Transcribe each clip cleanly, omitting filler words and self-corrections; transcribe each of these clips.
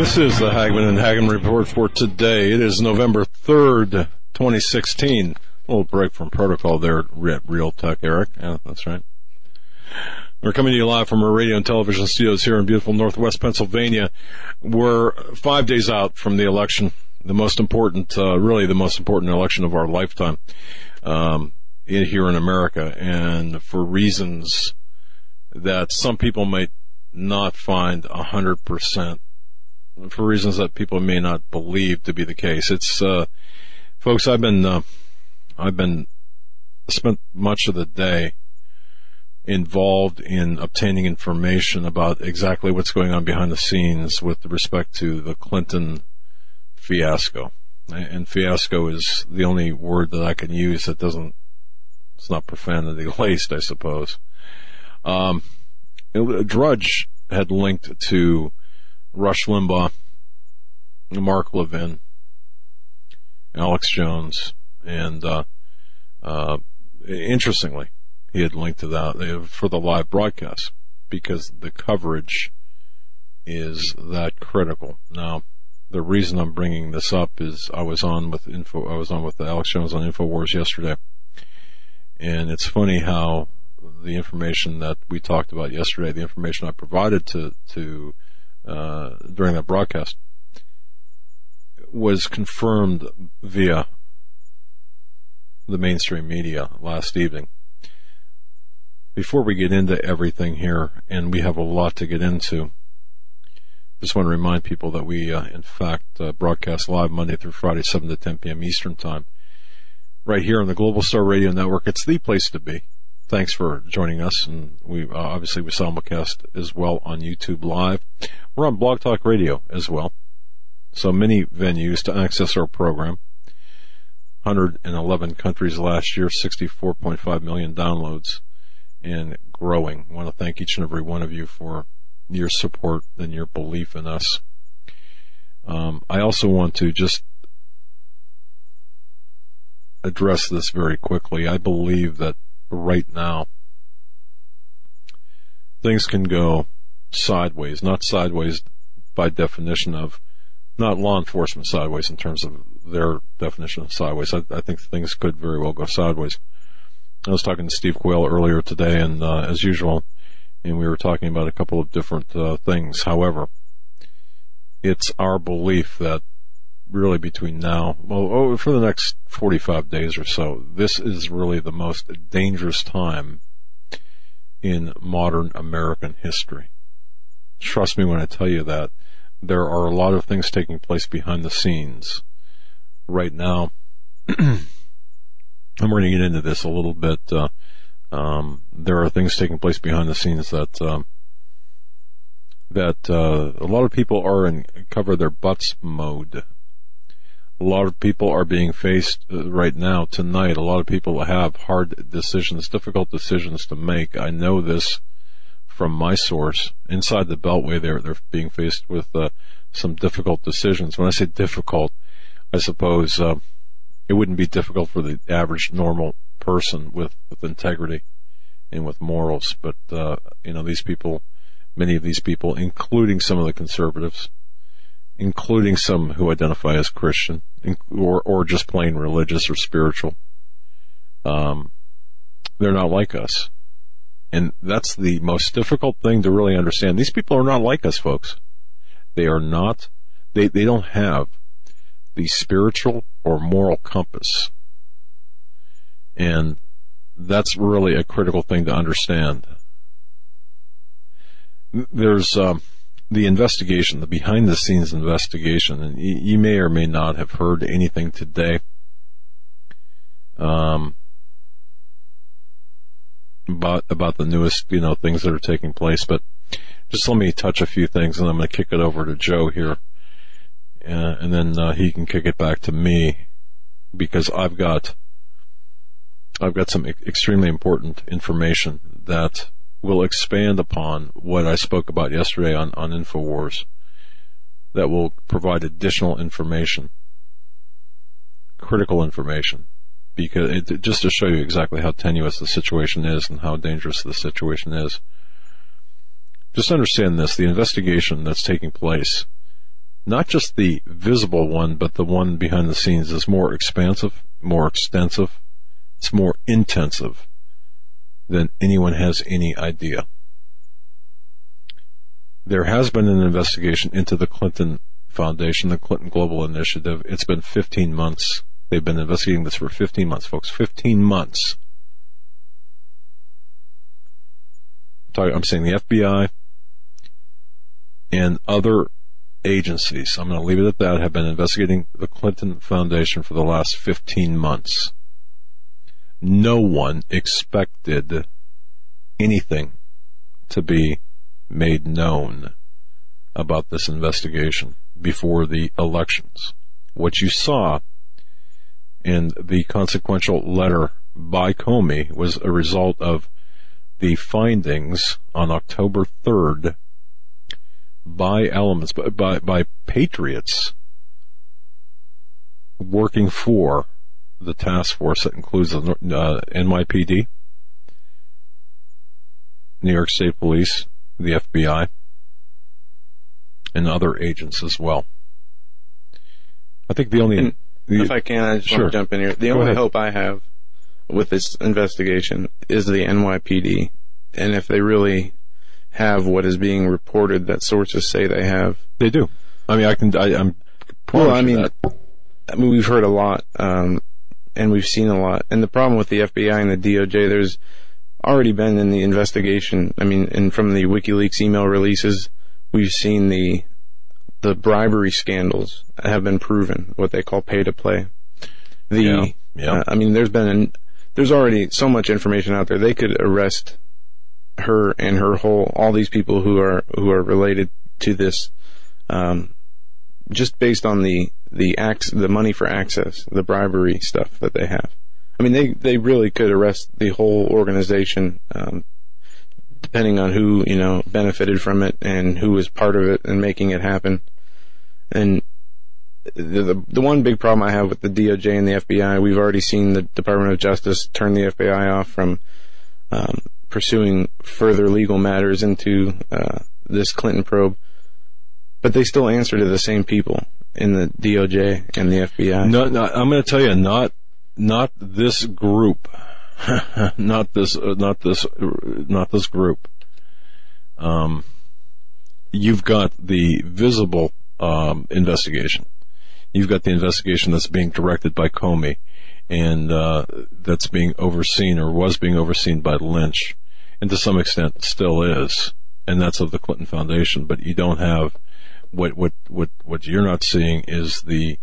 This is the Hagmann and Hagmann Report for today. It is November 3rd, 2016. A little break from protocol there at Real Tech, Eric. Yeah, that's right. We're coming to you live from our radio and television studios here in beautiful Northwest Pennsylvania. We're 5 days out from the election, the most important, really the most important election of our lifetime here in America, and for reasons that some people might not find 100%. For reasons that people may not believe to be the case. It's, folks, I've been spent much of the day involved in obtaining information about exactly what's going on behind the scenes with respect to the Clinton fiasco. And fiasco is the only word that I can use that doesn't, it's not profanity laced, I suppose. Drudge had linked to Rush Limbaugh, Mark Levin, Alex Jones, and interestingly, he had linked to that for the live broadcast because the coverage is that critical. Now, the reason I'm bringing this up is I was on with Alex Jones on InfoWars yesterday, and it's funny how the information that we talked about yesterday, the information I provided to during that broadcast was confirmed via the mainstream media last evening. Before we get into everything here, and we have a lot to get into, just want to remind people that we, in fact, broadcast live Monday through Friday, 7 to 10 p.m. Eastern Time, right here on the Global Star Radio Network. It's the place to be. Thanks for joining us, and we obviously simulcast as well on YouTube Live. We're on Blog Talk Radio as well, so many venues to access our program. 111 countries last year, 64.5 million downloads, and growing. I want to thank each and every one of you for your support and your belief in us. I also want to just address this very quickly. I believe that right now, things can go sideways, not sideways by definition of, not law enforcement sideways in terms of their definition of sideways. I think things could very well go sideways. I was talking to Steve Quayle earlier today, and as usual, and we were talking about a couple of different things. However, it's our belief that really between now, for the next 45 days or so, this is really the most dangerous time in modern American history. Trust me when I tell you that. There are a lot of things taking place behind the scenes right now. I'm going to get into this a little bit. There are things taking place behind the scenes that a lot of people are in cover their butts mode. A lot of people are being faced right now, tonight. A lot of people have hard decisions, difficult decisions to make. I know this from my source. Inside the Beltway, they're being faced with some difficult decisions. When I say difficult, I suppose it wouldn't be difficult for the average normal person with integrity and with morals. But, these people, many of these people, including some of the conservatives, including some who identify as Christian or just plain religious or spiritual. They're not like us. And that's the most difficult thing to really understand. These people are not like us, folks. They are not, they don't have the spiritual or moral compass. And that's really a critical thing to understand. There's, the investigation, the behind-the-scenes investigation, and you may or may not have heard anything today about the newest, things that are taking place. But Just let me touch a few things, and I'm going to kick it over to Joe here, and then he can kick it back to me, because I've got some extremely important information that will expand upon what I spoke about yesterday on InfoWars, that will provide additional information, critical information, because just to show you exactly how tenuous the situation is and how dangerous the situation is. Just understand this, the investigation that's taking place, not just the visible one, but the one behind the scenes, is more expansive, more extensive, it's more intensive than anyone has any idea. There has been an investigation into the Clinton Foundation, the Clinton Global Initiative. It's been 15 months. They've been investigating this for 15 months, folks. 15 months. I'm saying the FBI and other agencies, I'm going to leave it at that, have been investigating the Clinton Foundation for the last 15 months. No one expected anything to be made known about this investigation before the elections. What you saw in the consequential letter by Comey was a result of the findings on October 3rd by elements, by patriots working for the task force that includes the NYPD, New York State Police, the FBI, and other agents as well. I think the only... if I can, I just want to jump in here. The only hope I have with this investigation is the NYPD. And if they really have what is being reported that sources say they have... They do. I mean, I mean, we've heard a lot, and we've seen a lot. And the problem with the FBI and the DOJ, there's already been in the investigation, I mean, and from the WikiLeaks email releases, we've seen the bribery scandals have been proven, what they call pay to play. I mean, there's already so much information out there. They could arrest her and her whole, all these people who are related to this, just based on the money for access, the bribery stuff that they have. I mean, they really could arrest the whole organization, depending on who, benefited from it and who was part of it and making it happen. And the one big problem I have with the DOJ and the FBI, we've already seen the Department of Justice turn the FBI off from pursuing further legal matters into this Clinton probe. But they still answer to the same people in the DOJ and the FBI. No, I'm going to tell you, not this group, not this group. You've got the visible investigation. You've got the investigation that's being directed by Comey, and that's being overseen, or was being overseen, by Lynch, and to some extent still is, and that's of the Clinton Foundation. But you don't have what you're not seeing is the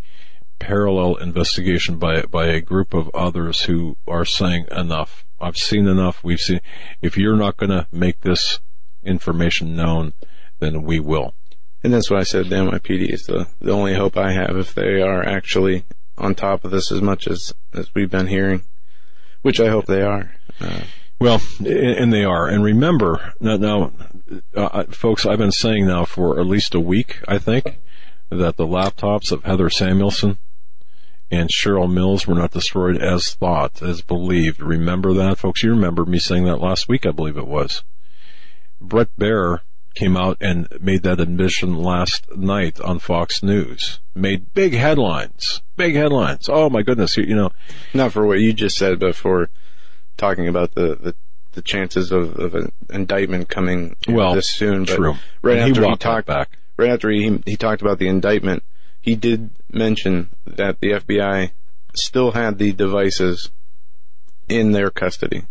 parallel investigation by a group of others who are saying enough. I've seen enough. We've seen. If you're not going to make this information known, then we will. And that's why I said the NYPD is the only hope I have, if they are actually on top of this as much as we've been hearing, which I hope they are. Well, and they are. And remember, now, folks, I've been saying now for at least a week, I think, that the laptops of Heather Samuelson and Cheryl Mills were not destroyed as thought, as believed. Remember that, folks? You remember me saying that last week, I believe it was. Bret Baier came out and made that admission last night on Fox News. Made big headlines. Big headlines. Oh, my goodness. Not for what you just said, but for talking about the chances of an indictment coming this soon. But true. Right after he talked back. Right after he talked about the indictment, he did mention that the FBI still had the devices in their custody.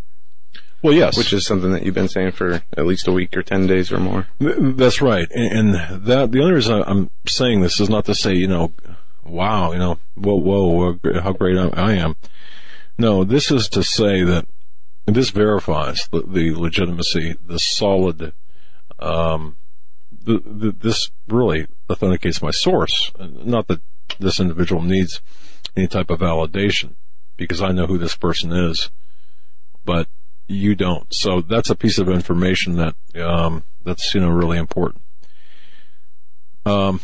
Well, yes. Which is something that you've been saying for at least a week or 10 days or more. That's right. And that the only reason I'm saying this is not to say, wow, whoa, how great I am. No, this is to say that this verifies the legitimacy, the solid this really authenticates my source. Not that this individual needs any type of validation, because I know who this person is, but you don't. So that's a piece of information that that's, you know, really important. And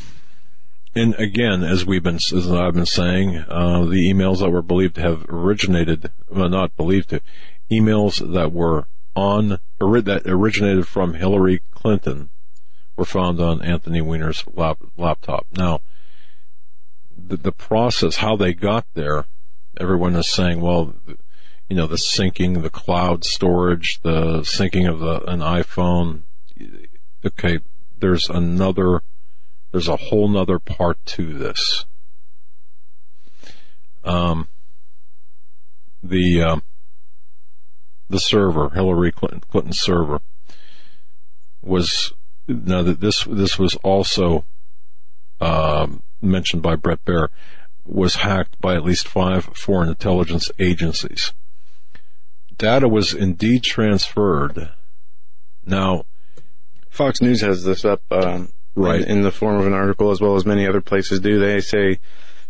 again, as I've been saying, the emails that were believed to have originated, well, not believed to, emails that were that originated from Hillary Clinton were found on Anthony Weiner's laptop. Now, the process, how they got there, everyone is saying, well, you know, the syncing, the cloud storage, the syncing of an iPhone. Okay, there's a whole nother part to this. The server, Hillary Clinton's server, was, now that this was also mentioned by Bret Baier, was hacked by at least 5 foreign intelligence agencies. Data was indeed transferred. Now, Fox News has this up right in the form of an article, as well as many other places do. They say,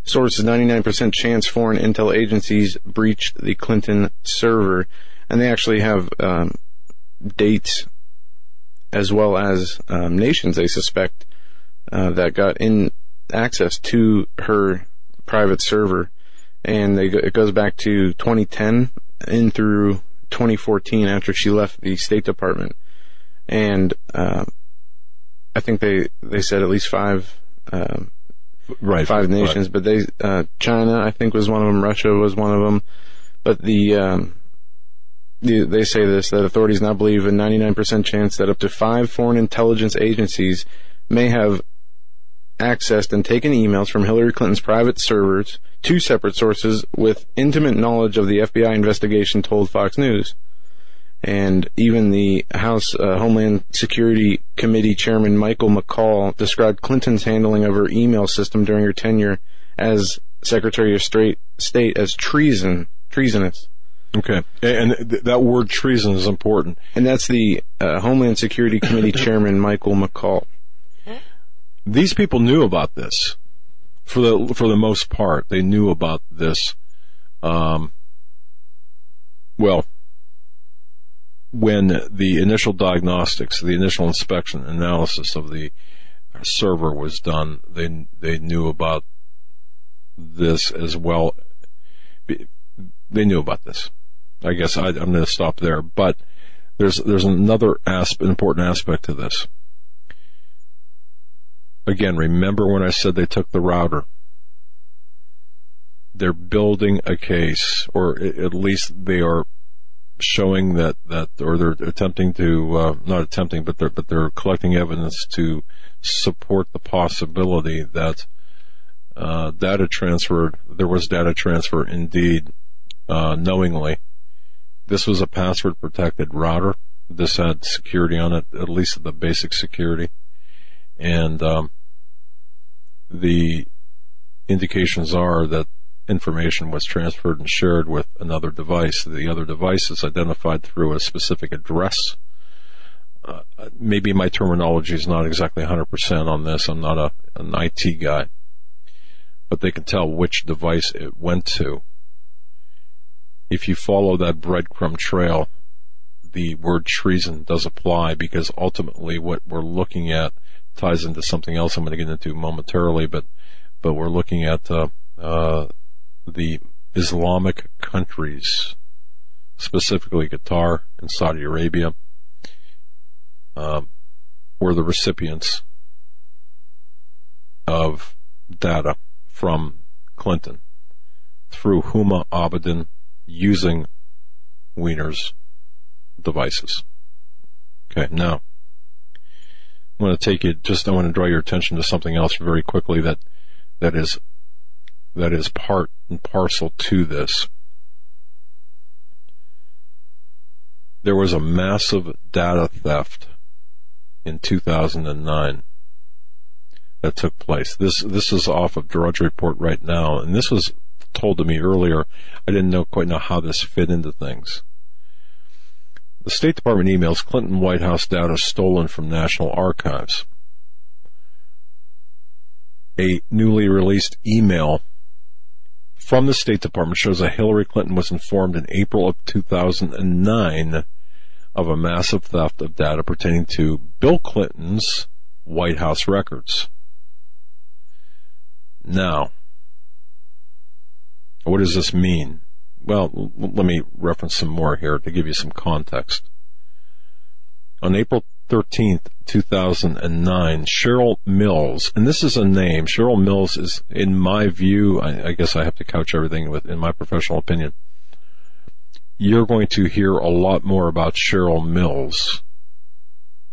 sources, 99% chance foreign intel agencies breached the Clinton server. And they actually have dates, as well as nations they suspect that got in access to her private server. And it goes back to 2010 in through 2014, after she left the State Department. And I think they said at least 5 5 nations, but they China, I think, was one of them. Russia was one of them. But they say this, that authorities now believe a 99% chance that up to 5 foreign intelligence agencies may have accessed and taken emails from Hillary Clinton's private servers. 2 separate sources with intimate knowledge of the FBI investigation told Fox News. And even the House Homeland Security Committee Chairman Michael McCaul described Clinton's handling of her email system during her tenure as Secretary of State as treasonous. Okay, and that word treason is important. And that's the Homeland Security Committee Chairman Michael McCaul. These people knew about this. For the most part, they knew about this. Well, when the initial diagnostics, the initial inspection analysis of the server was done, they knew about this as well. They knew about this. I guess I'm going to stop there. But there's another important aspect to this. Again, remember when I said they took the router? They're building a case, or at least they are showing that, or they're attempting to, they're collecting evidence to support the possibility that data transfer indeed, knowingly. This was a password protected router. This had security on it, at least the basic security. And the indications are that information was transferred and shared with another device. The other device is identified through a specific address. Maybe my terminology is not exactly 100% on this. I'm not an IT guy. But they can tell which device it went to. If you follow that breadcrumb trail, the word treason does apply, because ultimately what we're looking at ties into something else I'm going to get into momentarily, but we're looking at the Islamic countries, specifically Qatar and Saudi Arabia, were the recipients of data from Clinton through Huma Abedin using Weiner's devices. Okay, now I'm going to I want to draw your attention to something else very quickly that is part and parcel to this. There was a massive data theft in 2009 that took place. This is off of Drudge Report right now, and this was told to me earlier. I didn't quite know how this fit into things. The State Department emails, Clinton White House data stolen from National Archives. a newly released email from the State Department shows that Hillary Clinton was informed in April of 2009 of a massive theft of data pertaining to Bill Clinton's White House records. Now, what does this mean? Well, let me reference some more here to give you some context. On April 13th, 2009, Cheryl Mills, and this is a name, Cheryl Mills is, in my view, I guess I have to couch everything with, in my professional opinion, you're going to hear a lot more about Cheryl Mills.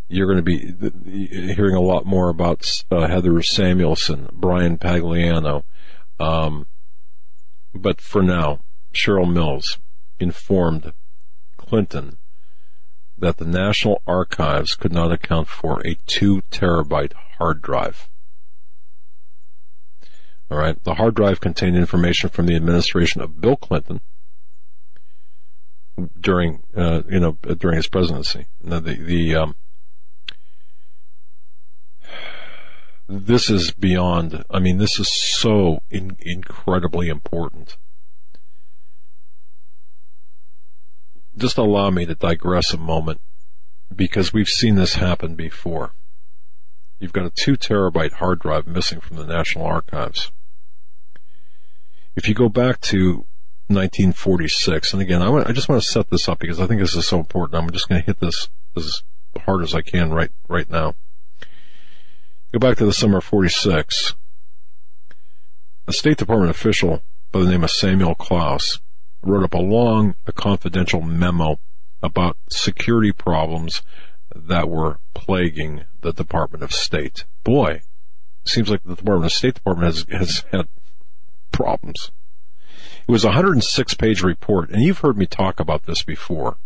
You're going to be hearing a lot more about Heather Samuelson, Brian Pagliano. But for now, Cheryl Mills informed Clinton that the National Archives could not account for a 2-terabyte hard drive. All right, the hard drive contained information from the administration of Bill Clinton during, during his presidency. Now, this is beyond, I mean, this is so incredibly important. Just allow me to digress a moment, because we've seen this happen before. You've got a 2-terabyte hard drive missing from the National Archives. If you go back to 1946, and again, I just want to set this up because I think this is so important. I'm just going to hit this as hard as I can right now. Go back to the summer of 46. A State Department official by the name of Samuel Klaus wrote up a confidential memo about security problems that were plaguing the Department of State. Boy, it seems like the State Department has had problems. It was a 106-page report, and you've heard me talk about this before.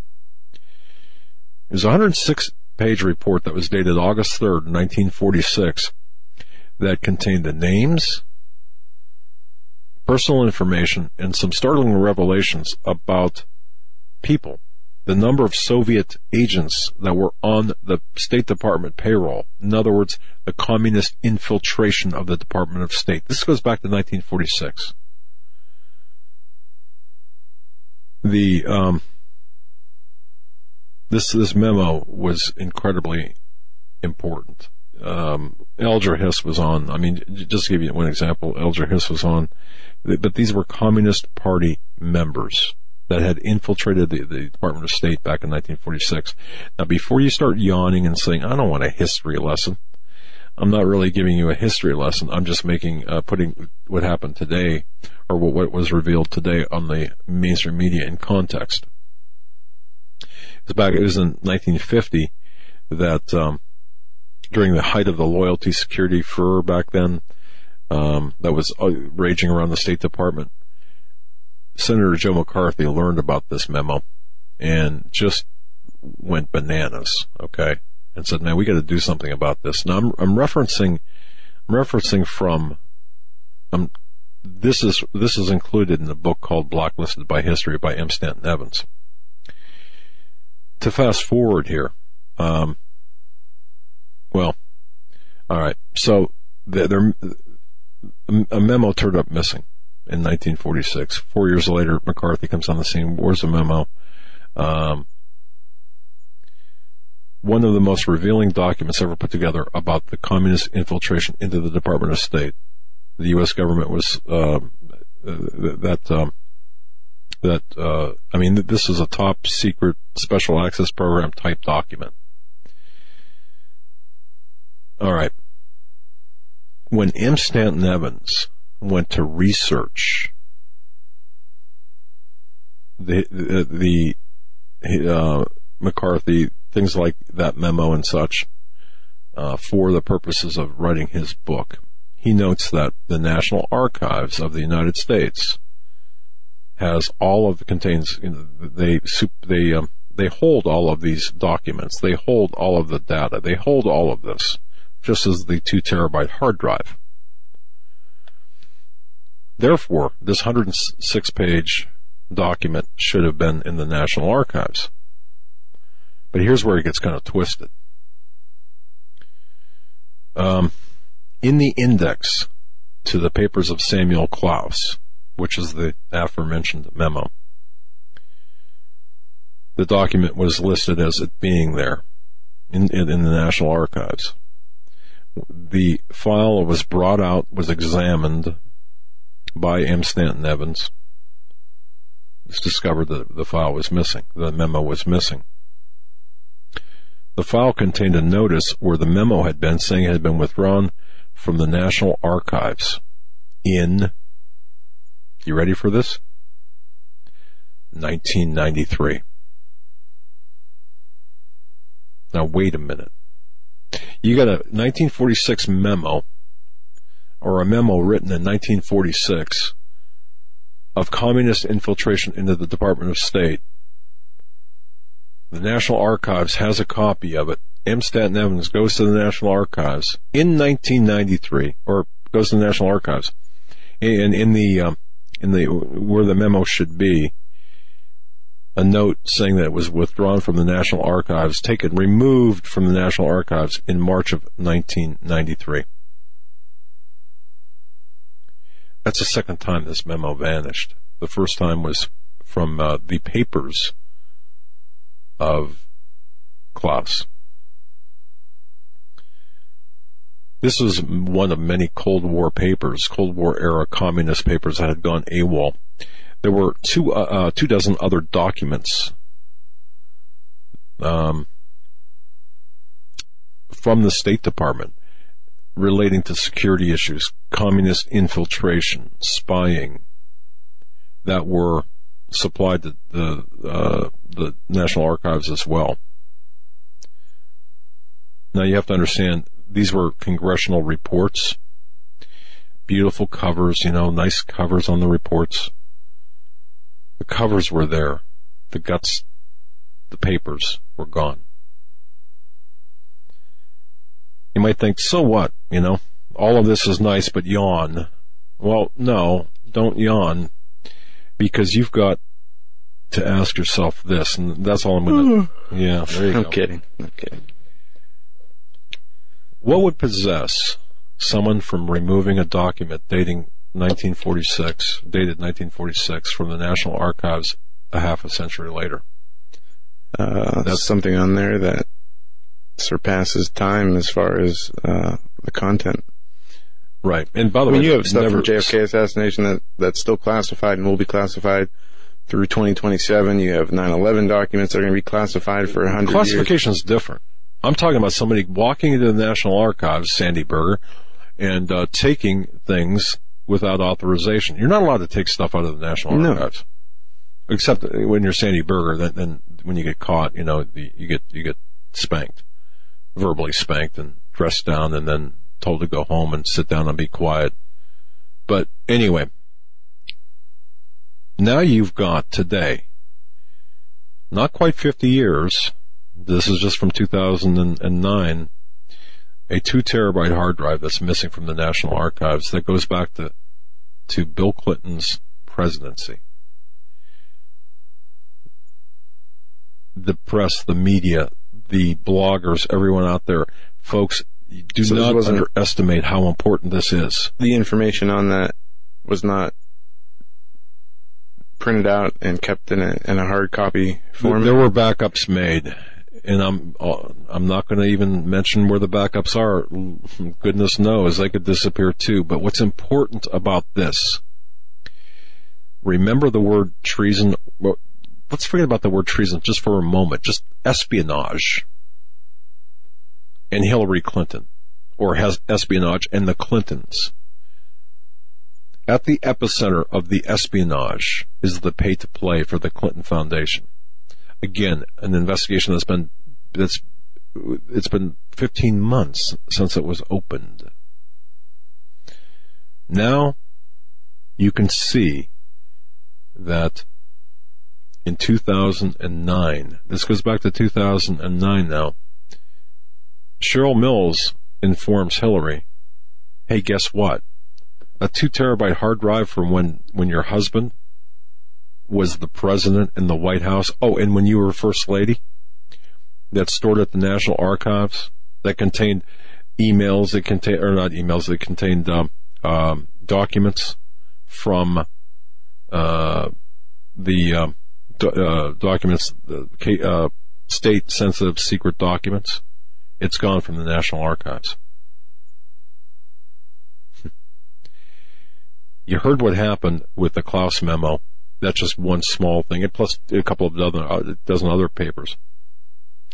It was a 106-page report that was dated August 3rd, 1946, that contained the names, personal information, and some startling revelations about people. The number of Soviet agents that were on the State Department payroll. In other words, the communist infiltration of the Department of State. This goes back to 1946. The this memo was incredibly important. Alger Hiss was on. I mean, just to give you one example, Alger Hiss was on. But these were Communist Party members that had infiltrated the Department of State back in 1946. Now, before you start yawning and saying, I don't want a history lesson, I'm not really giving you a history lesson. I'm just putting what happened today, or what was revealed today on the mainstream media, in context. It was in 1950 that, during the height of the loyalty security furor back then, that was raging around the State Department, Senator Joe McCarthy learned about this memo and just went bananas, okay, and said, man, we got to do something about this. Now, I'm referencing from, this is included in the book called Blacklisted by History by M. Stanton Evans. To fast forward here, all right, so a memo turned up missing in 1946. 4 years later, McCarthy comes on the scene. Where's the memo? One of the most revealing documents ever put together about the communist infiltration into the Department of State. The U.S. government was this is a top secret special access program type document. All right. When M. Stanton Evans went to research the McCarthy, things like that memo and such, for the purposes of writing his book, he notes that the National Archives of the United States has all of the contains. They hold all of these documents. They hold all of the data. They hold all of this, just as the 2-terabyte hard drive. Therefore, this 106-page document should have been in the National Archives. But here's where it gets kind of twisted. In the index to the papers of Samuel Klaus, which is the aforementioned memo. The document was listed as it being there in the National Archives. The file was brought out, was examined by M. Stanton Evans. It was discovered that the file was missing, the memo was missing. The file contained a notice where the memo had been, saying it had been withdrawn from the National Archives in, you ready for this? 1993. Now, wait a minute. You got a 1946 memo, or a memo written in 1946, of communist infiltration into the Department of State. The National Archives has a copy of it. M. Stanton Evans goes to the National Archives in 1993, or goes to the National Archives, and in the where the memo should be, a note saying that it was withdrawn from the National Archives, taken, removed from the National Archives in March of 1993. That's the second time this memo vanished. The first time was from the papers of Klaus. This was one of many Cold War papers, Cold War era communist papers that had gone AWOL. There were two dozen other documents from the State Department relating to security issues, communist infiltration, spying, that were supplied to the National Archives as well. Now you have to understand, these were congressional reports, beautiful covers, you know, nice covers on the reports. The covers were there. The guts, the papers were gone. You might think, so what? You know, all of this is nice, but yawn. Well, no, don't yawn, because you've got to ask yourself this, and that's all I'm going to... Yeah, there you go. No kidding. What would possess someone from removing a document dating 1946, dated 1946, from the National Archives a half a century later? That's something on there that surpasses time as far as the content. Right. And by the way, you have stuff from JFK assassination that's still classified and will be classified through 2027. You have 9/11 documents that are going to be classified for 100 years. Classification is different. I'm talking about somebody walking into the National Archives, Sandy Berger, and taking things without authorization. You're not allowed to take stuff out of the National Archives. No. Except when you're Sandy Berger, then when you get caught, you know, you get spanked, verbally spanked and dressed down and then told to go home and sit down and be quiet. But anyway, now you've got today, not quite 50 years, this is just from 2009, a 2-terabyte hard drive that's missing from the National Archives that goes back to Bill Clinton's presidency. The press, the media, the bloggers, everyone out there, folks, do not underestimate how important this is. The information on that was not printed out and kept in a hard copy form. There were backups made. And I'm not going to even mention where the backups are. Goodness knows, they could disappear too. But what's important about this, remember the word treason. Well, let's forget about the word treason just for a moment. Just espionage and Hillary Clinton, or has espionage and the Clintons. At the epicenter of the espionage is the pay to play for the Clinton Foundation. Again, an investigation that's been 15 months since it was opened. Now, you can see that in 2009, this goes back to 2009 now, Cheryl Mills informs Hillary, hey, guess what? A 2-terabyte hard drive from when your husband was the president in the White House, and when you were First Lady, that's stored at the National Archives, that contained emails, that contained documents from the state-sensitive secret documents. It's gone from the National Archives. You heard what happened with the Klaus memo. That's just one small thing, and plus a couple of dozen other papers.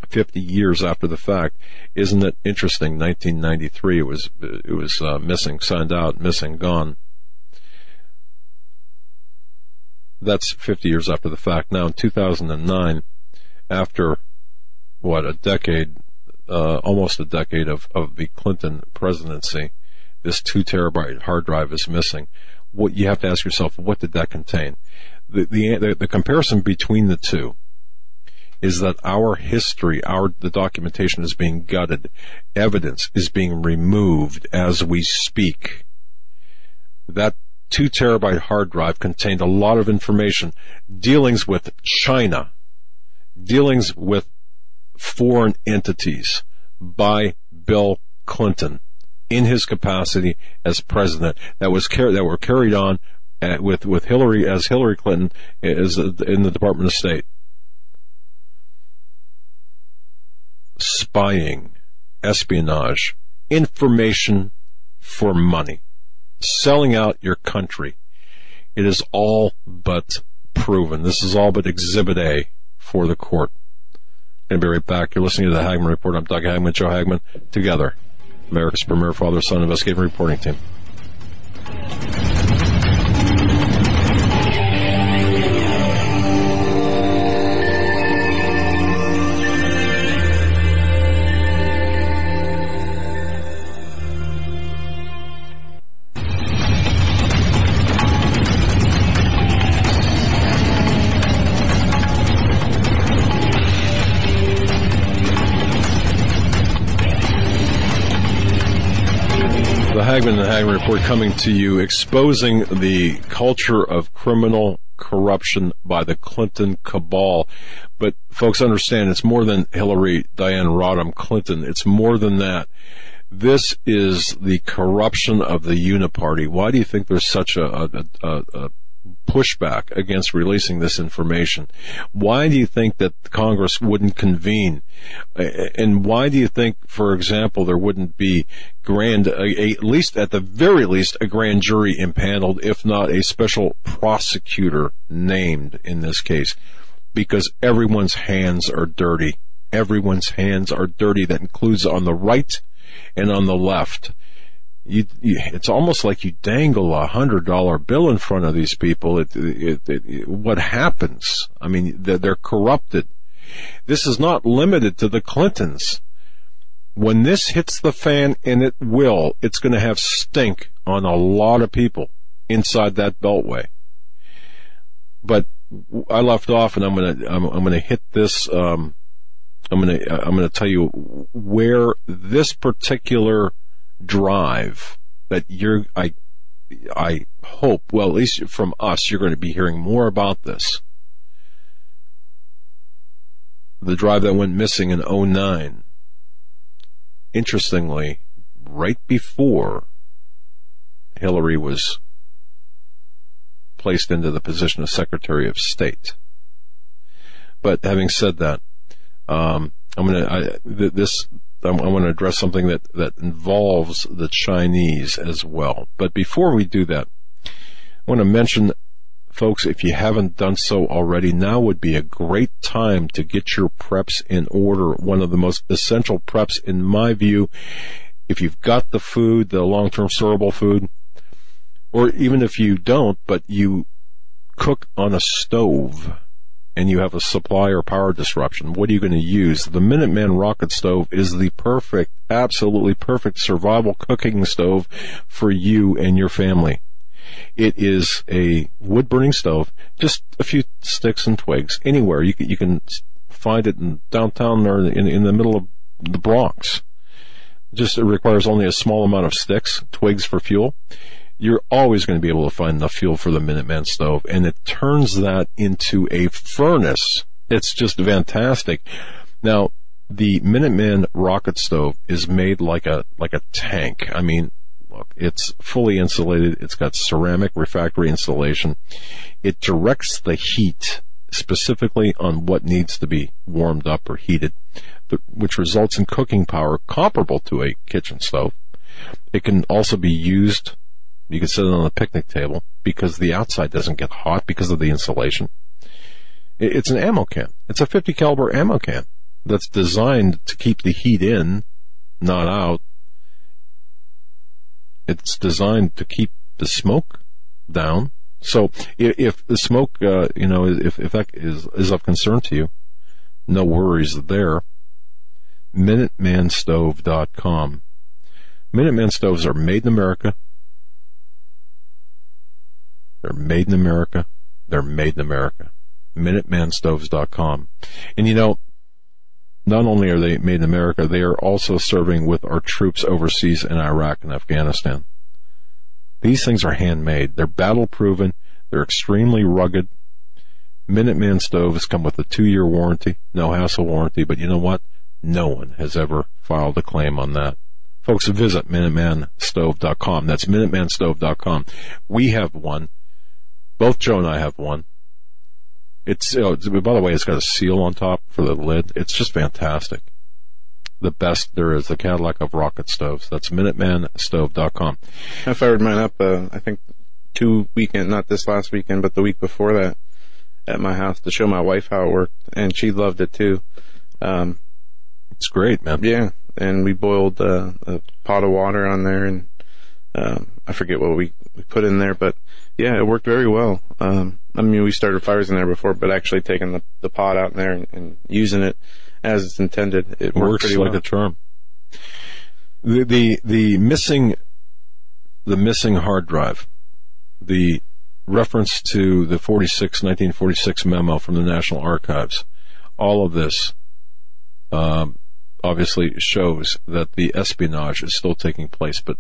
50 years after the fact, isn't it interesting? 1993, it was missing, signed out, missing, gone. That's 50 years after the fact. Now in 2009, after almost a decade of the Clinton presidency, this 2 terabyte hard drive is missing. What you have to ask yourself, what did that contain? The comparison between the two is that our history, the documentation is being gutted. Evidence is being removed as we speak. That 2 terabyte hard drive contained a lot of information, dealings with China, dealings with foreign entities by Bill Clinton in his capacity as president, that were carried on with Hillary, as Hillary Clinton is in the Department of State. Spying, espionage, information for money, selling out your country. It is all but proven. This is all but Exhibit A for the court. I'm going to be right back. You're listening to the Hagmann Report. I'm Doug Hagmann, Joe Hagmann, together. America's premier father-son investigative reporting team. Hagmann and Hagmann Report coming to you, exposing the culture of criminal corruption by the Clinton cabal. But folks, understand, it's more than Hillary, Diane Rodham, Clinton. It's more than that. This is the corruption of the Uniparty. Why do you think there's such a pushback against releasing this information? Why do you think that Congress wouldn't convene? And why do you think, for example, there wouldn't be at the very least a grand jury impaneled, if not a special prosecutor named in this case? Because everyone's hands are dirty. Everyone's hands are dirty. That includes on the right and on the left. It's almost like you dangle a $100 bill in front of these people. What happens? I mean, they're corrupted. This is not limited to the Clintons. When this hits the fan, and it will, it's going to have stink on a lot of people inside that beltway. But I left off, and I'm going to hit this. I'm going to tell you where this particular drive that I hope, well, at least from us, you're going to be hearing more about this. The drive that went missing in 2009. Interestingly, right before Hillary was placed into the position of Secretary of State. But having said that, I want to address something that involves the Chinese as well. But before we do that, I want to mention, folks, if you haven't done so already, now would be a great time to get your preps in order. One of the most essential preps, in my view, if you've got the food, the long-term storable food, or even if you don't, but you cook on a stove, and you have a supply or power disruption, what are you going to use? The Minuteman Rocket Stove is the perfect, absolutely perfect survival cooking stove for you and your family. It is a wood-burning stove, just a few sticks and twigs, anywhere. You can find it in downtown or in the middle of the Bronx. Just it requires only a small amount of sticks, twigs for fuel. You're always going to be able to find enough fuel for the Minuteman stove, and it turns that into a furnace. It's just fantastic. Now, the Minuteman rocket stove is made like a tank. I mean, look, It's fully insulated. It's got ceramic refractory insulation. It directs the heat specifically on what needs to be warmed up or heated, which results in cooking power comparable to a kitchen stove. It can also be used, you can set it on a picnic table, because the outside doesn't get hot because of the insulation. It's an ammo can. It's a 50 caliber ammo can that's designed to keep the heat in, not out. It's designed to keep the smoke down. So if the smoke, if that is of concern to you, no worries there. MinutemanStove.com. Minuteman stoves are made in America. They're made in America. They're made in America. MinutemanStoves.com. And you know, not only are they made in America, they are also serving with our troops overseas in Iraq and Afghanistan. These things are handmade. They're battle-proven. They're extremely rugged. Minuteman stoves come with a 2-year warranty, no hassle warranty, but you know what? No one has ever filed a claim on that. Folks, visit MinutemanStove.com. That's MinutemanStove.com. We have one. Both Joe and I have one. It's, by the way, it's got a seal on top for the lid. It's just fantastic. The best there is, the Cadillac of rocket stoves. That's MinutemanStove.com. I fired mine up, I think, not this last weekend, but the week before that at my house to show my wife how it worked, and she loved it too. It's great, man. Yeah, and we boiled a pot of water on there, and I forget what we put in there, but yeah, it worked very well. I mean, we started fires in there before, but actually taking the pot out in there and using it as it's intended, it works pretty well. Like a charm. The missing hard drive, the reference to the 1946 memo from the National Archives, all of this obviously shows that the espionage is still taking place. But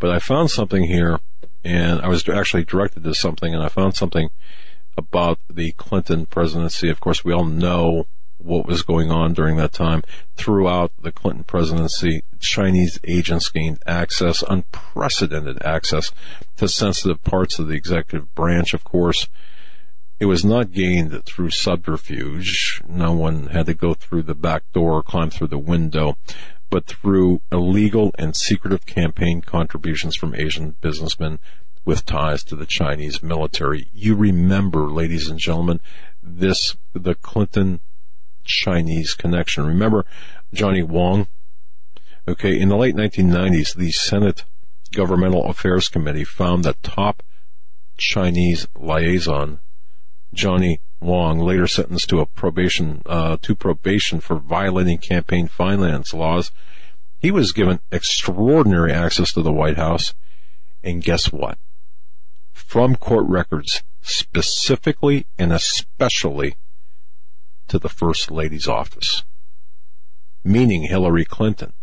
I found something here, and I was actually directed to something, and I found something about the Clinton presidency. Of course, we all know what was going on during that time. Throughout the Clinton presidency, Chinese agents gained access, unprecedented access, to sensitive parts of the executive branch, of course. It was not gained through subterfuge. No one had to go through the back door or climb through the window, but through illegal and secretive campaign contributions from Asian businessmen with ties to the Chinese military. You remember, ladies and gentlemen, the Clinton Chinese connection. Remember Johnny Wong? Okay, in the late 1990s, the Senate Governmental Affairs Committee found that top Chinese liaison Johnny Wong, later sentenced to probation for violating campaign finance laws, he was given extraordinary access to the White House. And guess what? From court records, specifically and especially to the First Lady's office, meaning Hillary Clinton.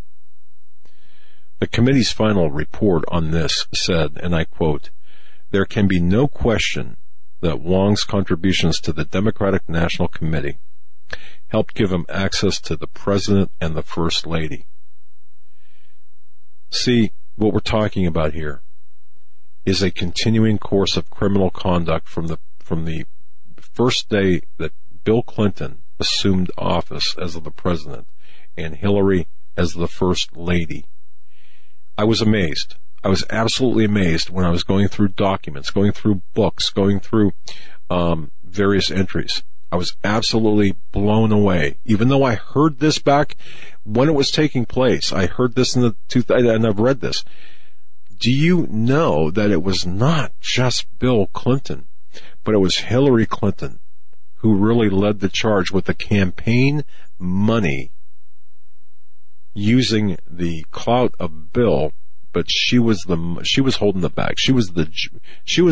The committee's final report on this said, and I quote, "There can be no question that Wong's contributions to the Democratic National Committee helped give him access to the President and the First Lady." See, what we're talking about here is a continuing course of criminal conduct from the first day that Bill Clinton assumed office as the President and Hillary as the First Lady. I was amazed. I was absolutely amazed when I was going through documents, going through books, going through various entries. I was absolutely blown away. Even though I heard this back when it was taking place, I heard this in the 2000s, and I've read this. Do you know that it was not just Bill Clinton, but it was Hillary Clinton who really led the charge with the campaign money, using the clout of Bill? But she was holding the bag. She was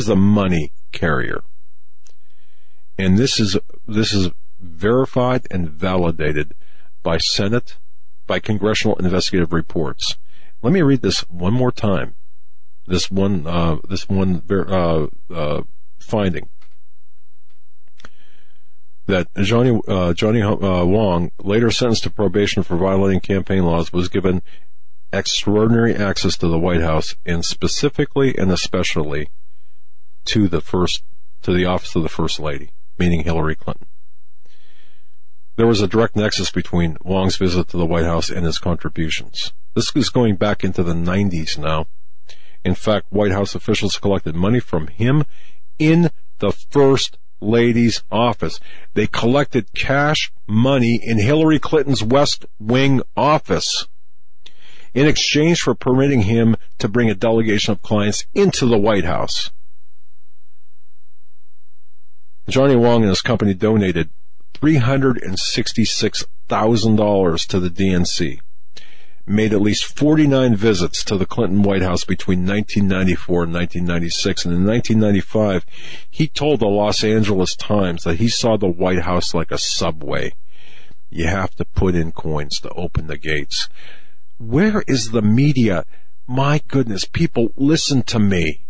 the money carrier. And this is verified and validated by Senate, by congressional investigative reports. Let me read this one more time. This one finding that Johnny Wong, later sentenced to probation for violating campaign laws, was given extraordinary access to the White House, and specifically and especially to the office of the First Lady, meaning Hillary Clinton. There was a direct nexus between Wong's visit to the White House and his contributions. This is going back into the 90s now. In fact, White House officials collected money from him in the First Lady's office. They collected cash money in Hillary Clinton's West Wing office in exchange for permitting him to bring a delegation of clients into the White House. Johnny Wong and his company donated $366,000 to the DNC, made at least 49 visits to the Clinton White House between 1994 and 1996, and in 1995, he told the Los Angeles Times that he saw the White House like a subway. You have to put in coins to open the gates. Where is the media? My goodness, people, listen to me.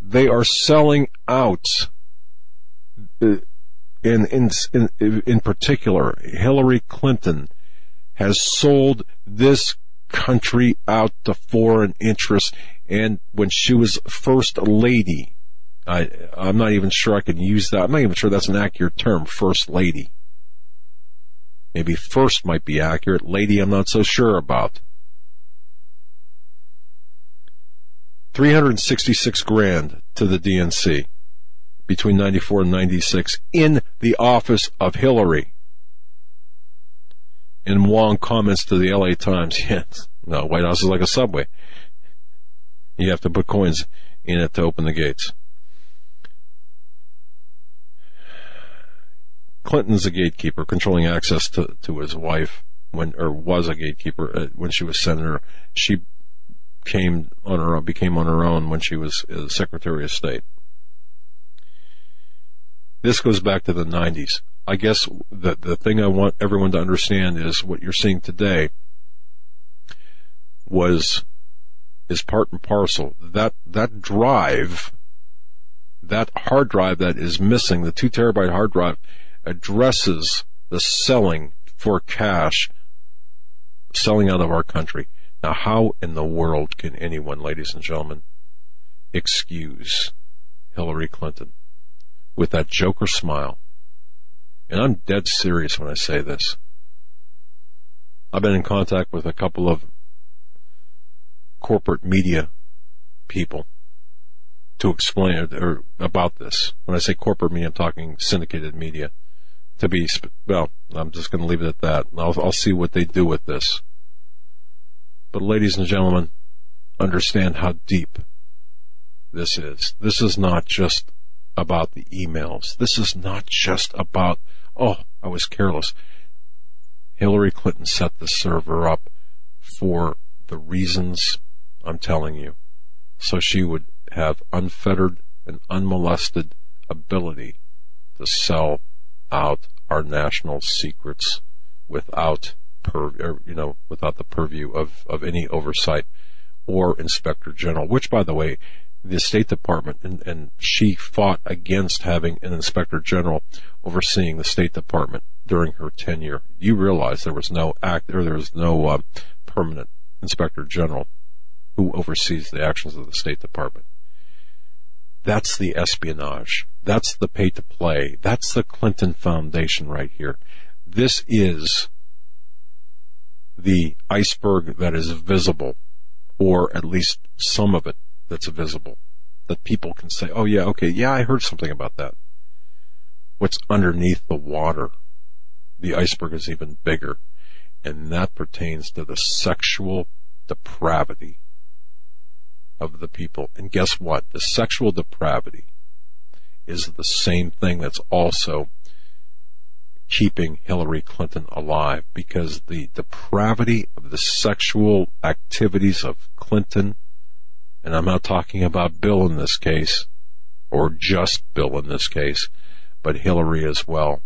They are selling out. In particular, Hillary Clinton has sold this country out to foreign interests. And when she was First Lady, I'm not even sure I can use that. I'm not even sure that's an accurate term, First Lady. Maybe first might be accurate. Lady, I'm not so sure about. $366,000 to the DNC between 94 and 96 in the office of Hillary. And Wong comments to the LA Times, yes, no, White House is like a subway. You have to put coins in it to open the gates. Clinton's a gatekeeper, controlling access to his wife was a gatekeeper when she was senator. She became on her own when she was Secretary of State. This goes back to the 90s. I guess the thing I want everyone to understand is what you're seeing today is part and parcel. That drive, that hard drive that is missing, the 2 terabyte hard drive, addresses the selling for cash, selling out of our country. Now, how in the world can anyone, ladies and gentlemen, excuse Hillary Clinton with that joker smile? And I'm dead serious when I say this. I've been in contact with a couple of corporate media people to explain or about this. When I say corporate media, I'm talking syndicated media. I'm just going to leave it at that. I'll see what they do with this. But ladies and gentlemen, understand how deep this is. This is not just about the emails. This is not just about, I was careless. Hillary Clinton set the server up for the reasons I'm telling you, so she would have unfettered and unmolested ability to sell out our national secrets without the purview of any oversight or inspector general, which, by the way, the State Department, and she fought against having an inspector general overseeing the State Department during her tenure. You realize there was no permanent inspector general who oversees the actions of the State Department. That's the espionage. That's the pay to play. That's the Clinton Foundation right here. This is the iceberg that is visible, or at least some of it that's visible, that people can say, oh yeah, okay, yeah, I heard something about that. What's underneath the water, the iceberg is even bigger, and that pertains to the sexual depravity of the people. And guess what? The sexual depravity is the same thing that's also keeping Hillary Clinton alive, because the depravity of the sexual activities of Clinton, and I'm not talking about Bill in this case, or just Bill in this case, but Hillary as well,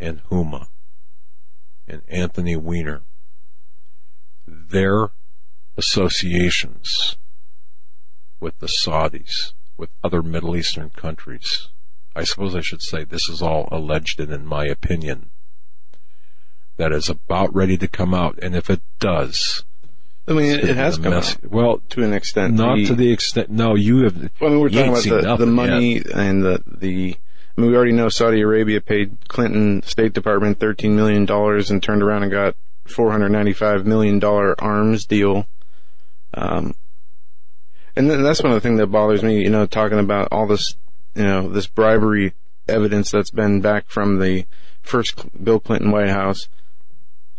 and Huma, and Anthony Weiner, their associations with the Saudis, with other Middle Eastern countries. I suppose I should say this is all alleged and in my opinion. that is about ready to come out. And if it does, I mean, it has come out. Well, to an extent, not to the extent. No, you have. Well, I mean, we're talking about the money yet. And the. I mean, we already know Saudi Arabia paid Clinton State Department $13 million and turned around and got $495 million arms deal. And then that's one of the things that bothers me, you know, talking about all this, you know, this bribery evidence that's been back from the first Bill Clinton White House,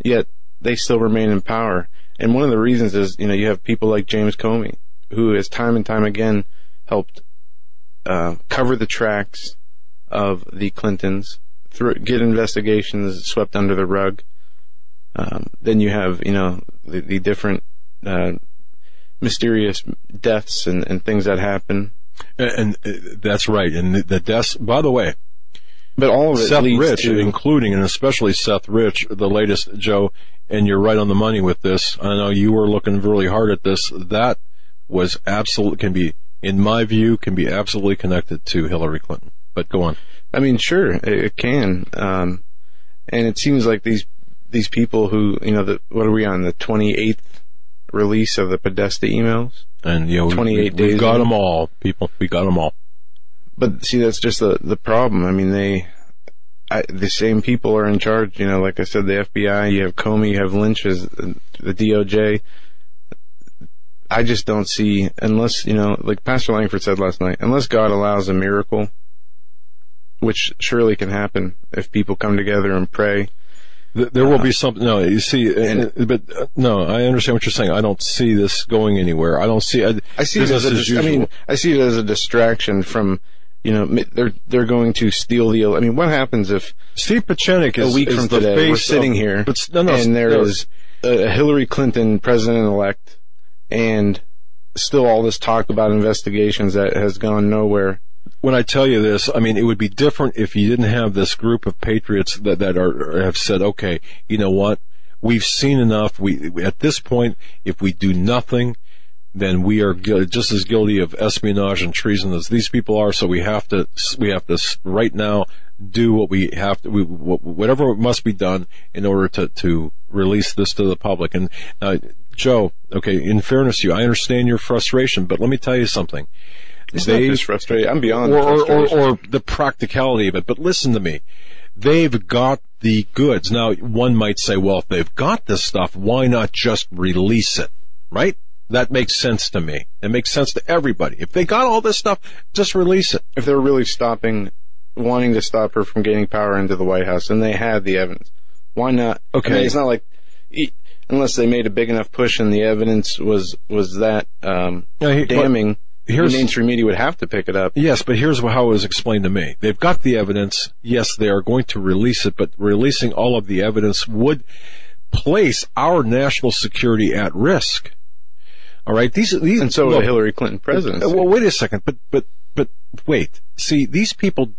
yet they still remain in power. And one of the reasons is, you know, you have people like James Comey, who has time and time again helped cover the tracks of the Clintons, get investigations swept under the rug. Then you have, you know, the different mysterious deaths and things that happen. And that's right. And the deaths, by the way, but all of it Seth Rich, including and especially Seth Rich, the latest, Joe, and you're right on the money with this. I know you were looking really hard at this. That was absolutely, can be, in my view, can be absolutely connected to Hillary Clinton. But go on. I mean, sure, it can. And it seems like these people who, you know, what are we on, the 28th release of the Podesta emails? And, you know, 28 days. We've got them all, people. We got them all. But, see, that's just the problem. I mean, the same people are in charge. You know, like I said, the FBI, you have Comey, you have Lynch, the DOJ. I just don't see, unless, you know, like Pastor Langford said last night, unless God allows a miracle, which surely can happen if people come together and pray. There will be something. No, you see, but I understand what you're saying. I don't see this going anywhere. I don't see. I see it as a. I mean, I see it as a distraction from, you know, they're going to steal the. I mean, what happens if Steve Pachenik is a week from today we're sitting here, and there is a Hillary Clinton president-elect, and still all this talk about investigations that has gone nowhere. When I tell you this, I mean, it would be different if you didn't have this group of patriots that have said, okay, you know what, we've seen enough. We at this point, if we do nothing, then we are just as guilty of espionage and treason as these people are. So we have to right now do what we have to, whatever must be done in order to release this to the public. And Joe, okay, in fairness to you, I understand your frustration, but let me tell you something. It's not just frustrating. I'm beyond frustration. Or the practicality of it. But listen to me. They've got the goods. Now, one might say, well, if they've got this stuff, why not just release it? Right? That makes sense to me. It makes sense to everybody. If they got all this stuff, just release it. If they're really wanting to stop her from gaining power into the White House, and they had the evidence, why not? Okay. I mean, it's not like... Unless they made a big enough push and the evidence was that damning... the mainstream media would have to pick it up. Yes, but here's how it was explained to me. They've got the evidence. Yes, they are going to release it, but releasing all of the evidence would place our national security at risk. All right, these and so the Hillary Clinton presidency. Well, wait a second, but wait. See, these people.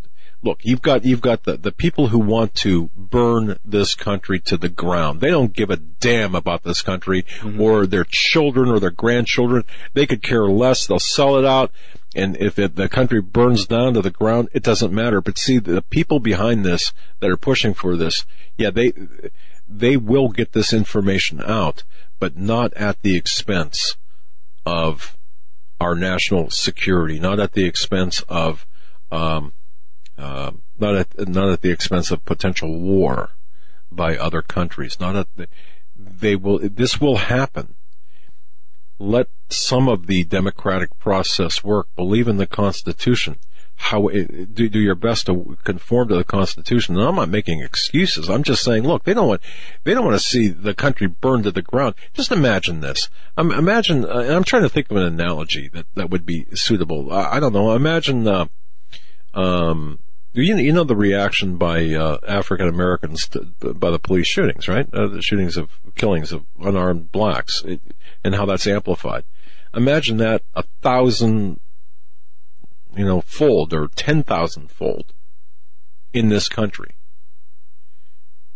Look, you've got the people who want to burn this country to the ground. They don't give a damn about this country or their children or their grandchildren. They could care less. They'll sell it out. And if the country burns down to the ground, it doesn't matter. But see, the people behind this that are pushing for this, yeah, they will get this information out, but not at the expense of our national security, not at the expense of... not at the expense of potential war by other countries. This will happen. Let some of the democratic process work. Believe in the Constitution. Do your best to conform to the Constitution. And I'm not making excuses. I'm just saying, look, they don't want to see the country burned to the ground. Just imagine this. I'm trying to think of an analogy that would be suitable. I don't know. Imagine, you know the reaction by African Americans by the police shootings, right? The killings of unarmed blacks, and how that's amplified. Imagine that 1,000, you know, fold or 10,000-fold in this country.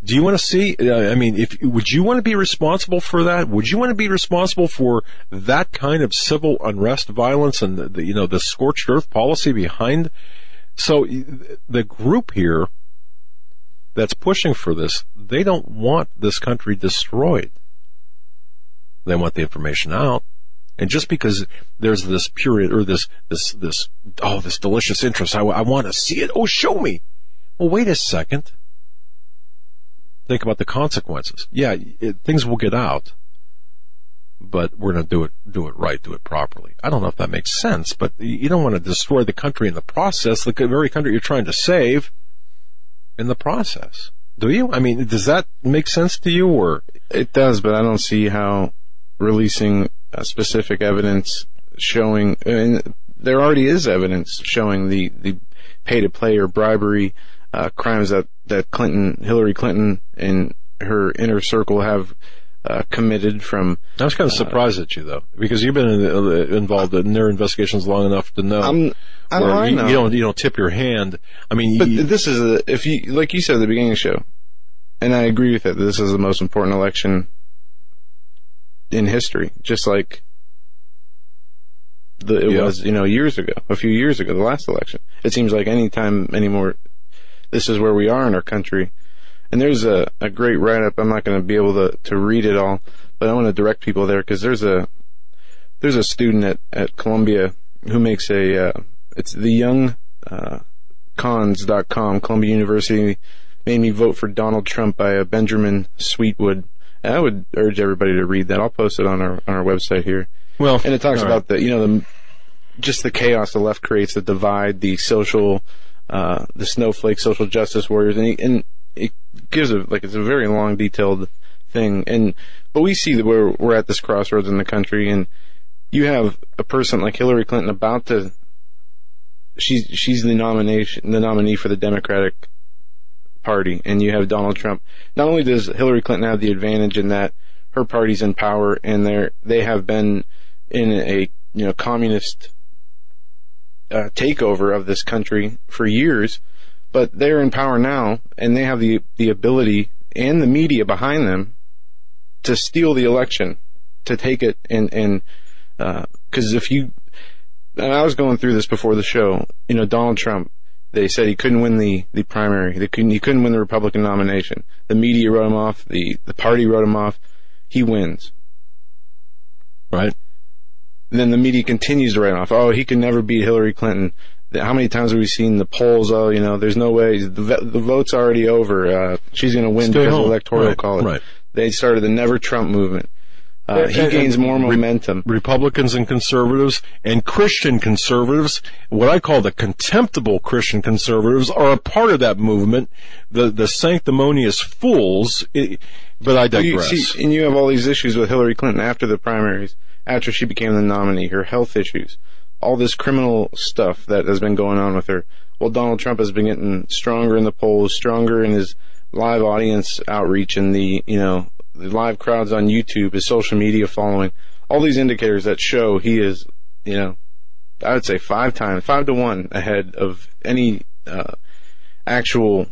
Do you want to see? I mean, would you want to be responsible for that? Would you want to be responsible for that kind of civil unrest, violence, and the scorched earth policy behind? So the group here that's pushing for this, they don't want this country destroyed. They want the information out. And just because there's this period or this delicious interest, I want to see it. Oh, show me. Well, wait a second. Think about the consequences. Yeah, things will get out, but we're going to do it right, do it properly. I don't know if that makes sense, but you don't want to destroy the country in the process, the very country you're trying to save in the process. Do you? I mean, does that make sense to you? Or it does, but I don't see how releasing specific evidence showing, and there already is evidence showing the pay-to-play or bribery crimes that Hillary Clinton and her inner circle have committed from... I was kind of surprised at you, though, because you've been involved in their investigations long enough to know. I know. You don't tip your hand. I mean, but this is if you, like you said at the beginning of the show, and I agree with it. This is the most important election in history, just like it was, years ago, a few years ago, the last election. It seems like any time anymore, this is where we are in our country. And there's a great write-up. I'm not going to be able to read it all, but I want to direct people there because there's a student at Columbia who makes it's the youngcons.com. Columbia University made me vote for Donald Trump by Benjamin Sweetwood. And I would urge everybody to read that. I'll post it on our website here. Well, and it talks about the chaos the left creates, the divide, the social, the snowflake social justice warriors, and it gives it's a very long, detailed thing, but we see that we're at this crossroads in the country, and you have a person like Hillary Clinton she's the nominee for the Democratic Party, and you have Donald Trump. Not only does Hillary Clinton have the advantage in that her party's in power, and they have been in a communist takeover of this country for years. But they're in power now, and they have the ability and the media behind them to steal the election, to take it, and because I was going through this before the show, Donald Trump, they said he couldn't win the primary, he couldn't win the Republican nomination. The media wrote him off, the party wrote him off. He wins, right? And then the media continues to write him off. Oh, he can never beat Hillary Clinton. How many times have we seen the polls? Oh, there's no way. The vote's already over. She's going to win because of electoral college. Right. They started the Never Trump movement. He gains more momentum. Republicans and conservatives and Christian conservatives, what I call the contemptible Christian conservatives, are a part of that movement. The sanctimonious fools. But I digress. And you have all these issues with Hillary Clinton after the primaries, after she became the nominee, her health issues. All this criminal stuff that has been going on with her. Well, Donald Trump has been getting stronger in the polls, stronger in his live audience outreach and the live crowds on YouTube, his social media following, all these indicators that show he is, I would say 5 to 1 ahead of any actual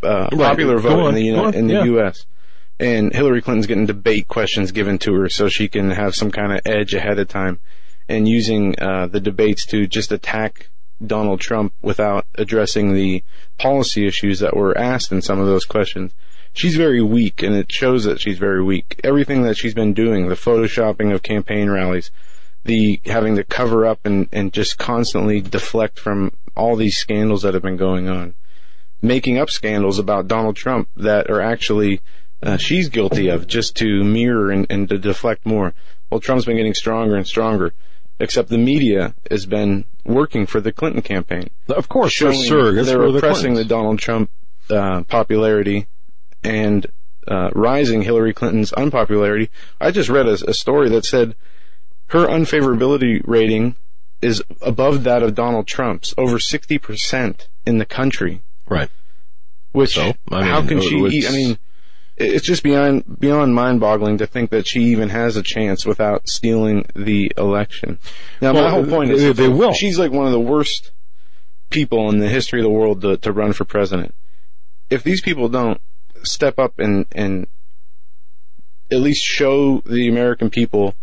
popular vote in the U.S., and Hillary Clinton's getting debate questions given to her so she can have some kind of edge ahead of time. And using the debates to just attack Donald Trump without addressing the policy issues that were asked in some of those questions. She's very weak, and it shows that she's very weak. Everything that she's been doing, the photoshopping of campaign rallies, the having to cover up and just constantly deflect from all these scandals that have been going on, making up scandals about Donald Trump that are actually she's guilty of just to mirror and to deflect more. Well, Trump's been getting stronger and stronger. Except the media has been working for the Clinton campaign. Of course, they're oppressing the Donald Trump popularity and rising Hillary Clinton's unpopularity. I just read a story that said her unfavorability rating is above that of Donald Trump's, over 60% in the country. Right. Which, how can she? It's just beyond mind-boggling to think that she even has a chance without stealing the election. Now, my whole point is they will. She's like one of the worst people in the history of the world to run for president. If these people don't step up and at least show the American people,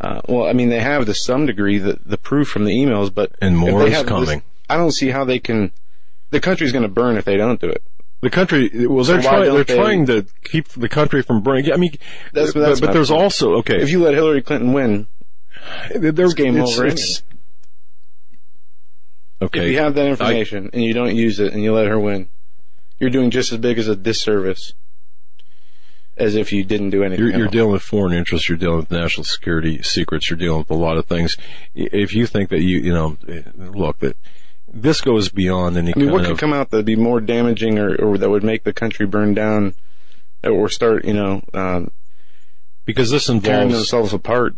they have to some degree the proof from the emails, but and more is coming. I don't see how they can The country's going to burn if they don't do it. The country, well, they're trying to keep the country from burning. I mean, that's there's point. Also, okay. If you let Hillary Clinton win, there's game over. Okay. If you have that information and you don't use it and you let her win, you're doing just as big as a disservice as if you didn't do anything. You're dealing with foreign interests. You're dealing with national security secrets. You're dealing with a lot of things. If you think that this goes beyond any. I mean, what could come out that'd be more damaging, or that would make the country burn down, or start, because this involves tearing themselves apart.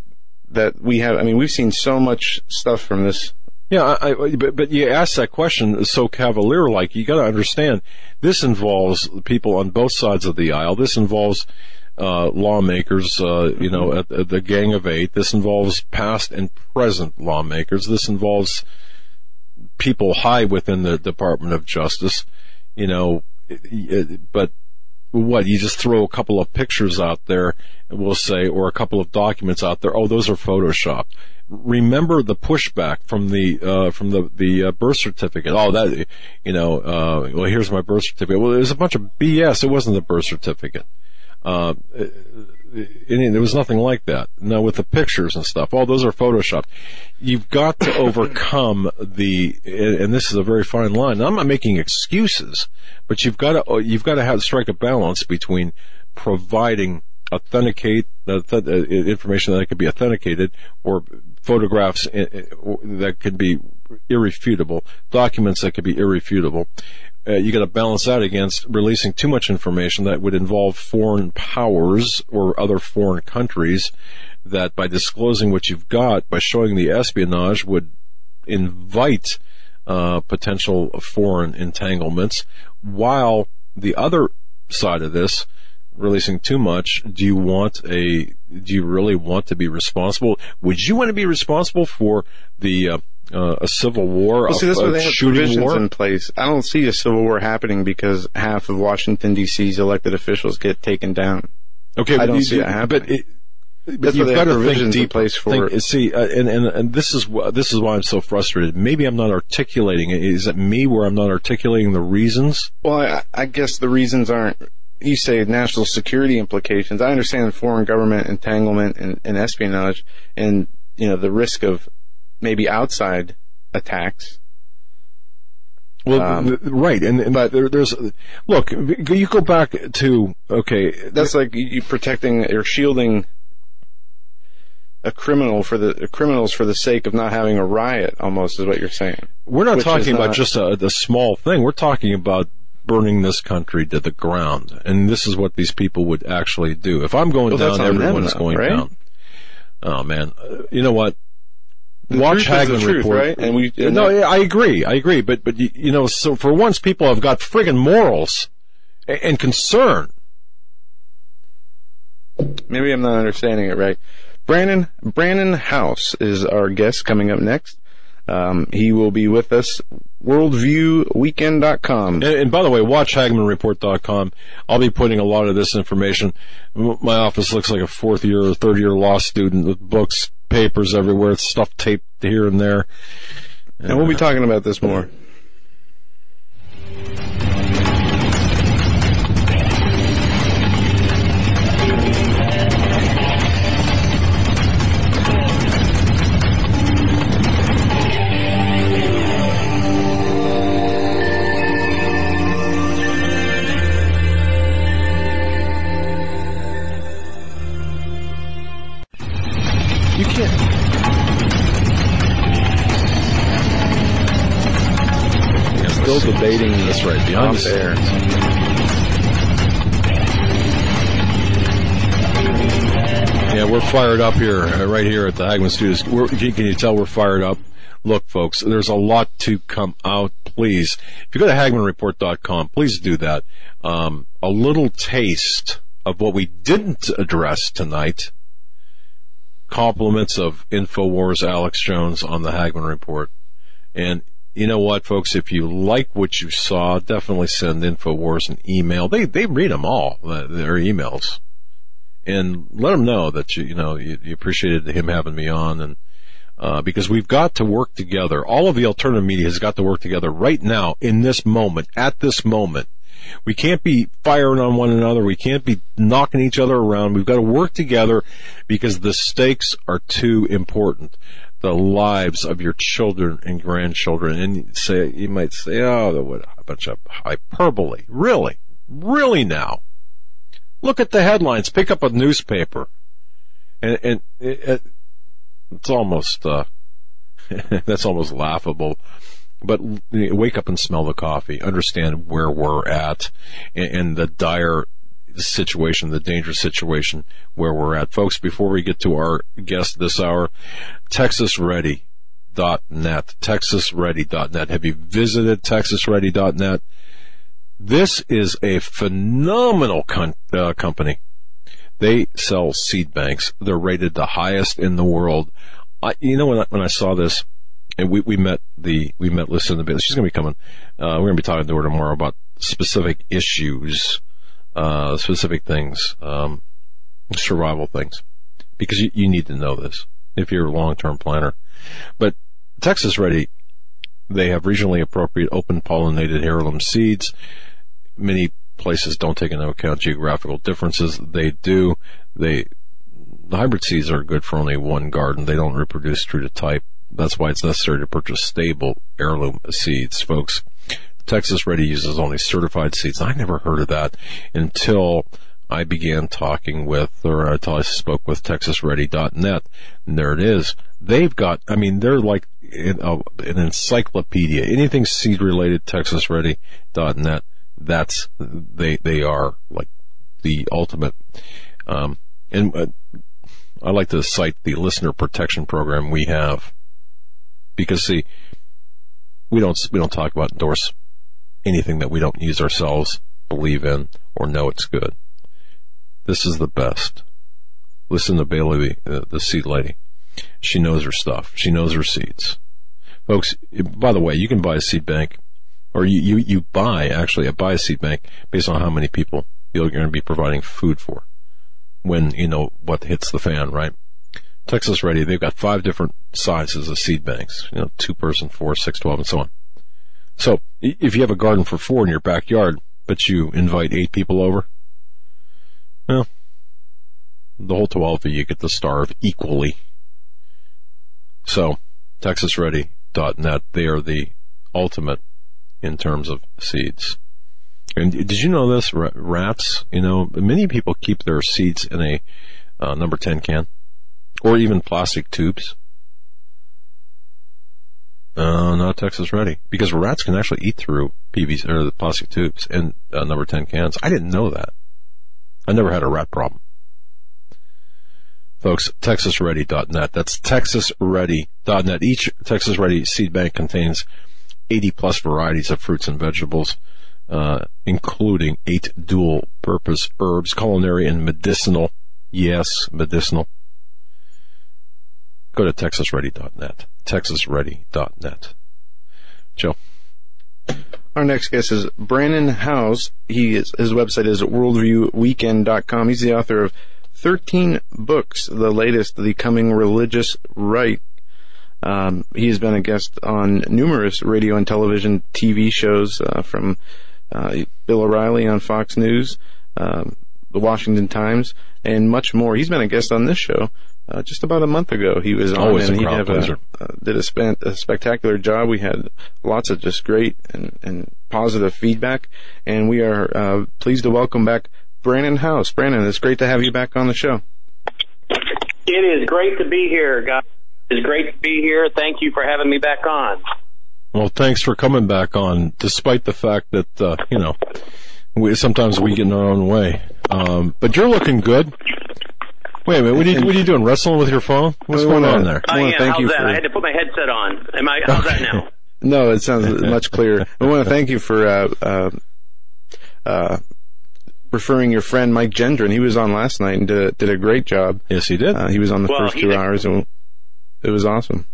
That we have. I mean, we've seen so much stuff from this. Yeah, but you ask that question so cavalier, like, you got to understand, this involves people on both sides of the aisle. This involves lawmakers, at the Gang of Eight. This involves past and present lawmakers. This involves people high within the Department of Justice, but what, you just throw a couple of pictures out there, we'll say, or a couple of documents out there, oh, those are Photoshopped. Remember the pushback from the birth certificate. Oh, that, here's my birth certificate. Well, it was a bunch of BS. It wasn't the birth certificate. There was nothing like that. Now, with the pictures and stuff, all those are Photoshopped. You've got to overcome and this is a very fine line. Now, I'm not making excuses, but you've got to strike a balance between providing information that could be authenticated, or photographs that could be irrefutable, documents that could be irrefutable. You got to balance that against releasing too much information that would involve foreign powers or other foreign countries, that by disclosing what you've got, by showing the espionage, would invite potential foreign entanglements. While the other side of this, releasing too much, do you really want to be responsible? Would you want to be responsible for a civil war? Well, see, that's why they have provisions in place. I don't see a civil war happening because half of Washington D.C.'s elected officials get taken down. Okay, I don't see that happening. But you've got to think deep. See, and this is why I'm so frustrated. Maybe I'm not articulating it. Is it me where I'm not articulating the reasons? Well, I guess the reasons aren't. You say national security implications. I understand foreign government entanglement and espionage, and the risk of maybe outside attacks. Well, right, and but there's look. You go back to that's like you protecting or shielding criminals for the sake of not having a riot. Almost is what you're saying. We're not talking about just the small thing. We're talking about burning this country to the ground, and this is what these people would actually do. If I'm going down, everyone's going down. Oh man, you know what? Watch Hagmann Report, right? And I agree. But so for once, people have got friggin' morals and concern. Maybe I'm not understanding it right. Brannon Howse is our guest coming up next. He will be with us, Worldviewweekend.com. And by the way, watch HagmannReport.com. I'll be putting a lot of this information. My office looks like a fourth-year or third-year law student with books, papers everywhere, stuff taped here and there. And we'll be talking about this more. Still debating this right beyond the stairs. Yeah, we're fired up here, right here at the Hagmann Studios. Can you tell we're fired up? Look, folks, there's a lot to come out. Please, if you go to HagmannReport.com, please do that. A little taste of what we didn't address tonight. Compliments of InfoWars Alex Jones on the Hagmann Report. And you know what, folks? If you like what you saw, definitely send InfoWars an email. They read them all, their emails, and let them know that you appreciated him having me on, and because we've got to work together. All of the alternative media has got to work together right now, in this moment, at this moment. We can't be firing on one another. We can't be knocking each other around. We've got to work together because the stakes are too important. The lives of your children and grandchildren. And you might say, oh, what a bunch of hyperbole. Really? Really now? Look at the headlines. Pick up a newspaper. And it's almost, that's almost laughable. But wake up and smell the coffee. Understand where we're at and the dire situation, the dangerous situation where we're at. Folks, before we get to our guest this hour, TexasReady.net. TexasReady.net. Have you visited TexasReady.net? This is a phenomenal company. They sell seed banks. They're rated the highest in the world. When I saw this, and we met Liz in a bit. She's going to be coming. We're going to be talking to her tomorrow about specific issues, specific things, survival things, because you need to know this if you're a long-term planner. But Texas Ready, they have regionally appropriate open-pollinated heirloom seeds. Many places don't take into account geographical differences. They do. The hybrid seeds are good for only one garden. They don't reproduce true to type. That's why it's necessary to purchase stable heirloom seeds, folks. Texas Ready uses only certified seeds. I never heard of that until I began talking with, or until I spoke with TexasReady.net. And there it is. They've got, they're like an encyclopedia. Anything seed related, TexasReady.net. That's, they are like the ultimate. I like to cite the listener protection program we have. Because see, we don't talk about, endorse anything that we don't use ourselves, believe in, or know it's good. This is the best. Listen to Bailey, the seed lady. She knows her stuff. She knows her seeds. Folks, by the way, you can buy a seed bank, or you buy a seed bank based on how many people you're going to be providing food for when you know what hits the fan, right? Texas Ready, they've got 5 different sizes of seed banks, 2-person, 4, 6, 12, and so on. So if you have a garden for 4 in your backyard, but you invite 8 people over, well, the whole 12 of you get to starve equally. So TexasReady.net, they are the ultimate in terms of seeds. And did you know this? Rats, many people keep their seeds in a number 10 can. Or even plastic tubes. Not Texas Ready. Because rats can actually eat through PVC, or the plastic tubes and number 10 cans. I didn't know that. I never had a rat problem. Folks, TexasReady.net. That's TexasReady.net. Each Texas Ready seed bank contains 80 plus varieties of fruits and vegetables, including 8 dual purpose herbs, culinary and medicinal. Yes, medicinal. Go to TexasReady.net. TexasReady.net. Joe. Our next guest is Brannon Howse. His website is Worldviewweekend.com. He's the author of 13 books, the latest, The Coming Religious Right. He's been a guest on numerous radio and television TV shows, from Bill O'Reilly on Fox News, The Washington Times, and much more. He's been a guest on this show. Just about a month ago, he was on, and he did a spectacular job. We had lots of just great and positive feedback, and we are pleased to welcome back Brannon Howse. Brannon, it's great to have you back on the show. It is great to be here, guys. It's great to be here. Thank you for having me back on. Well, thanks for coming back on, despite the fact that, sometimes we get in our own way. But you're looking good. Wait a minute, what are you doing, wrestling with your phone? What's going on there? I had to put my headset on. How's that now? No, it sounds much clearer. I want to thank you for referring your friend Mike Gendron. He was on last night and did a great job. Yes, he did. He was on the first 2 hours, and it was awesome.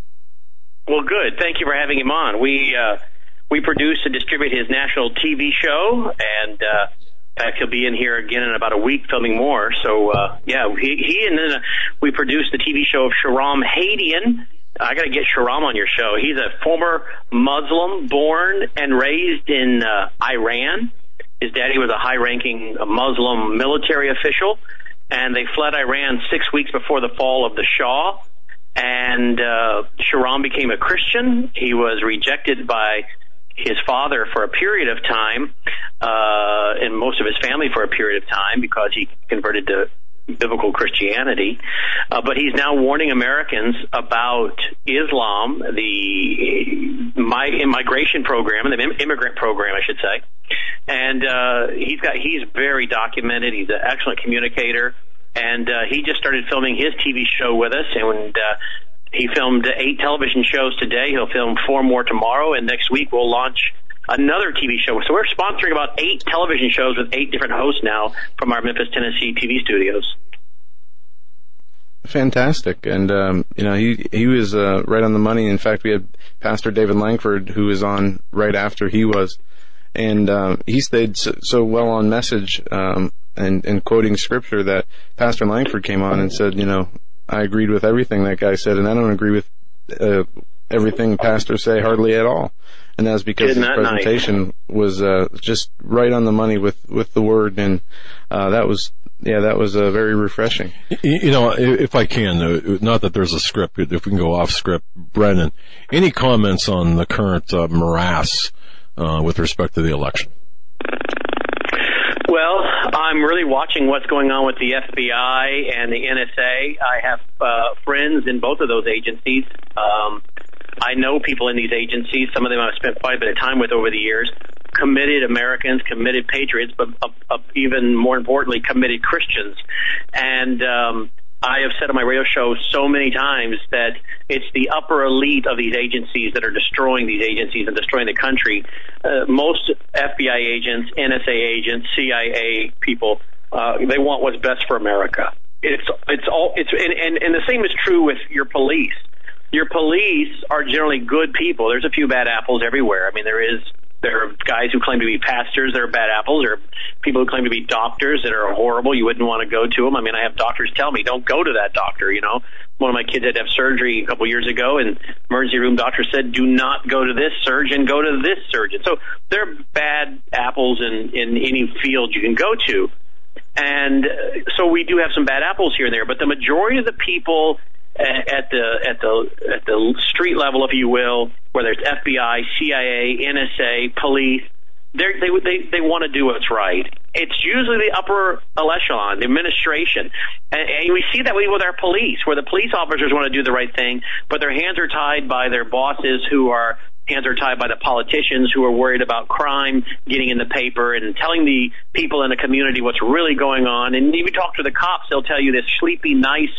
Well, good. Thank you for having him on. We produce and distribute his national TV show, and... in fact, he'll be in here again in about a week filming more. So, we produced the TV show of Sharam Hadian, I got to get Sharam on your show. He's a former Muslim born and raised in Iran. His daddy was a high-ranking Muslim military official, and they fled Iran 6 weeks before the fall of the Shah. And Sharam became a Christian. He was rejected by his father for a period of time, and most of his family for a period of time, because he converted to biblical Christianity. But he's now warning Americans about Islam, the immigration program, and the immigrant program, I should say. And he's very documented. He's an excellent communicator. And he just started filming his TV show with us, and he filmed 8 television shows today. He'll film 4 more tomorrow, and next week we'll launch another TV show. So we're sponsoring about 8 television shows with 8 different hosts now from our Memphis, Tennessee TV studios. Fantastic. And, he was right on the money. In fact, we had Pastor David Langford, who was on right after he was. And he stayed so well on message and quoting scripture that Pastor Langford came on and said, I agreed with everything that guy said, and I don't agree with everything pastors say hardly at all. And that was because his presentation was just right on the money with the word, and that was very refreshing. If I can, not that there's a script, if we can go off script, Brennan, any comments on the current morass with respect to the election? Well, I'm really watching what's going on with the FBI and the NSA. I have friends in both of those agencies. I know people in these agencies. Some of them I've spent quite a bit of time with over the years. Committed Americans, committed patriots, but even more importantly, committed Christians. And I have said on my radio show so many times that it's the upper elite of these agencies that are destroying these agencies and destroying the country. Most FBI agents, NSA agents, CIA people, they want what's best for America. And the same is true with your police. Your police are generally good people. There's a few bad apples everywhere. I mean, there are guys who claim to be pastors that are bad apples. There are people who claim to be doctors that are horrible. You wouldn't want to go to them. I mean, I have doctors tell me, don't go to that doctor, One of my kids had to have surgery a couple years ago, and emergency room doctor said, do not go to this surgeon, go to this surgeon. So there are bad apples in any field you can go to. And so we do have some bad apples here and there, but the majority of the people at the street level, if you will, whether it's FBI, CIA, NSA, police, they want to do what's right. It's usually the upper echelon, the administration, and we see that with our police, where the police officers want to do the right thing, but their hands are tied by their bosses, hands are tied by the politicians who are worried about crime getting in the paper and telling the people in the community what's really going on. And if you talk to the cops, they'll tell you this sleepy, nice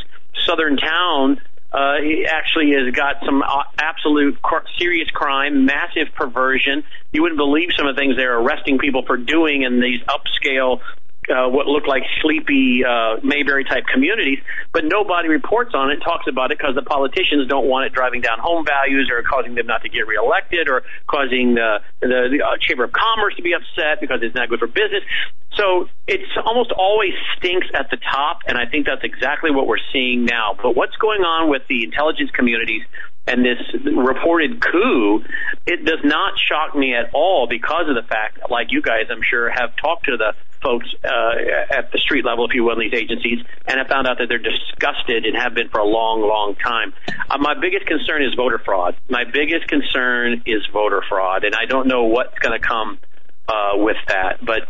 southern town actually has got some absolute serious crime, massive perversion. You wouldn't believe some of the things they're arresting people for doing in these upscale, what look like sleepy Mayberry-type communities, but nobody reports on it, talks about it, because the politicians don't want it driving down home values or causing them not to get reelected or causing the Chamber of Commerce to be upset because it's not good for business. So it's almost always stinks at the top, and I think that's exactly what we're seeing now. But what's going on with the intelligence communities and this reported coup, it does not shock me at all, because of the fact, like you guys, I'm sure, have talked to the folks at the street level, if you will, in these agencies, and have found out that they're disgusted and have been for a long, long time. My biggest concern is voter fraud. My biggest concern is voter fraud, and I don't know what's going to come with that, but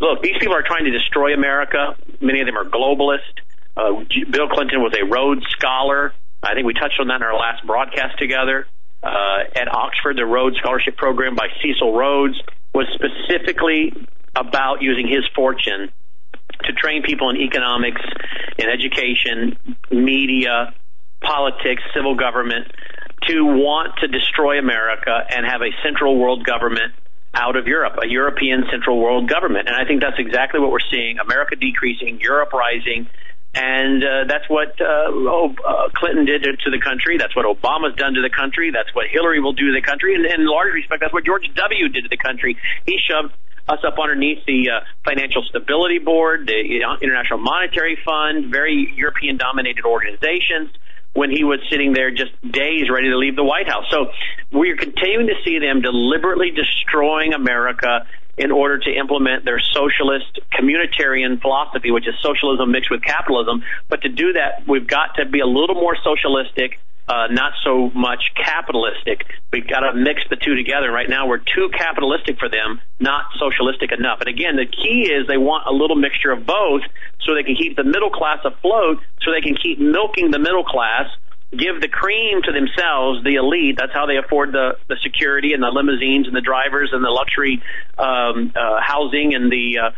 look, these people are trying to destroy America. Many of them are globalist. Bill Clinton was a Rhodes Scholar. I think we touched on that in our last broadcast together. At Oxford, the Rhodes Scholarship Program by Cecil Rhodes was specifically about using his fortune to train people in economics, in education, media, politics, civil government, to want to destroy America and have a central world government out of Europe, a European central world government. And I think that's exactly what we're seeing, America decreasing, Europe rising, and that's what Clinton did to the country. That's what Obama's done to the country. That's what Hillary will do to the country. And in large respect, that's what George W. did to the country. He shoved us up underneath the Financial Stability Board, the International Monetary Fund, very European-dominated organizations. when he was sitting there just days ready to leave the White House. So we're continuing to see them deliberately destroying America in order to implement their socialist communitarian philosophy, which is socialism mixed with capitalism. But to do that, we've got to be a little more socialistic, not so much capitalistic. We've got to mix the two together. Right now, we're too capitalistic for them, not socialistic enough. And again, the key is they want a little mixture of both so they can keep the middle class afloat, so they can keep milking the middle class, give the cream to themselves, the elite. That's how they afford the security and the limousines and the drivers and the luxury housing and the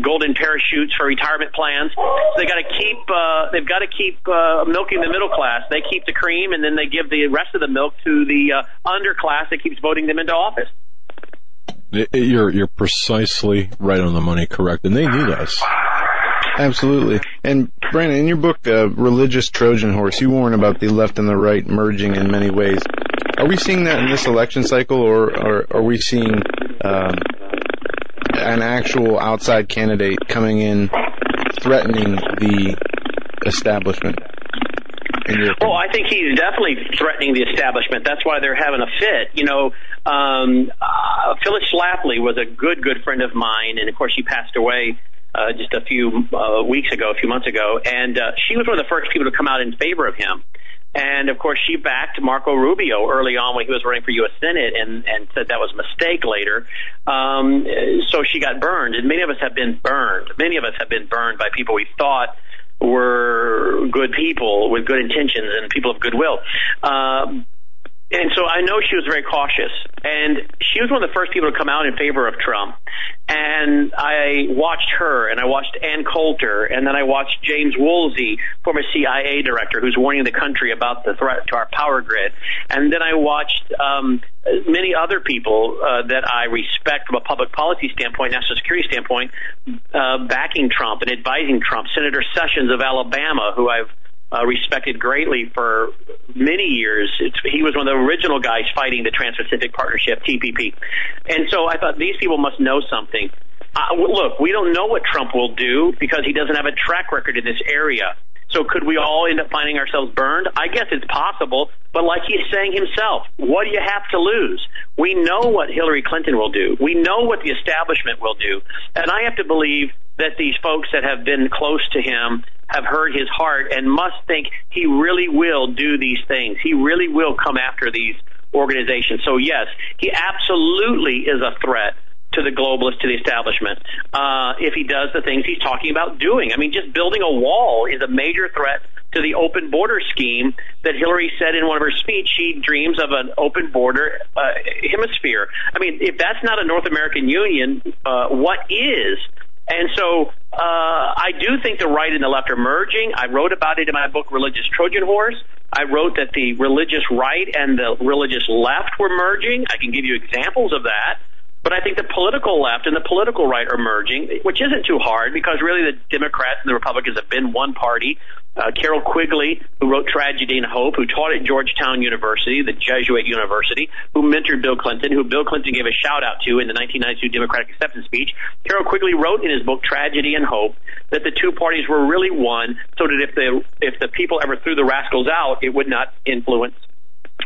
golden parachutes for retirement plans. So they got to keep. They've got to keep milking the middle class. They keep the cream, and then they give the rest of the milk to the underclass that keeps voting them into office. You're precisely right on the money, correct? And they need us. Absolutely. And Brannon, in your book, Religious Trojan Horse, you warn about the left and the right merging in many ways. Are we seeing that in this election cycle, or are we seeing an actual outside candidate coming in threatening the establishment? Oh, I think he's definitely threatening the establishment. That's why they're having a fit. You know, Phyllis Schlafly was a good friend of mine, and of course she passed away just a few months ago, and she was one of the first people to come out in favor of him. And, of course, she backed Marco Rubio early on when he was running for U.S. Senate and said that was a mistake later. So she got burned, and many of us have been burned. Many of us have been burned by people we thought were good people with good intentions and people of goodwill. And so I know she was very cautious, and she was one of the first people to come out in favor of Trump. And I watched her, and I watched Ann Coulter, and then I watched James Woolsey, former CIA director, who's warning the country about the threat to our power grid. And then I watched many other people that I respect from a public policy standpoint, national security standpoint, backing Trump and advising Trump. Senator Sessions of Alabama, who I've respected greatly for many years. He was one of the original guys fighting the Trans-Pacific Partnership, TPP. And so I thought, these people must know something. Look, we don't know what Trump will do because he doesn't have a track record in this area. So could we all end up finding ourselves burned? I guess it's possible, but like he's saying himself, what do you have to lose? We know what Hillary Clinton will do. We know what the establishment will do. And I have to believe that these folks that have been close to him have heard his heart and must think he really will do these things. He really will come after these organizations. So, yes, he absolutely is a threat to the globalists, to the establishment, if he does the things he's talking about doing. I mean, just building a wall is a major threat to the open border scheme that Hillary said in one of her speech. She dreams of an open border hemisphere. I mean, if that's not a North American Union, what is? And so I do think the right and the left are merging. I wrote about it in my book, Religious Trojan Horse. I wrote that the religious right and the religious left were merging. I can give you examples of that. But I think the political left and the political right are merging, which isn't too hard because really the Democrats and the Republicans have been one party. Carol Quigley, who wrote Tragedy and Hope, who taught at Georgetown University, the Jesuit university, who mentored Bill Clinton, who Bill Clinton gave a shout-out to in the 1992 Democratic Acceptance Speech. Carol Quigley wrote in his book Tragedy and Hope that the two parties were really one so that if the people ever threw the rascals out, it would not influence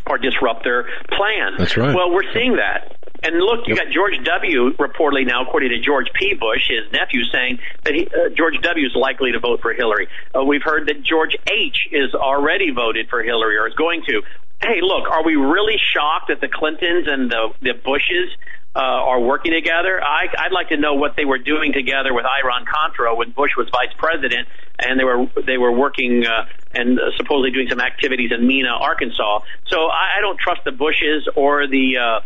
or disrupt their plan. That's right. Well, we're seeing that. And look, you got George W. reportedly now, according to George P. Bush, his nephew, saying that George W. is likely to vote for Hillary. We've heard that George H. is already voted for Hillary or is going to. Hey, look, are we really shocked that the Clintons and the Bushes are working together? I'd like to know what they were doing together with Iran-Contra when Bush was vice president, and they were working and supposedly doing some activities in Mena, Arkansas. So I don't trust the Bushes or the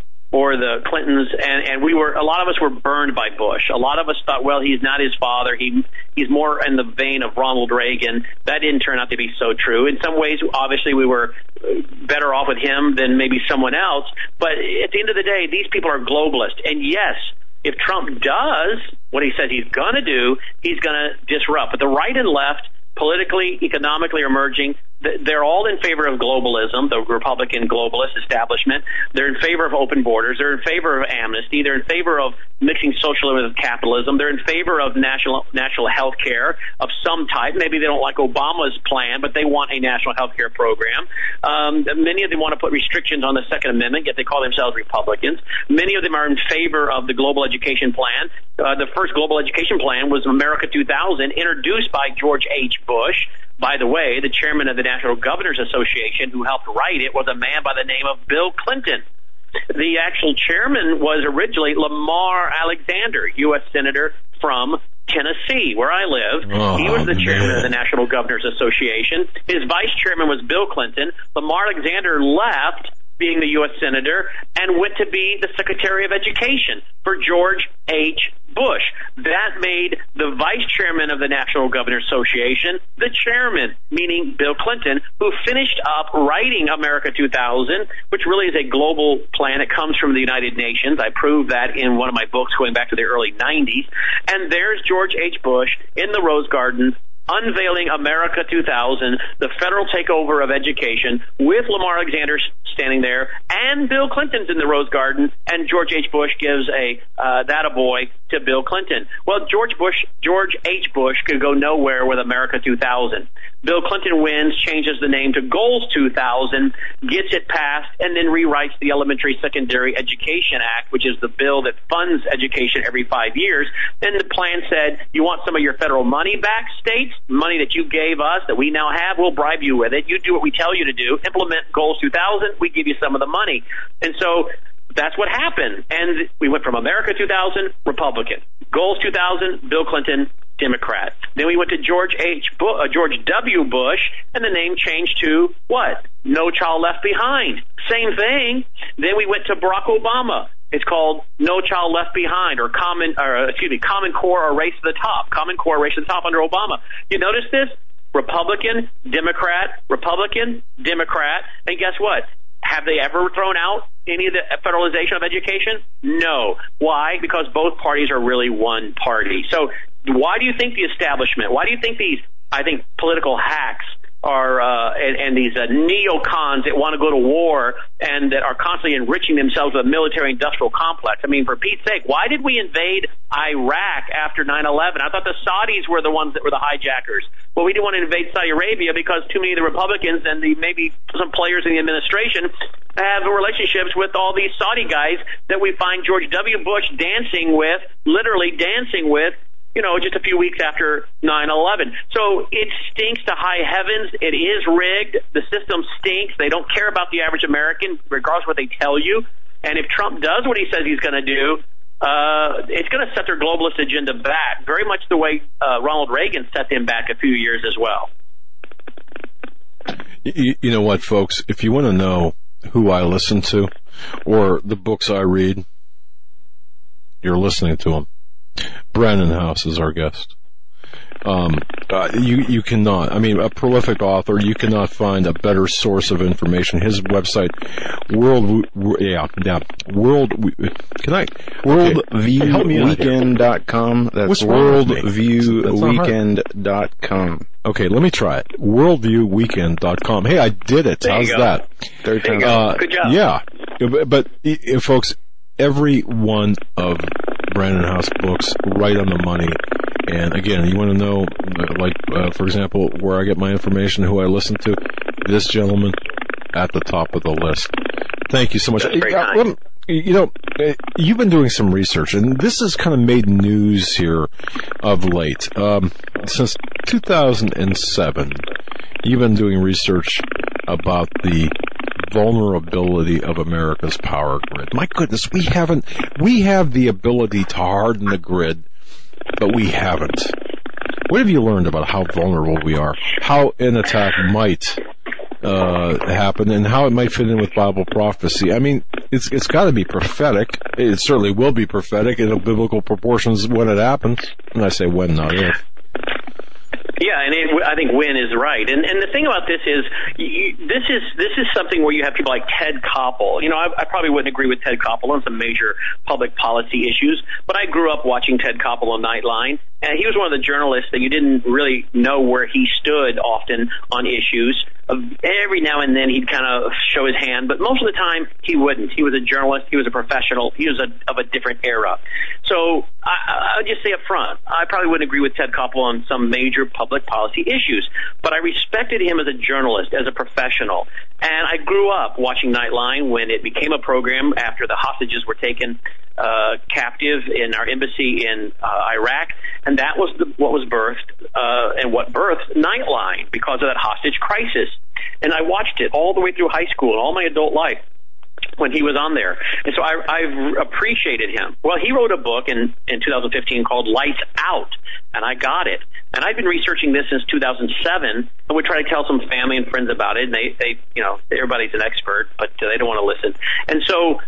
Clintons, and a lot of us were burned by Bush. A lot of us thought, well, he's not his father. He's more in the vein of Ronald Reagan. That didn't turn out to be so true. In some ways, obviously, we were better off with him than maybe someone else. But at the end of the day, these people are globalists. And yes, if Trump does what he says he's going to do, he's going to disrupt. But the right and left, politically, economically, are merging. They're all in favor of globalism, the Republican globalist establishment. They're in favor of open borders. They're in favor of amnesty. They're in favor of mixing socialism with capitalism. They're in favor of national health care of some type. Maybe they don't like Obama's plan, but they want a national health care program. Many of them want to put restrictions on the Second Amendment, yet they call themselves Republicans. Many of them are in favor of the global education plan. The first global education plan was America 2000, introduced by George H. Bush. By the way, the chairman of the National Governors Association who helped write it was a man by the name of Bill Clinton. The actual chairman was originally Lamar Alexander, U.S. Senator from Tennessee, where I live. Oh, he was the chairman of the National Governors Association. His vice chairman was Bill Clinton. Lamar Alexander left, being the U.S. Senator, and went to be the Secretary of Education for George H. Bush. That made the vice chairman of the National Governors Association the chairman, meaning Bill Clinton, who finished up writing America 2000, which really is a global plan. It comes from the United Nations. I proved that in one of my books going back to the early 90s. And there's George H. Bush in the Rose Garden, unveiling America 2000, the federal takeover of education, with Lamar Alexander standing there, and Bill Clinton's in the Rose Garden, and George H. Bush gives a that-a-boy to Bill Clinton. Well, George H. Bush could go nowhere with America 2000. Bill Clinton wins, changes the name to Goals 2000, gets it passed, and then rewrites the Elementary Secondary Education Act, which is the bill that funds education every 5 years. Then the plan said, you want some of your federal money back, states? Money that you gave us that we now have, we'll bribe you with it. You do what we tell you to do. Implement Goals 2000, we give you some of the money. And so that's what happened. And we went from America 2000, Republican. Goals 2000, Bill Clinton, Democrat. Then we went to George W. Bush, and the name changed to what? No Child Left Behind. Same thing. Then we went to Barack Obama. It's called No Child Left Behind, or Common Core, or Race to the Top. Common Core, Race to the Top under Obama. You notice this? Republican, Democrat, Republican, Democrat. And guess what? Have they ever thrown out any of the federalization of education? No. Why? Because both parties are really one party. So why do you think the establishment, why do you think these, I think, political hacks are and these neocons that want to go to war and that are constantly enriching themselves with a military-industrial complex? I mean, for Pete's sake, why did we invade Iraq after 9/11? I thought the Saudis were the ones that were the hijackers. Well, we didn't want to invade Saudi Arabia because too many of the Republicans and the maybe some players in the administration have relationships with all these Saudi guys that we find George W. Bush dancing with, literally dancing with, you know, just a few weeks after 9/11. So it stinks to high heavens. It is rigged. The system stinks. They don't care about the average American, regardless of what they tell you. And if Trump does what he says he's going to do, it's going to set their globalist agenda back, very much the way Ronald Reagan set them back a few years as well. You know what, folks? If you want to know who I listen to or the books I read, you're listening to them. Brannon Howse is our guest. You cannot, I mean, a prolific author, you cannot find a better source of information. His website, WorldViewWeekend.com. That's WorldViewWeekend.com. Okay, let me try it. WorldViewWeekend.com. Hey, I did it. How's that? Third time. Good job. Yeah. But, folks, every one of Brannon Howse books, right on the money. And again, you want to know, like, for example, where I get my information, who I listen to, this gentleman at the top of the list. Thank you so much. You know, you've been doing some research, and this has kind of made news here of late. Since 2007, you've been doing research about the vulnerability of America's power grid. My goodness, we have the ability to harden the grid, but we haven't. What have you learned about how vulnerable we are, how an attack might happen, and how it might fit in with Bible prophecy? I mean, it's got to be prophetic. It certainly will be prophetic in biblical proportions when it happens. And I say when, not if. Yeah, and I think Wynn is right. And the thing about this is, this is something where you have people like Ted Koppel. You know, I probably wouldn't agree with Ted Koppel on some major public policy issues, but I grew up watching Ted Koppel on Nightline. He was one of the journalists that you didn't really know where he stood often on issues. Every now and then he'd kind of show his hand, but most of the time he wouldn't. He was a journalist. He was a professional. He was of a different era. So I would just say up front, I probably wouldn't agree with Ted Koppel on some major public policy issues, but I respected him as a journalist, as a professional. And I grew up watching Nightline when it became a program after the hostages were taken captive in our embassy in Iraq, and that was what was birthed and what birthed Nightline because of that hostage crisis. And I watched it all the way through high school and all my adult life when he was on there. And so I've appreciated him. Well, he wrote a book in 2015 called Lights Out, and I got it. And I've been researching this since 2007, and would try to tell some family and friends about it. And they you know, everybody's an expert, but they don't want to listen. And so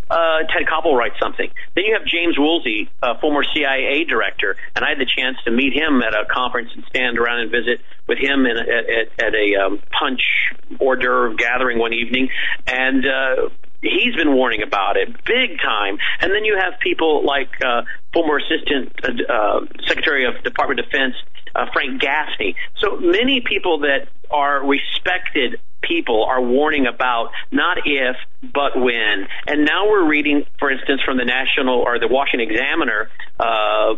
Ted Koppel writes something. Then you have James Woolsey, former CIA director, and I had the chance to meet him at a conference and stand around and visit with him at a punch hors d'oeuvre gathering one evening, and he's been warning about it big time. And then you have people like former Assistant Secretary of Department of Defense Frank Gaffney. So many people that are respected people are warning about not if, but when. And now we're reading, for instance, from the National or the Washington Examiner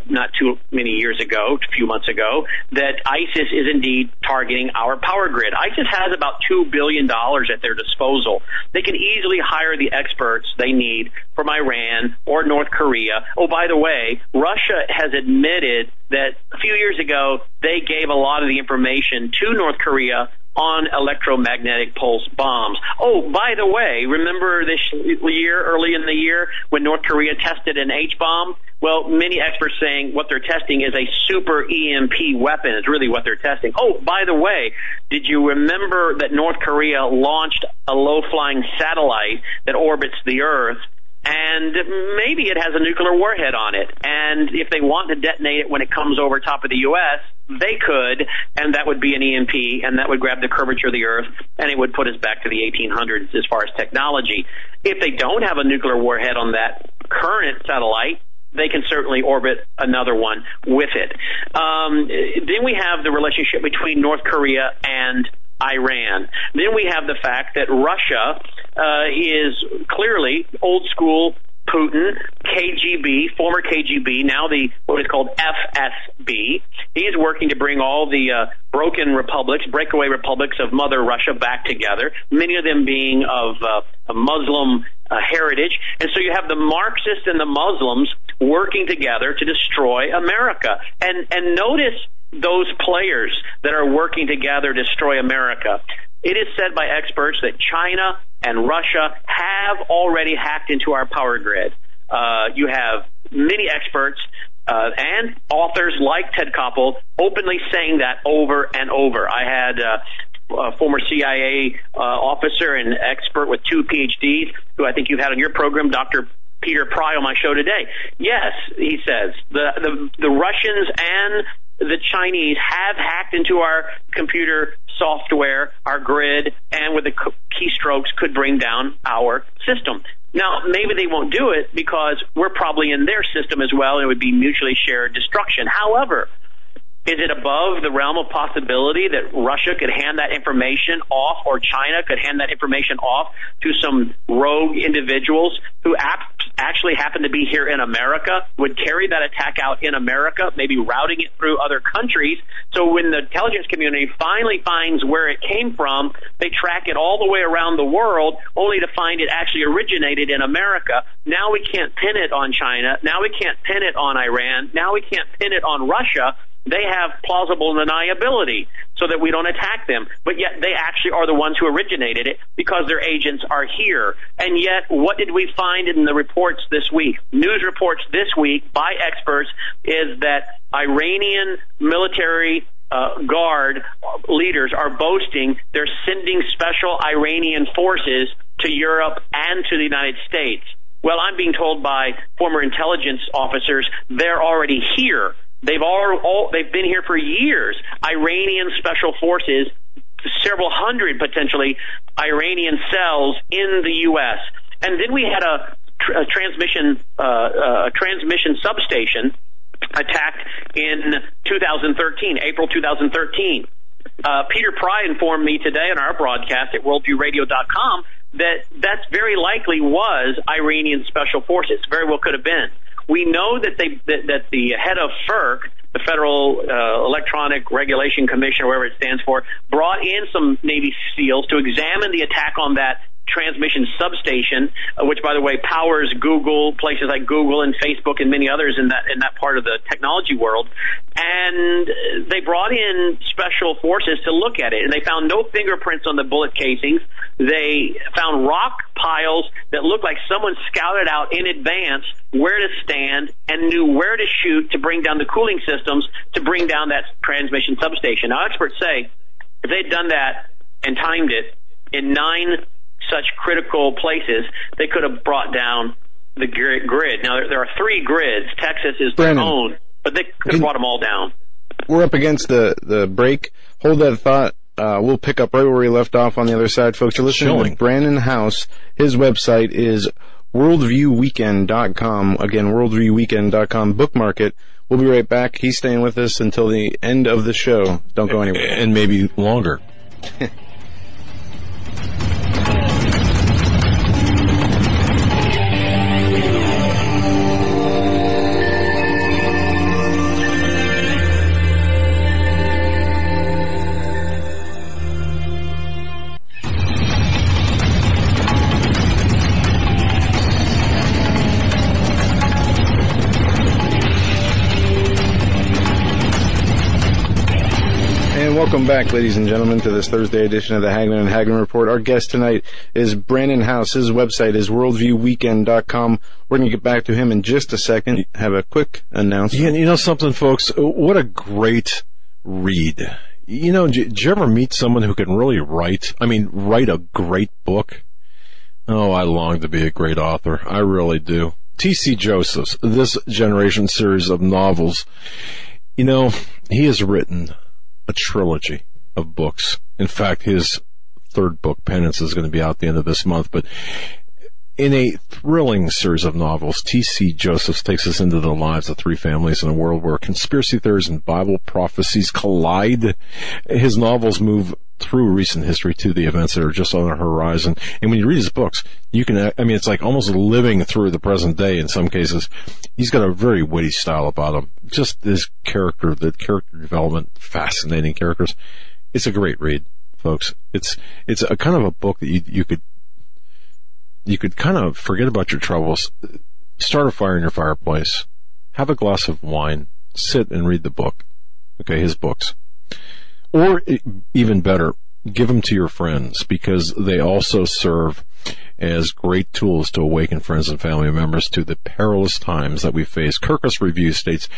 not too many years ago, a few months ago, that ISIS is indeed targeting our power grid. ISIS has about $2 billion at their disposal. They can easily hire the experts they need from Iran or North Korea. Oh, by the way, Russia has admitted that a few years ago they gave a lot of the information to North Korea on electromagnetic pulse bombs. Oh, by the way, remember this year, early in the year, when North Korea tested an H-bomb? Well, many experts saying what they're testing is a super EMP weapon is really what they're testing. Oh, by the way, did you remember that North Korea launched a low-flying satellite that orbits the Earth? And maybe it has a nuclear warhead on it. And if they want to detonate it when it comes over top of the U.S., they could, and that would be an EMP, and that would grab the curvature of the Earth, and it would put us back to the 1800s as far as technology. If they don't have a nuclear warhead on that current satellite, they can certainly orbit another one with it. Then we have the relationship between North Korea and Iran. Then we have the fact that Russia is clearly old school Putin, KGB, former KGB, now the what is called FSB. He is working to bring all the broken republics, breakaway republics of Mother Russia back together, many of them being of a Muslim heritage. And so you have the Marxists and the Muslims working together to destroy America. And notice those players that are working together to destroy America. It is said by experts that China and Russia have already hacked into our power grid. You have many experts and authors like Ted Koppel openly saying that over and over. I had a former CIA officer and expert with 2 PhDs, who I think you've had on your program, Dr. Peter Pry, on my show today. Yes, he says, the Russians and the Chinese have hacked into our computer software, our grid, and with the keystrokes could bring down our system. Now, maybe they won't do it because we're probably in their system as well. It would be mutually shared destruction. However, is it above the realm of possibility that Russia could hand that information off, or China could hand that information off to some rogue individuals who actually happen to be here in America, would carry that attack out in America, maybe routing it through other countries? So when the intelligence community finally finds where it came from, they track it all the way around the world, only to find it actually originated in America. Now we can't pin it on China. Now we can't pin it on Iran. Now we can't pin it on Russia. They have plausible deniability so that we don't attack them. But yet they actually are the ones who originated it because their agents are here. And yet what did we find in the reports this week? News reports this week by experts is that Iranian military guard leaders are boasting they're sending special Iranian forces to Europe and to the United States. Well, I'm being told by former intelligence officers they're already here. They've been here for years. Iranian special forces, several hundred potentially Iranian cells in the U.S. And then we had a transmission substation attack in 2013, April 2013. Peter Pry informed me today in our broadcast at WorldviewRadio.com that that's very likely was Iranian special forces. Very well could have been. We know that that the head of FERC, the Federal Electronic Regulation Commission, or whatever it stands for, brought in some Navy SEALs to examine the attack on that transmission substation, which, by the way, powers Google, places like Google and Facebook and many others in that part of the technology world. And they brought in special forces to look at it, and they found no fingerprints on the bullet casings. They found rock piles that looked like someone scouted out in advance where to stand and knew where to shoot to bring down the cooling systems to bring down that transmission substation. Now, experts say if they'd done that and timed it in 9 such critical places, they could have brought down the grid. Now, there are 3 grids. Texas is their own, but they could have brought them all down. We're up against the break. Hold that thought. We'll pick up right where we left off on the other side, folks. You're listening to Brannon Howse. His website is worldviewweekend.com. Again, worldviewweekend.com. Bookmark it. We'll be right back. He's staying with us until the end of the show. Don't go anywhere. And maybe longer. Welcome back, ladies and gentlemen, to this Thursday edition of the Hagmann and Hagmann Report. Our guest tonight is Brannon Howse. His website is worldviewweekend.com. We're going to get back to him in just a second. Have a quick announcement. Yeah, you know something, folks? What a great read. You know, did you ever meet someone who can really write? I mean, write a great book? Oh, I long to be a great author. I really do. T.C. Joseph's This Generation series of novels. You know, he has written a trilogy of books. In fact, his third book, Penance, is going to be out the end of this month. But in a thrilling series of novels, T.C. Josephs takes us into the lives of 3 families in a world where conspiracy theories and Bible prophecies collide. His novels move through recent history to the events that are just on the horizon. And when you read his books, you can, I mean, it's like almost living through the present day in some cases. He's got a very witty style about him. Just his character, the character development, fascinating characters. It's a great read, folks. It's a kind of a book that you could kind of forget about your troubles, start a fire in your fireplace, have a glass of wine, sit and read the book. Okay, his books. Or even better, give them to your friends, because they also serve as great tools to awaken friends and family members to the perilous times that we face. Kirkus Review states,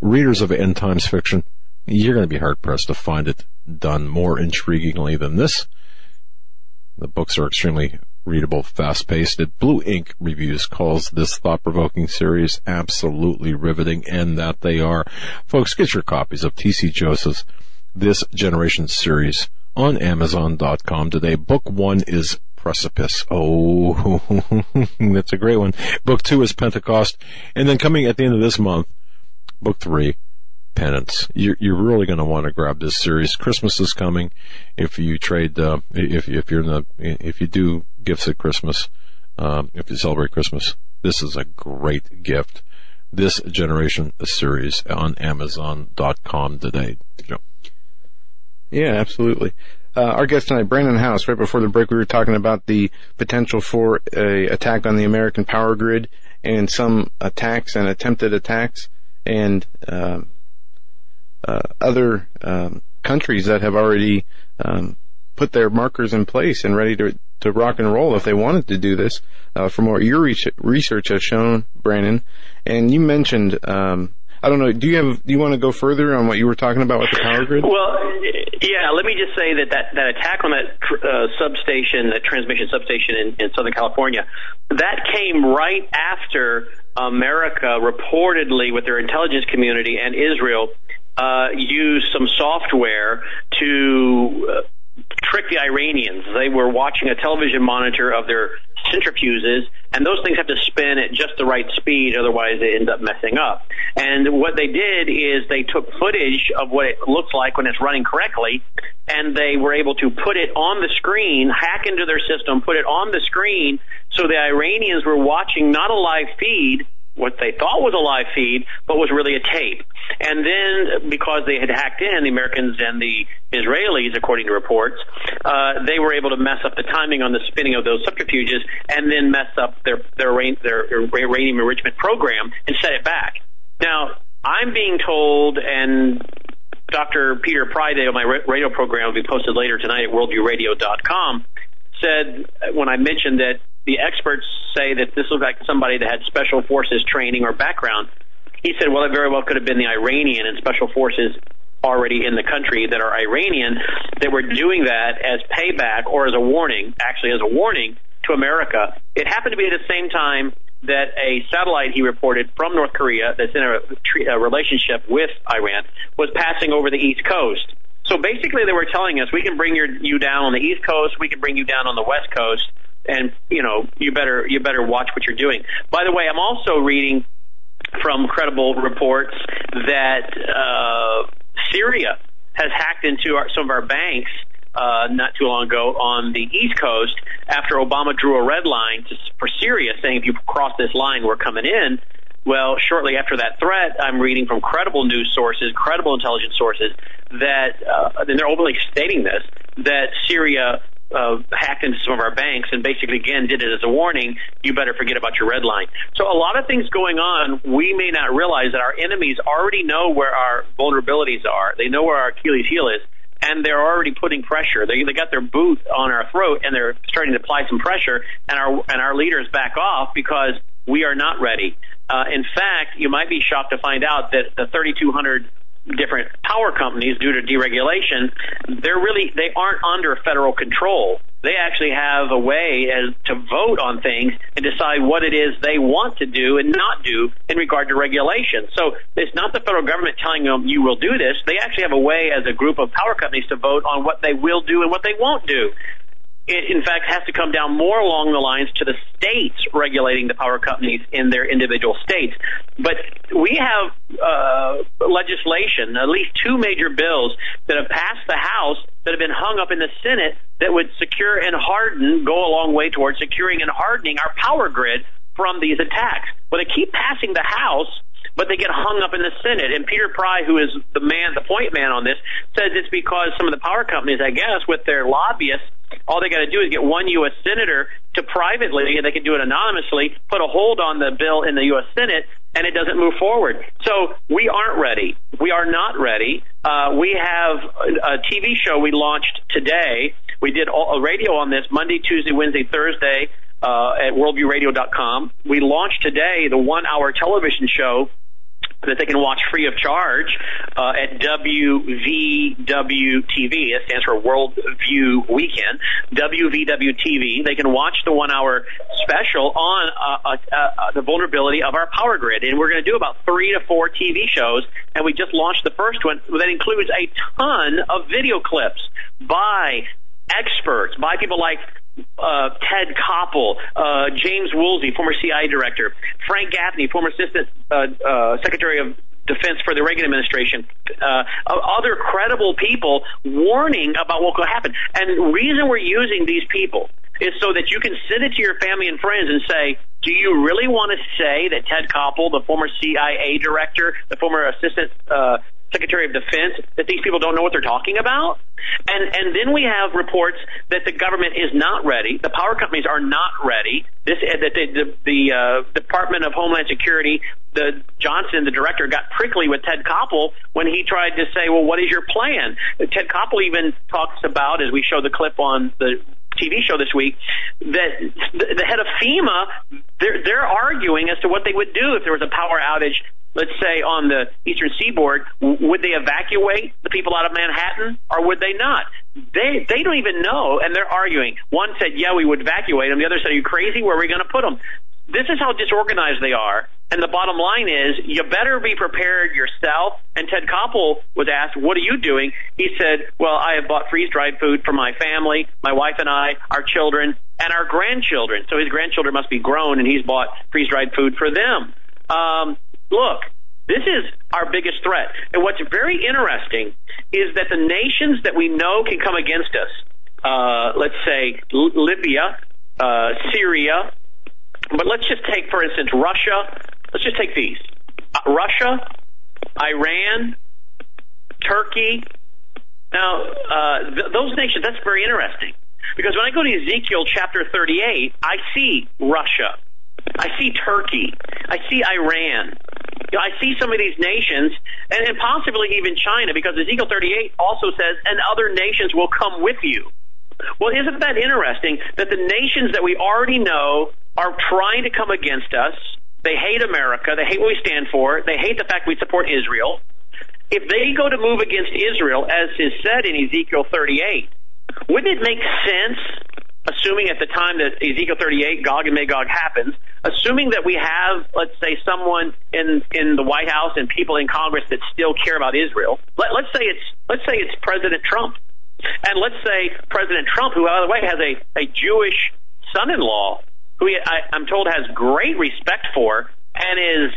readers of end times fiction, you're going to be hard-pressed to find it done more intriguingly than this. The books are extremely readable, fast-paced. Blue Ink Reviews calls this thought-provoking series absolutely riveting, and that they are. Folks, get your copies of T.C. Joseph's This Generation series on Amazon.com today. Book 1 is Precipice. Oh, that's a great one. Book 2 is Pentecost. And then coming at the end of this month, Book 3, Penance. You're really going to want to grab this series. Christmas is coming. If you trade, if you do gifts at Christmas, if you celebrate Christmas, this is a great gift. This Generation series on Amazon.com today. Joe. Yeah, absolutely. Our guest tonight, Brannon Howse. Right before the break, we were talking about the potential for an attack on the American power grid and some attacks and attempted attacks and other countries that have already put their markers in place and ready to rock and roll if they wanted to do this, from what your research has shown, Brannon. And you mentioned, I don't know, do you want to go further on what you were talking about with the power grid? Well, yeah, let me just say that attack on that substation, that transmission substation in Southern California, that came right after America reportedly, with their intelligence community and Israel, used some software to trick the Iranians. They were watching a television monitor of their centrifuges, and those things have to spin at just the right speed, otherwise they end up messing up. And what they did is they took footage of what it looks like when it's running correctly, and they were able to put it on the screen, hack into their system, put it on the screen, so the Iranians were watching not a live feed, what they thought was a live feed, but was really a tape. And then, because they had hacked in, the Americans and the Israelis, according to reports, they were able to mess up the timing on the spinning of those subterfuges and then mess up their uranium enrichment program and set it back. Now, I'm being told, and Dr. Peter Pry, on my radio program, will be posted later tonight at worldviewradio.com, said, when I mentioned that the experts say that this looked like somebody that had special forces training or background, he said, well, it very well could have been the Iranian and special forces already in the country that are Iranian that were doing that as payback or as a warning, actually as a warning to America. It happened to be at the same time that a satellite, he reported, from North Korea that's in a relationship with Iran was passing over the East Coast. So basically they were telling us, we can bring you down on the East Coast, we can bring you down on the West Coast, and, you know, you better watch what you're doing. By the way, I'm also reading from credible reports that Syria has hacked into some of our banks not too long ago on the East Coast after Obama drew a red line for Syria, saying if you cross this line, we're coming in. Well, shortly after that threat, I'm reading from credible news sources, credible intelligence sources, that, and they're openly stating this, that Syria hacked into some of our banks and basically, again, did it as a warning, you better forget about your red line. So a lot of things going on, we may not realize that our enemies already know where our vulnerabilities are. They know where our Achilles heel is, and they're already putting pressure. They got their boot on our throat, and they're starting to apply some pressure, and our leaders back off because we are not ready. In fact, you might be shocked to find out that the 3,200 different power companies, due to deregulation, they aren't under federal control. They actually have a way to vote on things and decide what it is they want to do and not do in regard to regulation. So it's not the federal government telling them you will do this. They actually have a way as a group of power companies to vote on what they will do and what they won't do. It, in fact, has to come down more along the lines to the states regulating the power companies in their individual states. But we have legislation, at least two major bills that have passed the House that have been hung up in the Senate that would secure and harden, go a long way towards securing and hardening our power grid from these attacks. Well, they keep passing the House, but they get hung up in the Senate. And Peter Pry, who is the point man on this, says it's because some of the power companies, I guess, with their lobbyists, all they got to do is get one U.S. senator to privately, and they can do it anonymously, put a hold on the bill in the U.S. Senate, and it doesn't move forward. So we aren't ready. We are not ready. We have a TV show we launched today. We did a radio on this Monday, Tuesday, Wednesday, Thursday at worldviewradio.com. We launched today the one-hour television show that they can watch free of charge at WVWTV. That stands for World View Weekend. WVWTV. They can watch the one-hour special on the vulnerability of our power grid. And we're going to do about 3 to 4 TV shows, and we just launched the first one. That includes a ton of video clips by experts, by people like Ted Koppel, James Woolsey, former CIA director, Frank Gaffney, former assistant secretary of defense for the Reagan administration, other credible people warning about what could happen. And the reason we're using these people is so that you can send it to your family and friends and say, do you really want to say that Ted Koppel, the former CIA director, the former assistant Secretary of Defense, that these people don't know what they're talking about? And then we have reports that the government is not ready, the power companies are not ready, that the Department of Homeland Security, Johnson, the director, got prickly with Ted Koppel when he tried to say, well, what is your plan? Ted Koppel even talks about, as we show the clip on the TV show this week, that the head of FEMA, they're arguing as to what they would do if there was a power outage, let's say, on the eastern seaboard. Would they evacuate the people out of Manhattan, or would they not? They don't even know, and they're arguing. One said, yeah, we would evacuate them. The other said, are you crazy? Where are we going to put them? This is how disorganized they are, and the bottom line is you better be prepared yourself. And Ted Koppel was asked, what are you doing? He said, well, I have bought freeze-dried food for my family, my wife and I, our children, and our grandchildren. So his grandchildren must be grown, and he's bought freeze-dried food for them. Look, this is our biggest threat. And what's very interesting is that the nations that we know can come against us, let's say Libya, Syria, but let's just take, for instance, Russia. Let's just take these. Russia, Iran, Turkey. Now, those nations, that's very interesting. Because when I go to Ezekiel chapter 38, I see Russia. I see Turkey. I see Iran. You know, I see some of these nations, and possibly even China, because Ezekiel 38 also says, and other nations will come with you. Well, isn't that interesting that the nations that we already know are trying to come against us? They hate America. They hate what we stand for. They hate the fact we support Israel. If they go to move against Israel, as is said in Ezekiel 38, wouldn't it make sense, assuming at the time that Ezekiel 38, Gog and Magog happens, assuming that we have, let's say, someone in the White House and people in Congress that still care about Israel. Let's say it's President Trump, and let's say President Trump, who, by the way, has a Jewish son-in-law who I'm told has great respect for and is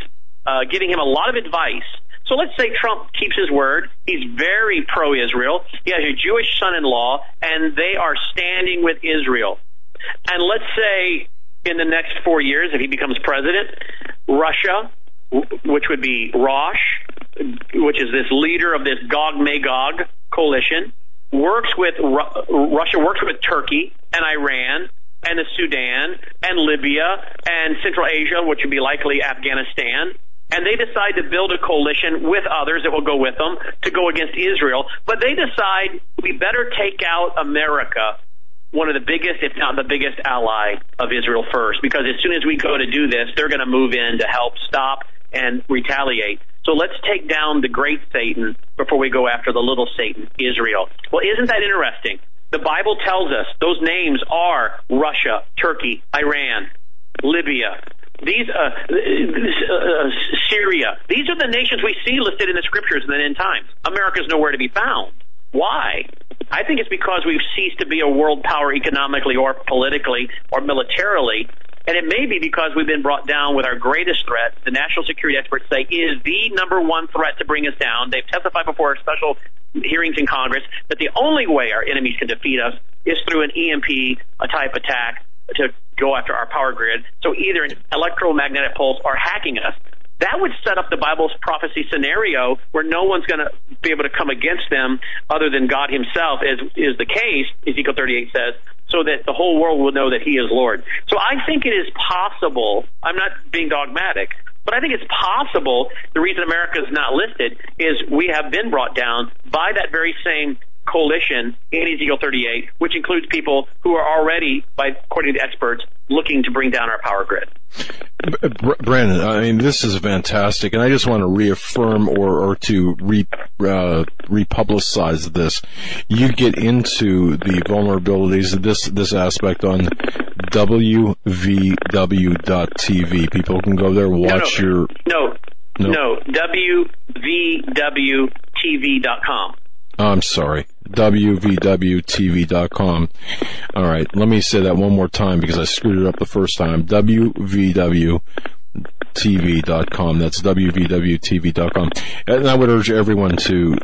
giving him a lot of advice. So let's say Trump keeps his word. He's very pro-Israel. He has a Jewish son-in-law, and they are standing with Israel. And let's say in the next 4 years, if he becomes president, Russia, which would be Rosh, which is this leader of this Gog-Magog coalition, Russia works with Turkey and Iran and the Sudan and Libya and Central Asia, which would be likely Afghanistan. And they decide to build a coalition with others that will go with them to go against Israel. But they decide we better take out America, one of the biggest, if not the biggest ally of Israel first, because as soon as we go to do this, they're going to move in to help stop and retaliate. So let's take down the great Satan before we go after the little Satan, Israel. Well, isn't that interesting? The Bible tells us those names are Russia, Turkey, Iran, Libya, Syria. These are the nations we see listed in the Scriptures in the end times. America's nowhere to be found. Why? I think it's because we've ceased to be a world power economically or politically or militarily, and it may be because we've been brought down with our greatest threat. The national security experts say is the number one threat to bring us down. They've testified before special hearings in Congress that the only way our enemies can defeat us is through an EMP, a type attack, to go after our power grid, so either an electromagnetic pulse or hacking us. That would set up the Bible's prophecy scenario where no one's going to be able to come against them other than God himself, as is the case, Ezekiel 38 says, so that the whole world will know that he is Lord. So I think it is possible, I'm not being dogmatic, but I think it's possible the reason America is not listed is we have been brought down by that very same coalition in Ezekiel 38, which includes people who are already, according to experts, looking to bring down our power grid. Brannon, I mean, this is fantastic, and I just want to reaffirm or to republicize this. You get into the vulnerabilities of this aspect on WVW.TV. People can go there, watch WVWTV.com. I'm sorry, WVWTV.com. All right, let me say that one more time because I screwed it up the first time. WVWTV.com. That's WVWTV.com. And I would urge everyone to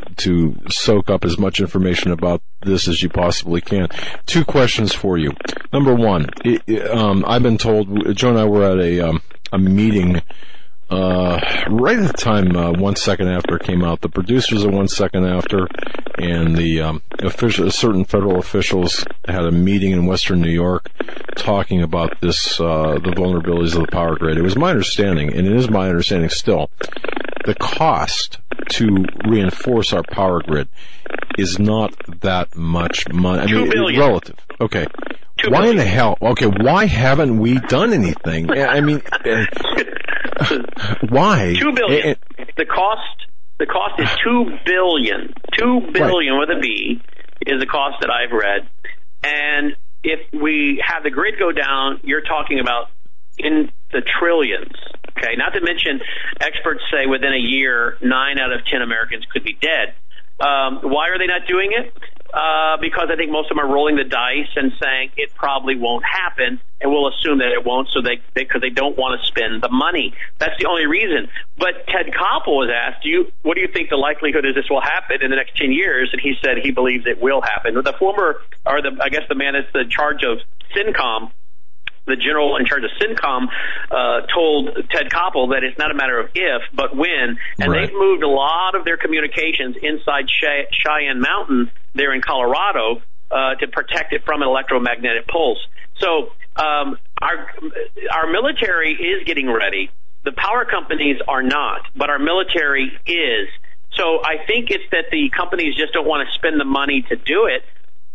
soak up as much information about this as you possibly can. Two questions for you. Number one, I've been told, Joe and I were at a meeting right at the time 1 second after came out. The producers of 1 second after and the certain federal officials had a meeting in Western New York talking about this, the vulnerabilities of the power grid. It was my understanding, and it is my understanding still, the cost to reinforce our power grid is not that much money. I mean, $2 billion. Relative. Okay. Why in the hell? Okay, why haven't we done anything? I mean, why? $2 billion. The cost is $2 billion. $2 billion right, with a B is the cost that I've read. And if we have the grid go down, you're talking about in the trillions. Okay, not to mention, experts say within a year, 9 out of 10 Americans could be dead. Why are they not doing it? because I think most of them are rolling the dice and saying it probably won't happen, and we'll assume that it won't, so because they don't want to spend the money. That's the only reason. But Ted Koppel was asked, what do you think the likelihood is this will happen in the next 10 years? And he said he believes it will happen. The former, or the man that's in charge of CINCOM, the general in charge of CINCOM, told Ted Koppel that it's not a matter of if, but when. And right. They've moved a lot of their communications inside Cheyenne Mountain there in Colorado to protect it from an electromagnetic pulse. So our military is getting ready. The power companies are not, but our military is. So I think it's that the companies just don't want to spend the money to do it,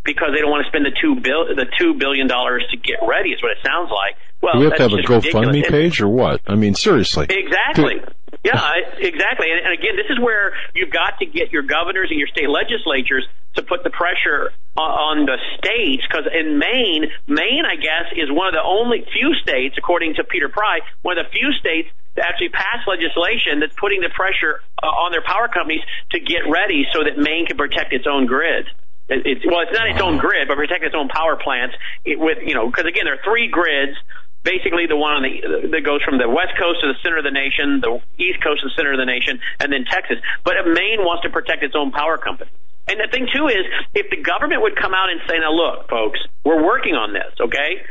because they don't want to spend the $2 billion to get ready, is what it sounds like. Well, do we have to have a GoFundMe page or what? I mean, seriously. Exactly. Yeah, exactly. And again, this is where you've got to get your governors and your state legislatures to put the pressure on the states, because in Maine, I guess, is one of the only few states, according to Peter Pry, one of the few states that actually passed legislation that's putting the pressure on their power companies to get ready so that Maine can protect its own grid. It's not its own grid, but protect its own power plants. Because again, there are three grids. Basically, the one that goes from the west coast to the center of the nation, the east coast to the center of the nation, and then Texas. But Maine wants to protect its own power company. And the thing too is, if the government would come out and say, "Now look, folks, we're working on this, okay?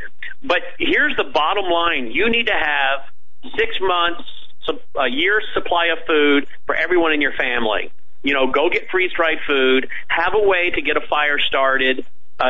But here's the bottom line: you need to have 6 months, a year's supply of food for everyone in your family." Go get freeze-dried food, have a way to get a fire started,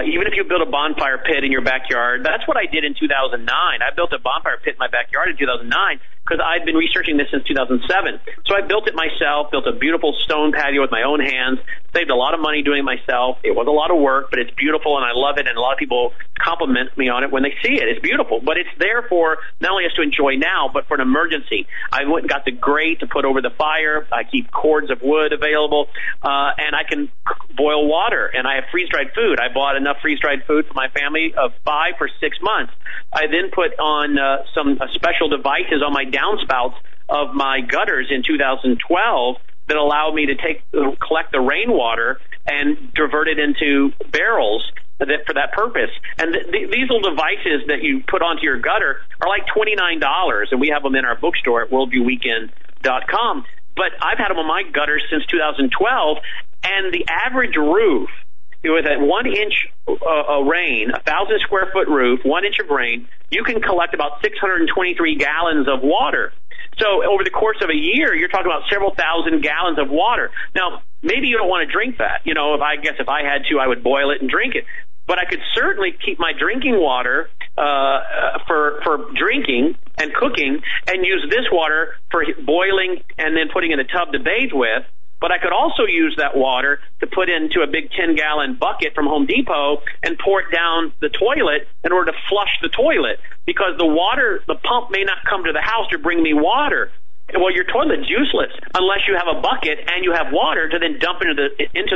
even if you build a bonfire pit in your backyard. That's what I did in 2009. I built a bonfire pit in my backyard in 2009 because I'd been researching this since 2007. So I built it myself, built a beautiful stone patio with my own hands, saved a lot of money doing it myself. It was a lot of work, but it's beautiful, and I love it, and a lot of people compliment me on it when they see it. It's beautiful, but it's there for not only us to enjoy now, but for an emergency. I went and got the grate to put over the fire. I keep cords of wood available, and I can boil water, and I have freeze-dried food. I bought enough freeze-dried food for my family of 5 for 6 months. I then put on some special devices on my downspouts of my gutters in 2012 that allowed me to collect the rainwater and divert it into barrels for that purpose. And these little devices that you put onto your gutter are like $29, and we have them in our bookstore at WorldviewWeekend.com. But I've had them on my gutters since 2012, and the average roof, with a 1-inch rain, 1,000-square-foot roof, 1 inch of rain, you can collect about 623 gallons of water. So over the course of a year, you're talking about several thousand gallons of water. Now, maybe you don't want to drink that. If I had to, I would boil it and drink it. But I could certainly keep my drinking water for drinking and cooking, and use this water for boiling and then putting in a tub to bathe with. But I could also use that water to put into a big 10-gallon bucket from Home Depot and pour it down the toilet in order to flush the toilet, because the pump may not come to the house to bring me water. Well, your toilet's useless unless you have a bucket and you have water to then dump into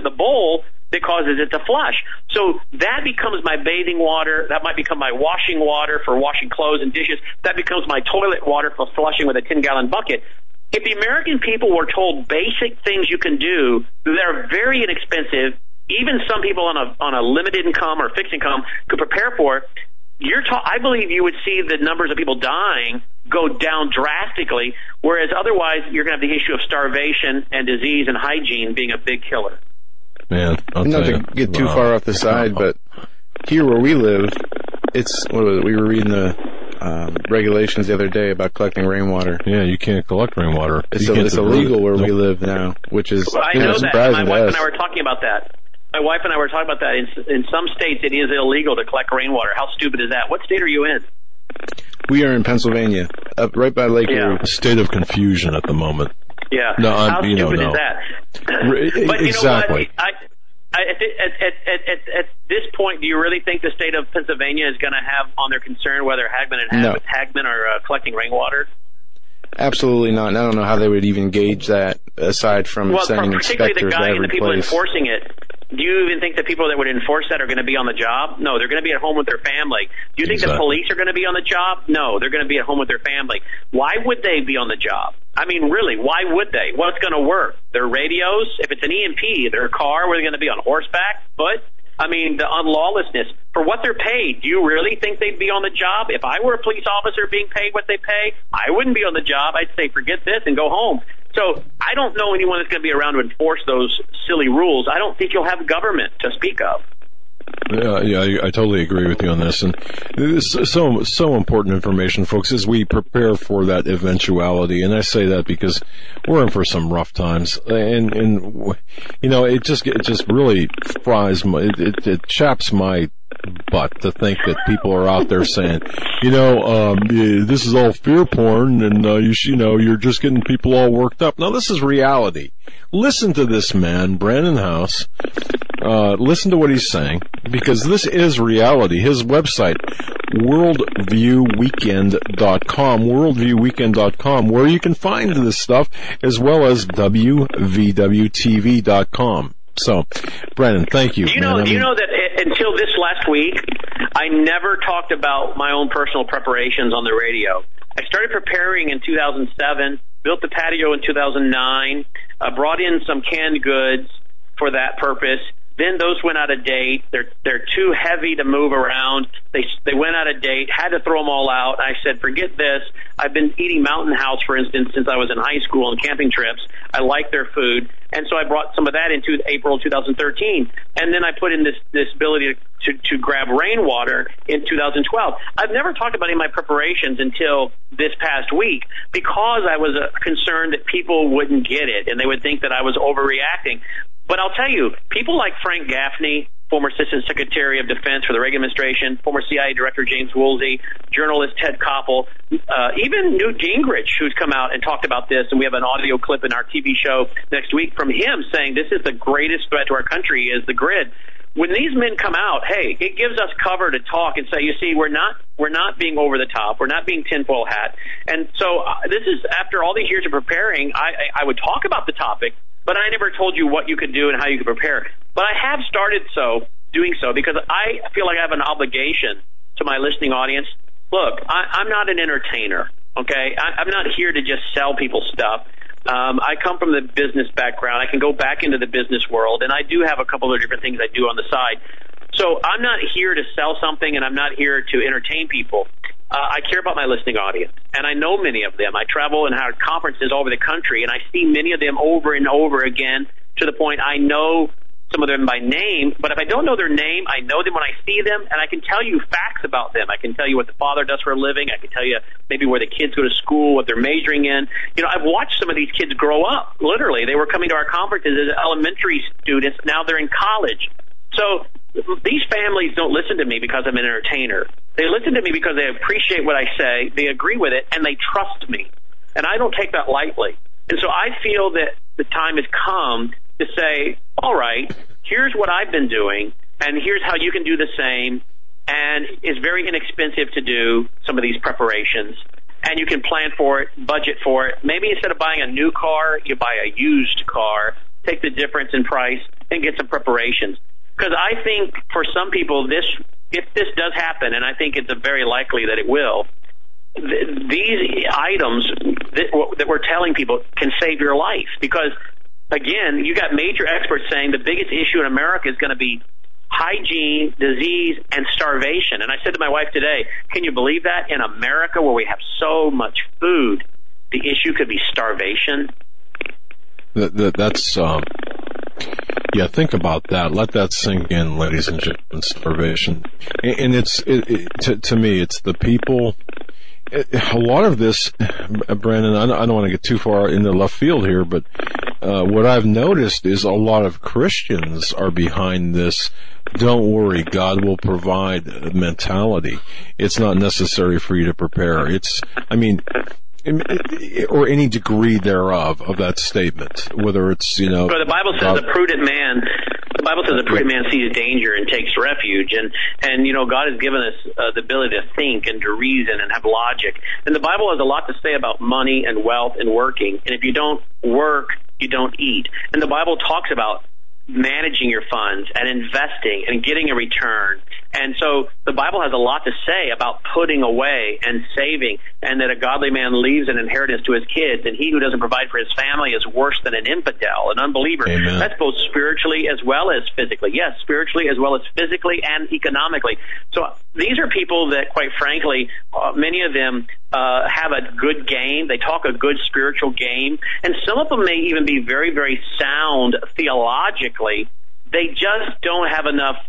the bowl that causes it to flush. So that becomes my bathing water. That might become my washing water for washing clothes and dishes. That becomes my toilet water for flushing with a 10-gallon bucket. If the American people were told basic things you can do that are very inexpensive, even some people on a limited income or fixed income could prepare for, I believe you would see the numbers of people dying go down drastically, whereas otherwise you're going to have the issue of starvation and disease and hygiene being a big killer. Man, not to get too far off the side, but here where we live, we were reading the regulations the other day about collecting rainwater. Yeah, you can't collect rainwater. It's illegal where we live now, which is surprising. My wife and I were talking about that. In some states, it is illegal to collect rainwater. How stupid is that? What state are you in? We are in Pennsylvania, up right by Lake Erie. A state of confusion at the moment. Yeah. No, How stupid is that? But exactly. At this point, do you really think the state of Pennsylvania is going to have on their concern whether Hagmann are collecting rainwater? Absolutely not. And I don't know how they would even gauge that, aside from sending inspectors to every place. Well, particularly the guy and the people enforcing it. Do you even think the people that would enforce that are going to be on the job? No, they're going to be at home with their family. Do you think the police are going to be on the job? No, they're going to be at home with their family. Why would they be on the job? I mean, really, why would they? What's going to work? Their radios? If it's an EMP, their car, where they're going to be on horseback, foot? I mean, the unlawlessness. For what they're paid, do you really think they'd be on the job? If I were a police officer being paid what they pay, I wouldn't be on the job. I'd say, forget this and go home. So I don't know anyone that's going to be around to enforce those silly rules. I don't think you'll have government to speak of. Yeah, I totally agree with you on this. And this is so important information, folks, as we prepare for that eventuality. And I say that because we're in for some rough times. And you know, it just really fries my, it chaps my butt to think that people are out there saying, you know, this is all fear porn, and you're just getting people all worked up. Now, this is reality. Listen to this man, Brannon Howse. Listen to what he's saying, because this is reality. His website, worldviewweekend.com, worldviewweekend.com, where you can find this stuff, as well as WVWTV.com. So, Brannon, thank you. Do you know that until this last week, I never talked about my own personal preparations on the radio. I started preparing in 2007, built the patio in 2009, brought in some canned goods for that purpose. Then those went out of date. They're too heavy to move around. They went out of date, had to throw them all out. I said, forget this. I've been eating Mountain House, for instance, since I was in high school on camping trips. I like their food. And so I brought some of that into April 2013. And then I put in this ability to grab rainwater in 2012. I've never talked about any of my preparations until this past week, because I was concerned that people wouldn't get it and they would think that I was overreacting. But I'll tell you, people like Frank Gaffney, former Assistant Secretary of Defense for the Reagan administration, former CIA Director James Woolsey, journalist Ted Koppel, even Newt Gingrich, who's come out and talked about this, and we have an audio clip in our TV show next week from him saying this is the greatest threat to our country is the grid. When these men come out, hey, it gives us cover to talk and say, you see, we're not being over the top. We're not being tinfoil hat. And so this is, after all these years of preparing, I would talk about the topic, but I never told you what you could do and how you could prepare. But I have started doing so, because I feel like I have an obligation to my listening audience. Look, I'm not an entertainer, okay? I'm not here to just sell people stuff. I come from the business background. I can go back into the business world, and I do have a couple of different things I do on the side. So I'm not here to sell something, and I'm not here to entertain people. I care about my listening audience, and I know many of them. I travel and have conferences all over the country, and I see many of them over and over again, to the point I know some of them by name. But if I don't know their name, I know them when I see them, and I can tell you facts about them. I can tell you what the father does for a living. I can tell you maybe where the kids go to school, what they're majoring in. You know, I've watched some of these kids grow up, literally. They were coming to our conferences as elementary students. Now they're in college. So these families don't listen to me because I'm an entertainer. They listen to me because they appreciate what I say, they agree with it, and they trust me. And I don't take that lightly. And so I feel that the time has come to say, all right, here's what I've been doing, and here's how you can do the same. And it's very inexpensive to do some of these preparations. And you can plan for it, budget for it. Maybe instead of buying a new car, you buy a used car, take the difference in price, and get some preparations. Because I think for some people, if this does happen, and I think it's very likely that it will, these items that we're telling people can save your life. Because, again, you got major experts saying the biggest issue in America is going to be hygiene, disease, and starvation. And I said to my wife today, can you believe that? In America, where we have so much food, the issue could be starvation. That's yeah, think about that. Let that sink in, ladies and gentlemen. Starvation, and to me, it's the people. A lot of this, Brannon, I don't want to get too far in the left field here, but what I've noticed is a lot of Christians are behind this "don't worry, God will provide" mentality. It's not necessary for you to prepare. Or any degree thereof of that statement, whether it's, you know... But the Bible says a prudent man sees danger and takes refuge, and you know, God has given us the ability to think and to reason and have logic. And the Bible has a lot to say about money and wealth and working, and if you don't work, you don't eat. And the Bible talks about managing your funds and investing and getting a return And so the Bible has a lot to say about putting away and saving, and that a godly man leaves an inheritance to his kids, and he who doesn't provide for his family is worse than an infidel, an unbeliever. Amen. That's both spiritually as well as physically. Yes, spiritually as well as physically and economically. So these are people that, quite frankly, many of them have a good game. They talk a good spiritual game. And some of them may even be very, very sound theologically. They just don't have enough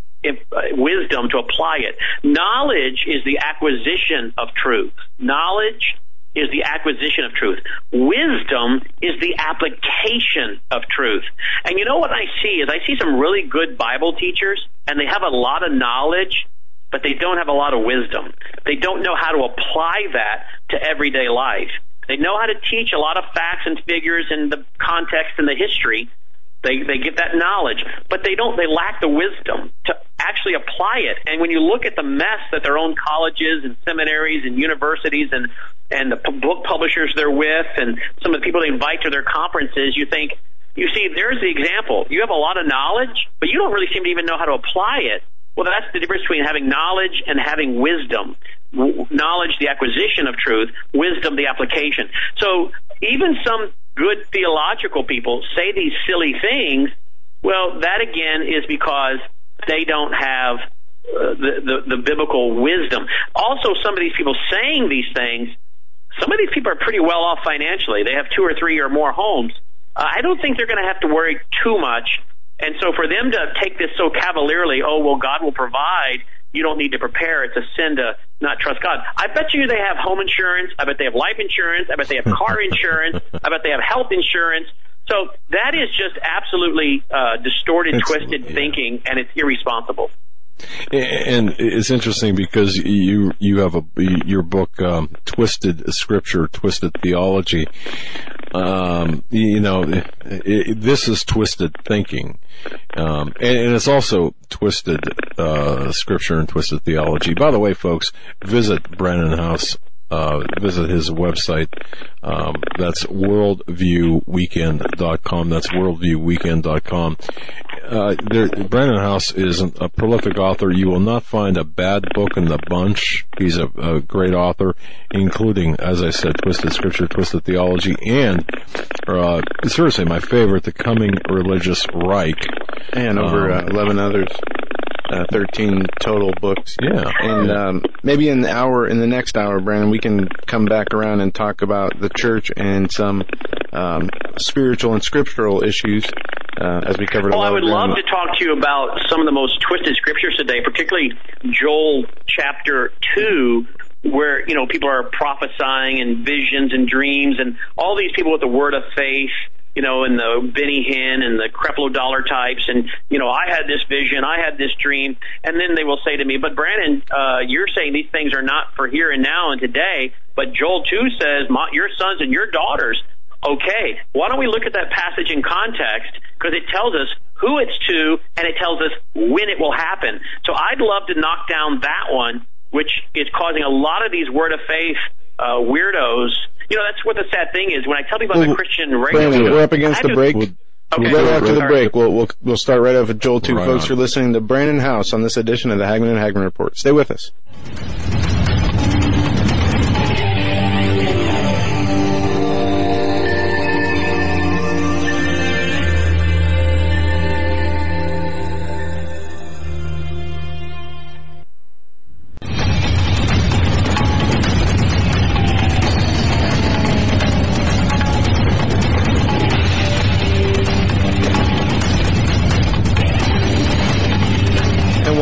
wisdom to apply it. Knowledge is the acquisition of truth. Knowledge is the acquisition of truth. Wisdom is the application of truth. And you know what I see is I see some really good Bible teachers, and they have a lot of knowledge, but they don't have a lot of wisdom. They don't know how to apply that to everyday life. They know how to teach a lot of facts and figures and the context and the history. They get that knowledge, but they lack the wisdom to actually apply it. And when you look at the mess that their own colleges and seminaries and universities and the book publishers they're with and some of the people they invite to their conferences, you think, you see, there's the example. You have a lot of knowledge, but you don't really seem to even know how to apply it. Well, that's the difference between having knowledge and having wisdom. Knowledge, the acquisition of truth; wisdom, the application. So even some good theological people say these silly things. Well, that again is because they don't have the biblical wisdom. Also, some of these people saying these things, some of these people are pretty well off financially. They have 2 or 3 or more homes. I don't think they're going to have to worry too much. And so for them to take this so cavalierly, oh, well, God will provide, you don't need to prepare, it's a sin to not trust God. I bet you they have home insurance. I bet they have life insurance. I bet they have car insurance. I bet they have health insurance. So that is just absolutely distorted, absolutely, twisted thinking, and it's irresponsible. And it's interesting because you have your book, Twisted Scripture, Twisted Theology. This is twisted thinking, and it's also twisted scripture and twisted theology. By the way, folks, visit Brannon Howse. Visit his website. That's worldviewweekend.com. That's worldviewweekend.com. Brannon Howse is a prolific author. You will not find a bad book in the bunch. He's a great author, including, as I said, Twisted Scripture, Twisted Theology, and seriously, my favorite, The Coming Religious Reich. And over 11 others. 13 total books. Yeah. And maybe in the next hour, Brannon, we can come back around and talk about the church and some spiritual and scriptural issues as we covered. Well, I would love to talk to you about some of the most twisted scriptures today, particularly Joel chapter 2, where, you know, people are prophesying and visions and dreams, and all these people with the word of faith, you know, and the Benny Hinn and the Creflo Dollar types, and, you know, I had this vision, I had this dream, and then they will say to me, but Brannon, you're saying these things are not for here and now and today, but Joel 2 says, your sons and your daughters. Okay, why don't we look at that passage in context, because it tells us who it's to, and it tells us when it will happen. So I'd love to knock down that one, which is causing a lot of these word of faith weirdos. You know, that's what the sad thing is. When I tell people about the Christian radio... Brannon, we're up against the break. Okay. Right after the break, we'll start right off with Joel 2. Right. Folks, you're listening to Brannon Howse on this edition of the Hagmann and Hagmann Report. Stay with us.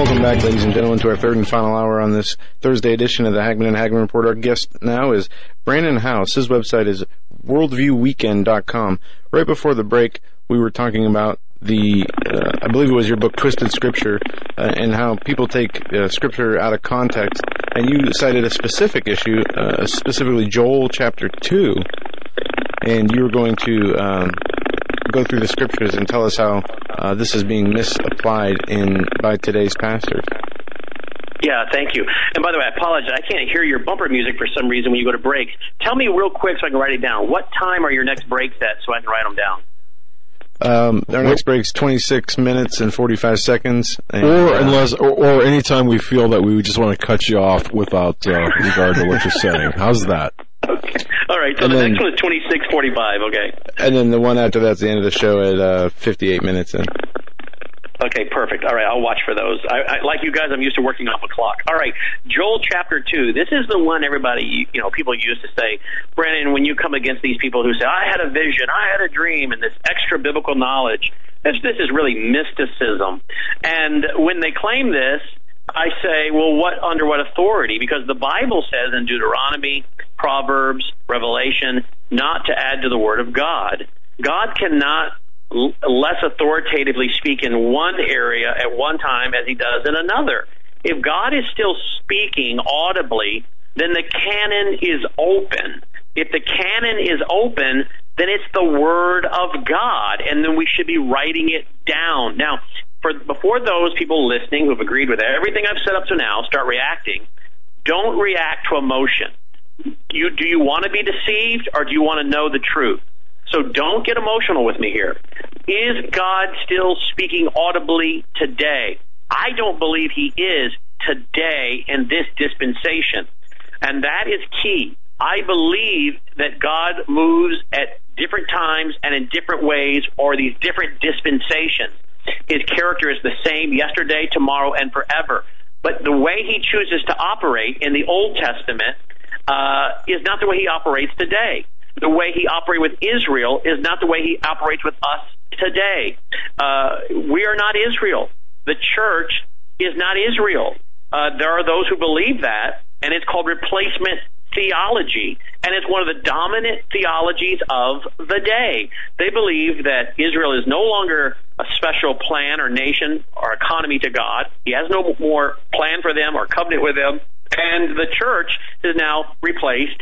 Welcome back, ladies and gentlemen, to our third and final hour on this Thursday edition of the Hagmann and Hagmann Report. Our guest now is Brannon Howse. His website is worldviewweekend.com. Right before the break, we were talking about the, I believe it was your book, Twisted Scripture, and how people take Scripture out of context. And you cited a specific issue, specifically Joel chapter 2, and you were going to go through the Scriptures and tell us how this is being misapplied by today's pastors. Yeah, thank you. And by the way, I apologize. I can't hear your bumper music for some reason when you go to breaks. Tell me real quick so I can write it down. What time are your next breaks at so I can write them down? Our next break's 26 minutes and 45 seconds. And, or anytime we feel that we just want to cut you off without regard to what you're saying. How's that? Okay. All right. So the next one is 26:45. Okay. And then the one after that's the end of the show at 58 minutes in. Okay, perfect. All right, I'll watch for those. I like you guys, I'm used to working off a clock. All right, Joel chapter 2. This is the one everybody, you know, people used to say, Brannon, when you come against these people who say, I had a vision, I had a dream, and this extra biblical knowledge, this is really mysticism. And when they claim this, I say, well, under what authority? Because the Bible says in Deuteronomy, Proverbs, Revelation, not to add to the Word of God. God cannot less authoritatively speak in one area at one time as he does in another. If God is still speaking audibly, then the canon is open. If the canon is open, then it's the Word of God, and then we should be writing it down. Now, before those people listening who have agreed with everything I've said up to now start reacting, don't react to emotion. Do you want to be deceived, or do you want to know the truth? So don't get emotional with me here. Is God still speaking audibly today? I don't believe he is today in this dispensation. And that is key. I believe that God moves at different times and in different ways, or these different dispensations. His character is the same yesterday, tomorrow, and forever. But the way he chooses to operate in the Old Testament is not the way he operates today. The way he operates with Israel is not the way he operates with us today. We are not Israel. The church is not Israel. There are those who believe that, and it's called replacement theology, and it's one of the dominant theologies of the day. They believe that Israel is no longer a special plan or nation or economy to God. He has no more plan for them or covenant with them, and the church is now replaced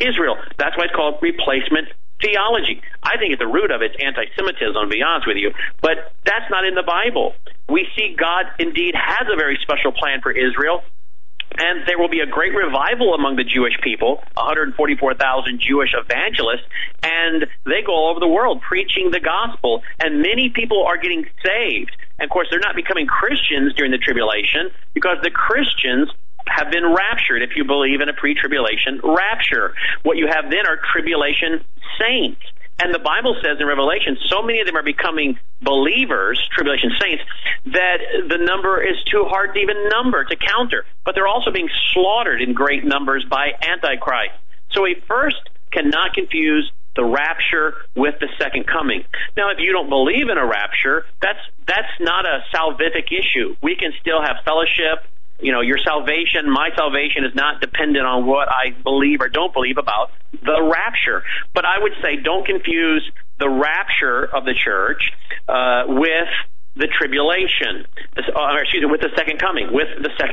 Israel. That's why it's called replacement theology. I think at the root of it's anti-Semitism, to be honest with you. But that's not in the Bible. We see God indeed has a very special plan for Israel, and there will be a great revival among the Jewish people, 144,000 Jewish evangelists, and they go all over the world preaching the gospel, and many people are getting saved. And of course, they're not becoming Christians during the tribulation, because the Christians have been raptured, if you believe in a pre-tribulation rapture. What you have then are tribulation saints. And the Bible says in Revelation, so many of them are becoming believers, tribulation saints, that the number is too hard to even number, to counter. But they're also being slaughtered in great numbers by Antichrist. So we first cannot confuse the rapture with the second coming. Now, if you don't believe in a rapture, that's not a salvific issue. We can still have fellowship. You know, your salvation, my salvation is not dependent on what I believe or don't believe about the rapture. But I would say don't confuse the rapture of the church with the tribulation, with the second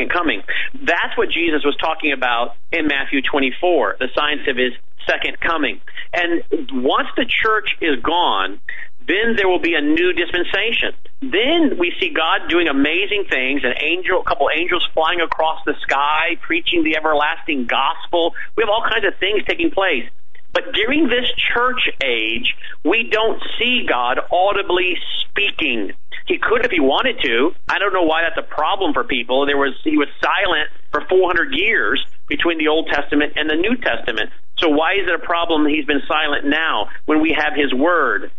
coming, That's what Jesus was talking about in Matthew 24, the signs of his second coming. And once the church is gone, then there will be a new dispensation. Then we see God doing amazing things, a couple angels flying across the sky, preaching the everlasting gospel. We have all kinds of things taking place. But during this church age, we don't see God audibly speaking. He could if he wanted to. I don't know why that's a problem for people. He was silent for 400 years between the Old Testament and the New Testament. So why is it a problem that he's been silent now when we have his word?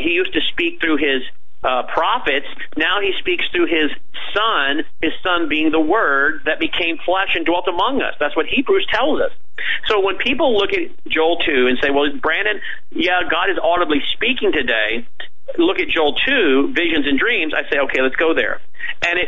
He used to speak through his prophets. Now he speaks through his son being the Word that became flesh and dwelt among us. That's what Hebrews tells us. So when people look at Joel 2 and say, well, Brannon, yeah, God is audibly speaking today. Look at Joel 2, visions and dreams. I say, okay, let's go there. And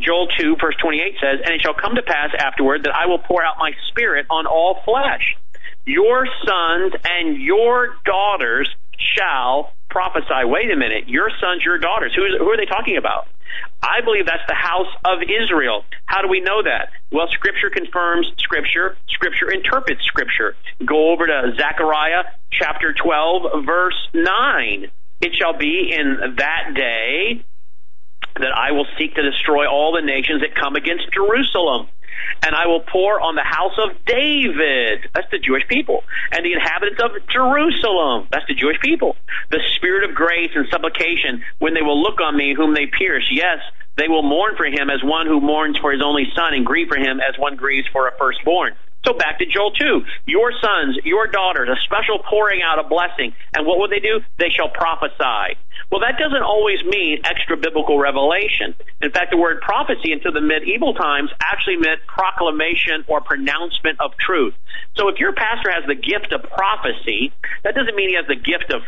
Joel 2, verse 28 says, and it shall come to pass afterward that I will pour out my spirit on all flesh. Your sons and your daughters shall prophesy. Wait a minute, your sons, your daughters, who are they talking about? I believe that's the house of Israel. How do we know that? Well, Scripture confirms Scripture. Scripture interprets Scripture. Go over to Zechariah chapter 12, verse 9. It shall be in that day that I will seek to destroy all the nations that come against Jerusalem. and I will pour on the house of David, that's the Jewish people, and the inhabitants of Jerusalem, that's the Jewish people, the spirit of grace and supplication, when they will look on me whom they pierced. Yes, they will mourn for him as one who mourns for his only son, and grieve for him as one grieves for a firstborn. So back to Joel 2, your sons, your daughters, a special pouring out of blessing. And what will they do? They shall prophesy. Well, that doesn't always mean extra-biblical revelation. In fact, the word prophecy until the medieval times actually meant proclamation or pronouncement of truth. So if your pastor has the gift of prophecy, that doesn't mean he has the gift of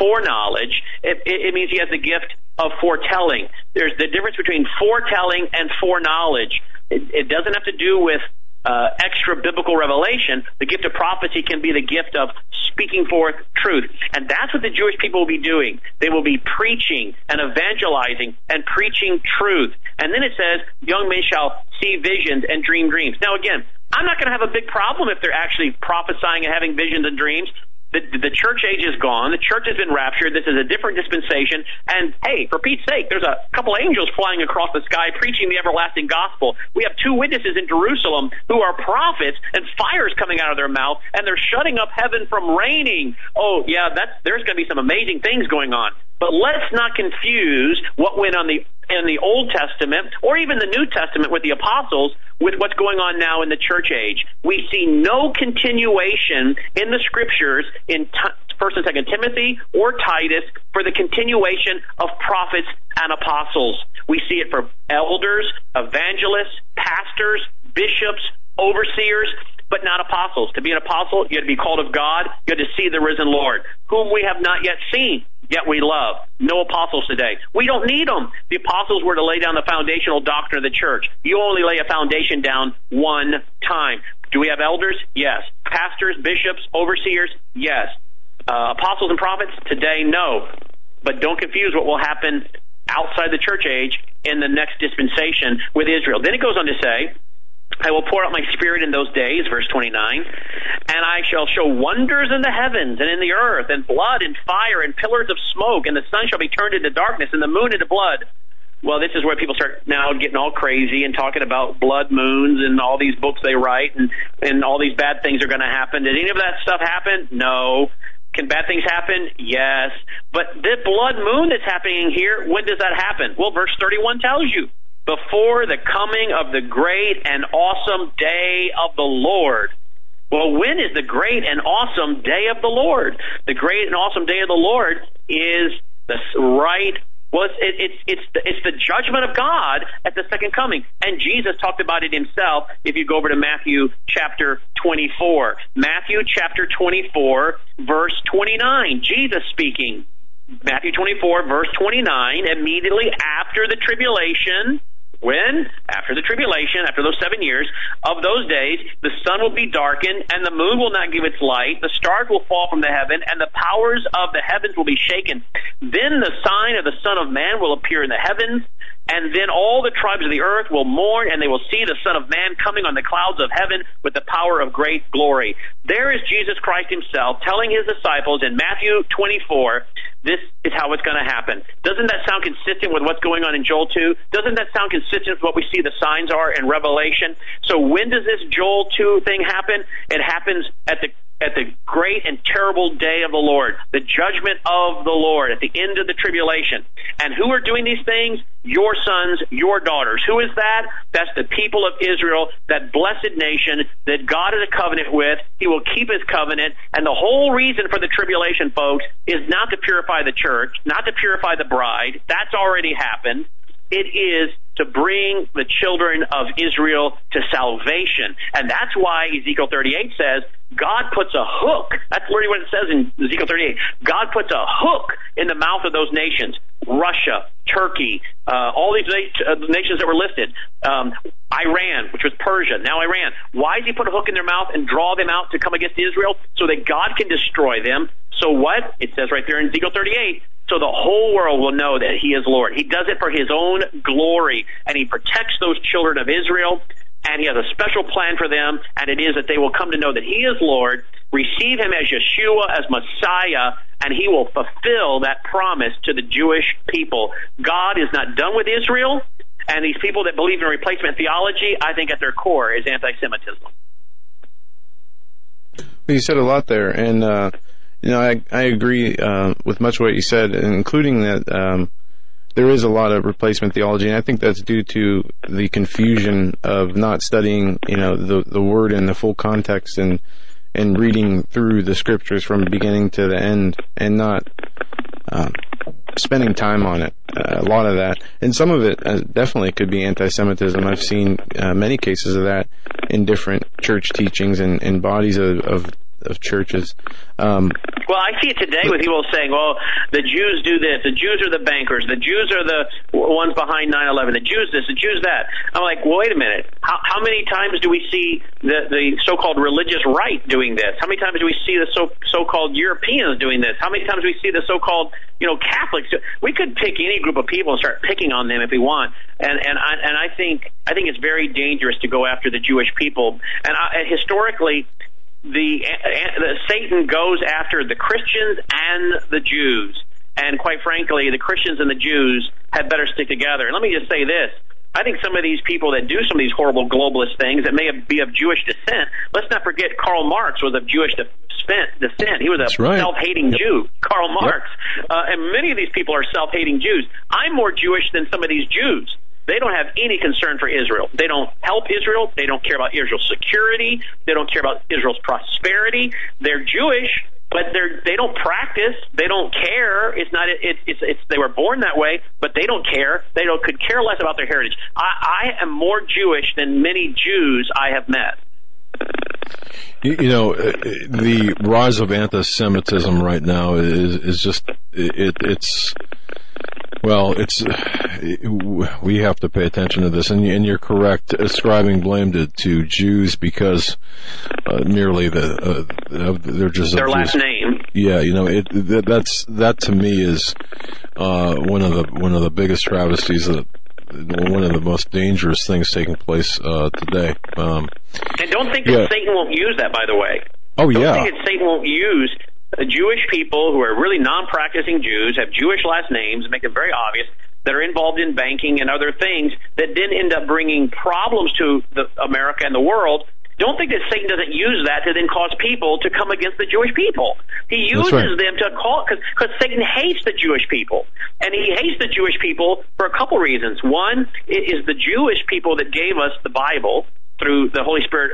foreknowledge. It means he has the gift of foretelling. There's the difference between foretelling and foreknowledge. It doesn't have to do with extra-biblical revelation. The gift of prophecy can be the gift of speaking forth truth. And that's what the Jewish people will be doing. They will be preaching and evangelizing and preaching truth. And then it says, young men shall see visions and dream dreams. Now, again, I'm not going to have a big problem if they're actually prophesying and having visions and dreams. The church age is gone. The church has been raptured. This is a different dispensation. And, hey, for Pete's sake, there's a couple angels flying across the sky preaching the everlasting gospel. We have two witnesses in Jerusalem who are prophets, and fire is coming out of their mouth, and they're shutting up heaven from raining. Oh, yeah, there's going to be some amazing things going on. But let's not confuse what went on in the Old Testament or even the New Testament with the apostles with what's going on now in the church age. We see no continuation in the scriptures in 1st and 2nd Timothy or Titus for the continuation of prophets and apostles. We see it for elders, evangelists, pastors, bishops, overseers, but not apostles. To be an apostle, you had to be called of God. You had to see the risen Lord, whom we have not yet seen, yet we love. No apostles today. We don't need them. The apostles were to lay down the foundational doctrine of the church. You only lay a foundation down one time. Do we have elders? Yes. Pastors, bishops, overseers? Yes. Apostles and prophets? Today, no. But don't confuse what will happen outside the church age in the next dispensation with Israel. Then it goes on to say, I will pour out my spirit in those days, verse 29, and I shall show wonders in the heavens and in the earth, and blood and fire and pillars of smoke, and the sun shall be turned into darkness and the moon into blood. Well, this is where people start now getting all crazy and talking about blood moons and all these books they write, and all these bad things are going to happen. Did any of that stuff happen? No. Can bad things happen? Yes. But the blood moon that's happening here, when does that happen? Well, verse 31 tells you. Before the coming of the great and awesome day of the Lord. Well, when is the great and awesome day of the Lord? The great and awesome day of the Lord is the right. Well, it's the judgment of God at the second coming. And Jesus talked about it himself if you go over to Matthew chapter 24. Matthew chapter 24, verse 29. Jesus speaking. Matthew 24, verse 29, immediately after the tribulation. When? After the tribulation, after those 7 years of those days, the sun will be darkened, and the moon will not give its light, the stars will fall from the heaven, and the powers of the heavens will be shaken. Then the sign of the Son of Man will appear in the heavens, and then all the tribes of the earth will mourn, and they will see the Son of Man coming on the clouds of heaven with the power of great glory. There is Jesus Christ himself telling his disciples in Matthew 24, this is how it's going to happen. Doesn't that sound consistent with what's going on in Joel 2? Doesn't that sound consistent with what we see the signs are in Revelation? So when does this Joel 2 thing happen? It happens at the great and terrible day of the Lord, the judgment of the Lord at the end of the tribulation. And who are doing these things? Your sons, your daughters. Who is that? That's the people of Israel, that blessed nation that God is a covenant with. He will keep his covenant. And the whole reason for the tribulation, folks, is not to purify the church, not to purify the bride. That's already happened. It is to bring the children of Israel to salvation. And that's why Ezekiel 38 says, God puts a hook. That's literally what it says in Ezekiel 38. God puts a hook in the mouth of those nations. Russia, Turkey, all these nations that were listed. Iran, which was Persia, now Iran. Why does he put a hook in their mouth and draw them out to come against Israel? So that God can destroy them. So what? It says right there in Ezekiel 38, so the whole world will know that he is Lord. He does it for his own glory, and he protects those children of Israel, and he has a special plan for them, and it is that they will come to know that he is Lord, receive him as Yeshua, as Messiah, and he will fulfill that promise to the Jewish people. God is not done with Israel, And these people that believe in replacement theology, I think at their core is anti-Semitism. Well, you said a lot there, and I agree with much of what you said, including that there is a lot of replacement theology, and I think that's due to the confusion of not studying, the word in the full context and reading through the scriptures from beginning to the end, and not spending time on it. A lot of that, and some of it definitely could be anti-Semitism. I've seen many cases of that in different church teachings and bodies of churches. Well, I see it today with people saying, well, the Jews do this, the Jews are the bankers, the Jews are the ones behind 9/11, the Jews this, the Jews that. I'm like, well, wait a minute. How many times do we see the so-called religious right doing this? How many times do we see the so-called Europeans doing this? How many times do we see the so-called Catholics? We could pick any group of people and start picking on them if we want. And I think it's very dangerous to go after the Jewish people. And historically, Satan goes after the Christians and the Jews, and quite frankly, the Christians and the Jews had better stick together. And let me just say this. I think some of these people that do some of these horrible globalist things that may be of Jewish descent, let's not forget Karl Marx was of Jewish descent. He was a self-hating Jew, Karl Marx. Yep. And many of these people are self-hating Jews. I'm more Jewish than some of these Jews. They don't have any concern for Israel. They don't help Israel. They don't care about Israel's security. They don't care about Israel's prosperity. They're Jewish, but they don't practice. They don't care. They were born that way, but they don't care. They could care less about their heritage. I am more Jewish than many Jews I have met. The rise of anti-Semitism right now is just it's. Well, we have to pay attention to this, and you're correct ascribing blame to Jews because merely they're just their last name. Yeah, that to me is one of the biggest travesties, one of the most dangerous things taking place today. And don't think that Satan won't use that, by the way. Oh yeah, don't think that Satan won't use. Jewish people who are really non-practicing Jews, have Jewish last names, make it very obvious, that are involved in banking and other things that then end up bringing problems to America and the world. Don't think that Satan doesn't use that to then cause people to come against the Jewish people. He uses them to call, because Satan hates the Jewish people. And he hates the Jewish people for a couple reasons. One, it is the Jewish people that gave us the Bible through the Holy Spirit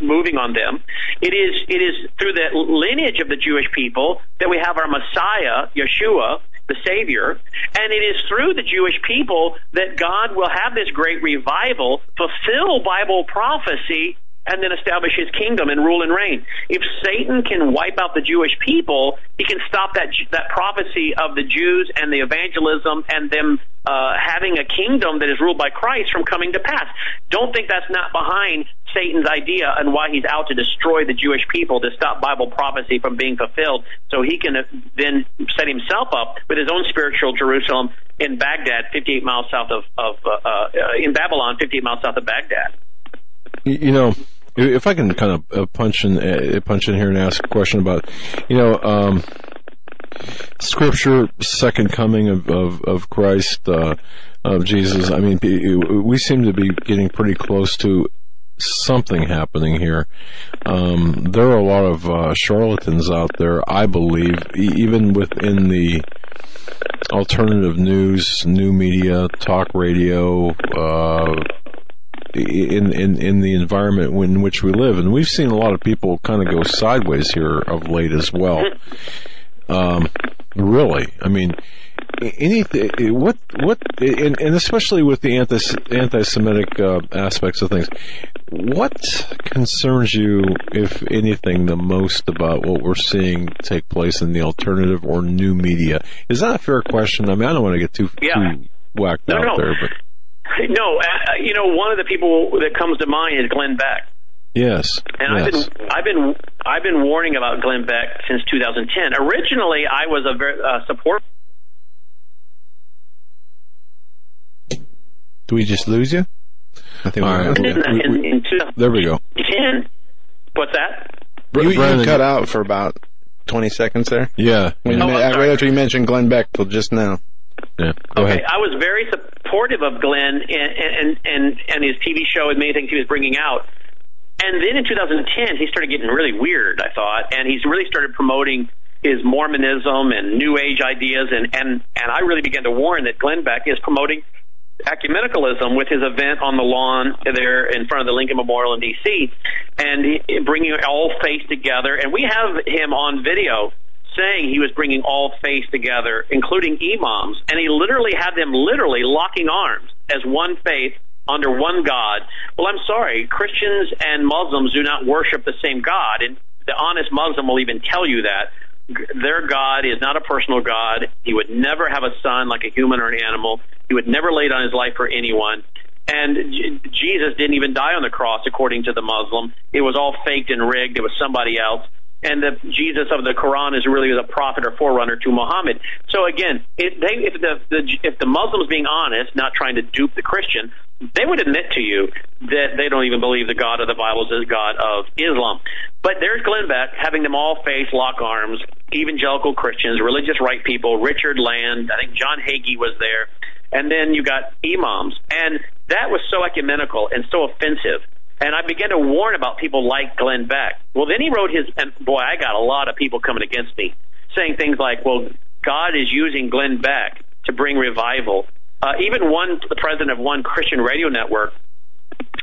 moving on them. It is through the lineage of the Jewish people that we have our Messiah, Yeshua, the Savior, and it is through the Jewish people that God will have this great revival, fulfill Bible prophecy, and then establish his kingdom and rule and reign. If Satan can wipe out the Jewish people, he can stop that prophecy of the Jews and the evangelism and them having a kingdom that is ruled by Christ from coming to pass. Don't think that's not behind Satan's idea and why he's out to destroy the Jewish people, to stop Bible prophecy from being fulfilled, so he can then set himself up with his own spiritual Jerusalem in Baghdad, 58 miles south in Babylon, 58 miles south of Baghdad. If I can kind of punch in here and ask a question about, Scripture, second coming of Christ, of Jesus. I mean, we seem to be getting pretty close to something happening here. There are a lot of charlatans out there, I believe, even within the alternative news, new media, talk radio, in the environment in which we live, and we've seen a lot of people kind of go sideways here of late as well. Really, I mean, anything. What, and especially with the anti-Semitic aspects of things. What concerns you, if anything, the most about what we're seeing take place in the alternative or new media? Is that a fair question? I mean, I don't want to get too whacked out there, but. No, one of the people that comes to mind is Glenn Beck. Yes. And yes. I've been warning about Glenn Beck since 2010. Originally, I was a supporter. Do we just lose you? I think there we go. What's that? You cut out for about 20 seconds there. Yeah. Right after you mentioned Glenn Beck till just now. Yeah. Okay, I was very supportive of Glenn and his TV show and many things he was bringing out. And then in 2010, he started getting really weird, I thought, and he's really started promoting his Mormonism and New Age ideas, and I really began to warn that Glenn Beck is promoting ecumenicalism with his event on the lawn there in front of the Lincoln Memorial in D.C., and bringing all faith together. And we have him on video saying he was bringing all faith together, including imams, and he literally had them literally locking arms as one faith under one God. Well, I'm sorry, Christians and Muslims do not worship the same God, and the honest Muslim will even tell you that. Their God is not a personal God. He would never have a son like a human or an animal. He would never lay down his life for anyone. And Jesus didn't even die on the cross, according to the Muslim. It was all faked and rigged. It was somebody else. And the Jesus of the Quran is really the prophet or forerunner to Muhammad. So again, if the Muslim's being honest, not trying to dupe the Christian, they would admit to you that they don't even believe the God of the Bible is the God of Islam. But there's Glenn Beck having them all face lock arms, evangelical Christians, religious right people, Richard Land, I think John Hagee was there, and then you got imams. And that was so ecumenical and so offensive. And I began to warn about people like Glenn Beck. Well, then he wrote his, and boy, I got a lot of people coming against me, saying things like, well, God is using Glenn Beck to bring revival. Even the president of one Christian radio network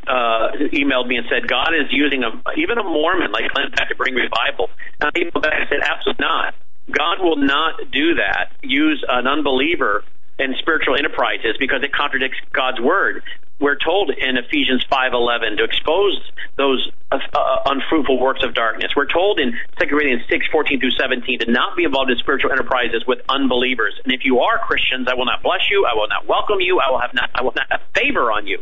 emailed me and said, God is using even a Mormon like Glenn Beck to bring revival. And I emailed back and said, absolutely not. God will not do that, use an unbeliever in spiritual enterprises, because it contradicts God's word. We're told in Ephesians 5:11 to expose those unfruitful works of darkness. We're told in 2 Corinthians 6:14 through 17 to not be involved in spiritual enterprises with unbelievers. And if you are Christians, I will not bless you. I will not welcome you. I will not have favor on you.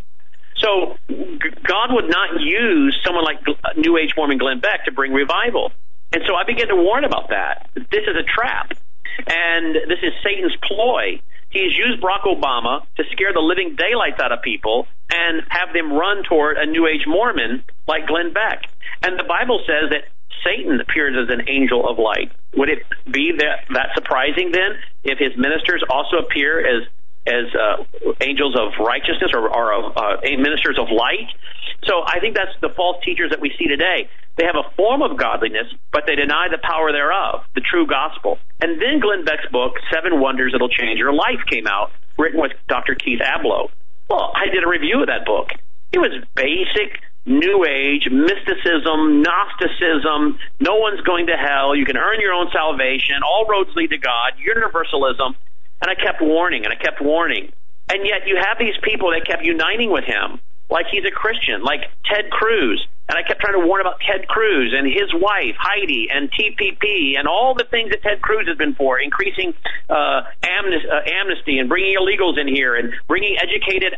So God would not use someone like New Age Mormon Glenn Beck to bring revival. And so I began to warn about that. This is a trap, and this is Satan's ploy. He's used Barack Obama to scare the living daylights out of people and have them run toward a New Age Mormon like Glenn Beck. And the Bible says that Satan appears as an angel of light. Would it be that surprising then if his ministers also appear as angels of righteousness or ministers of light? So I think that's the false teachers that we see today. They have a form of godliness, but they deny the power thereof, the true gospel. And then Glenn Beck's book, 7 Wonders That'll Change Your Life, came out, written with Dr. Keith Abloh. Well, I did a review of that book. It was basic New Age mysticism, Gnosticism, no one's going to hell, you can earn your own salvation, all roads lead to God, universalism. And I kept warning, and I kept warning. And yet you have these people that kept uniting with him, like he's a Christian, like Ted Cruz. And I kept trying to warn about Ted Cruz and his wife, Heidi, and TPP, and all the things that Ted Cruz has been for, increasing amnesty and bringing illegals in here and bringing educated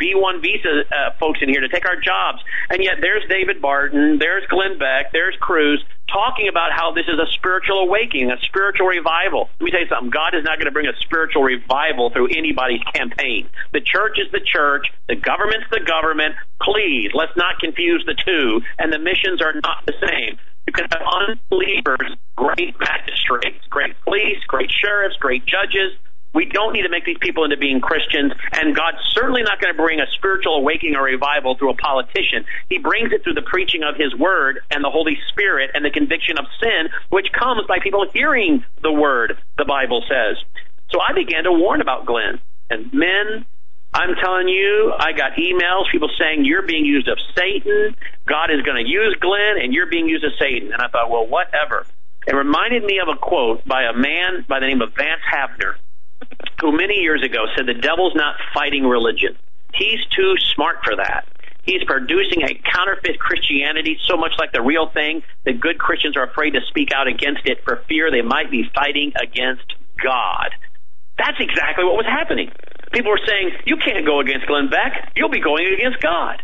B-1 visa folks in here to take our jobs. And yet there's David Barton, there's Glenn Beck, there's Cruz, talking about how this is a spiritual awakening, a spiritual revival. Let me tell you something. God is not going to bring a spiritual revival through anybody's campaign. The church is the church. The government's the government. Please, let's not confuse the two. And the missions are not the same. You can have unbelievers, great magistrates, great police, great sheriffs, great judges. We don't need to make these people into being Christians, and God's certainly not going to bring a spiritual awakening or revival through a politician. He brings it through the preaching of his word and the Holy Spirit and the conviction of sin, which comes by people hearing the word, the Bible says. So I began to warn about Glenn. And men, I'm telling you, I got emails, people saying you're being used of Satan, God is going to use Glenn, and you're being used of Satan. And I thought, well, whatever. It reminded me of a quote by a man by the name of Vance Havner, who many years ago said the devil's not fighting religion. He's too smart for that. He's producing a counterfeit Christianity so much like the real thing that good Christians are afraid to speak out against it for fear they might be fighting against God. That's exactly what was happening. People were saying, you can't go against Glenn Beck. You'll be going against God.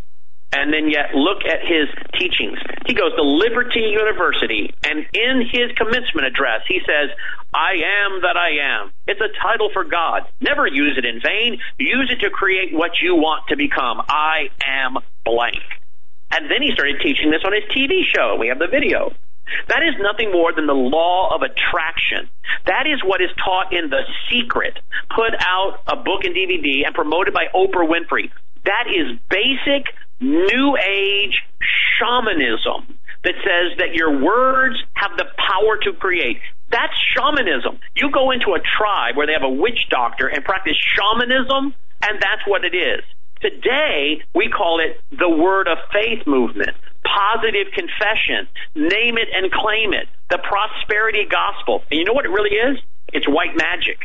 And then yet look at his teachings. He goes to Liberty University, and in his commencement address, he says, I am that I am. It's a title for God. Never use it in vain. Use it to create what you want to become. I am blank. And then he started teaching this on his TV show. We have the video. That is nothing more than the law of attraction. That is what is taught in The Secret, put out a book and DVD and promoted by Oprah Winfrey. That is basic New Age shamanism that says that your words have the power to create. That's shamanism. You go into a tribe where they have a witch doctor and practice shamanism, and that's what it is. Today, we call it the Word of Faith movement, positive confession, name it and claim it, the prosperity gospel. And you know what it really is? It's white magic.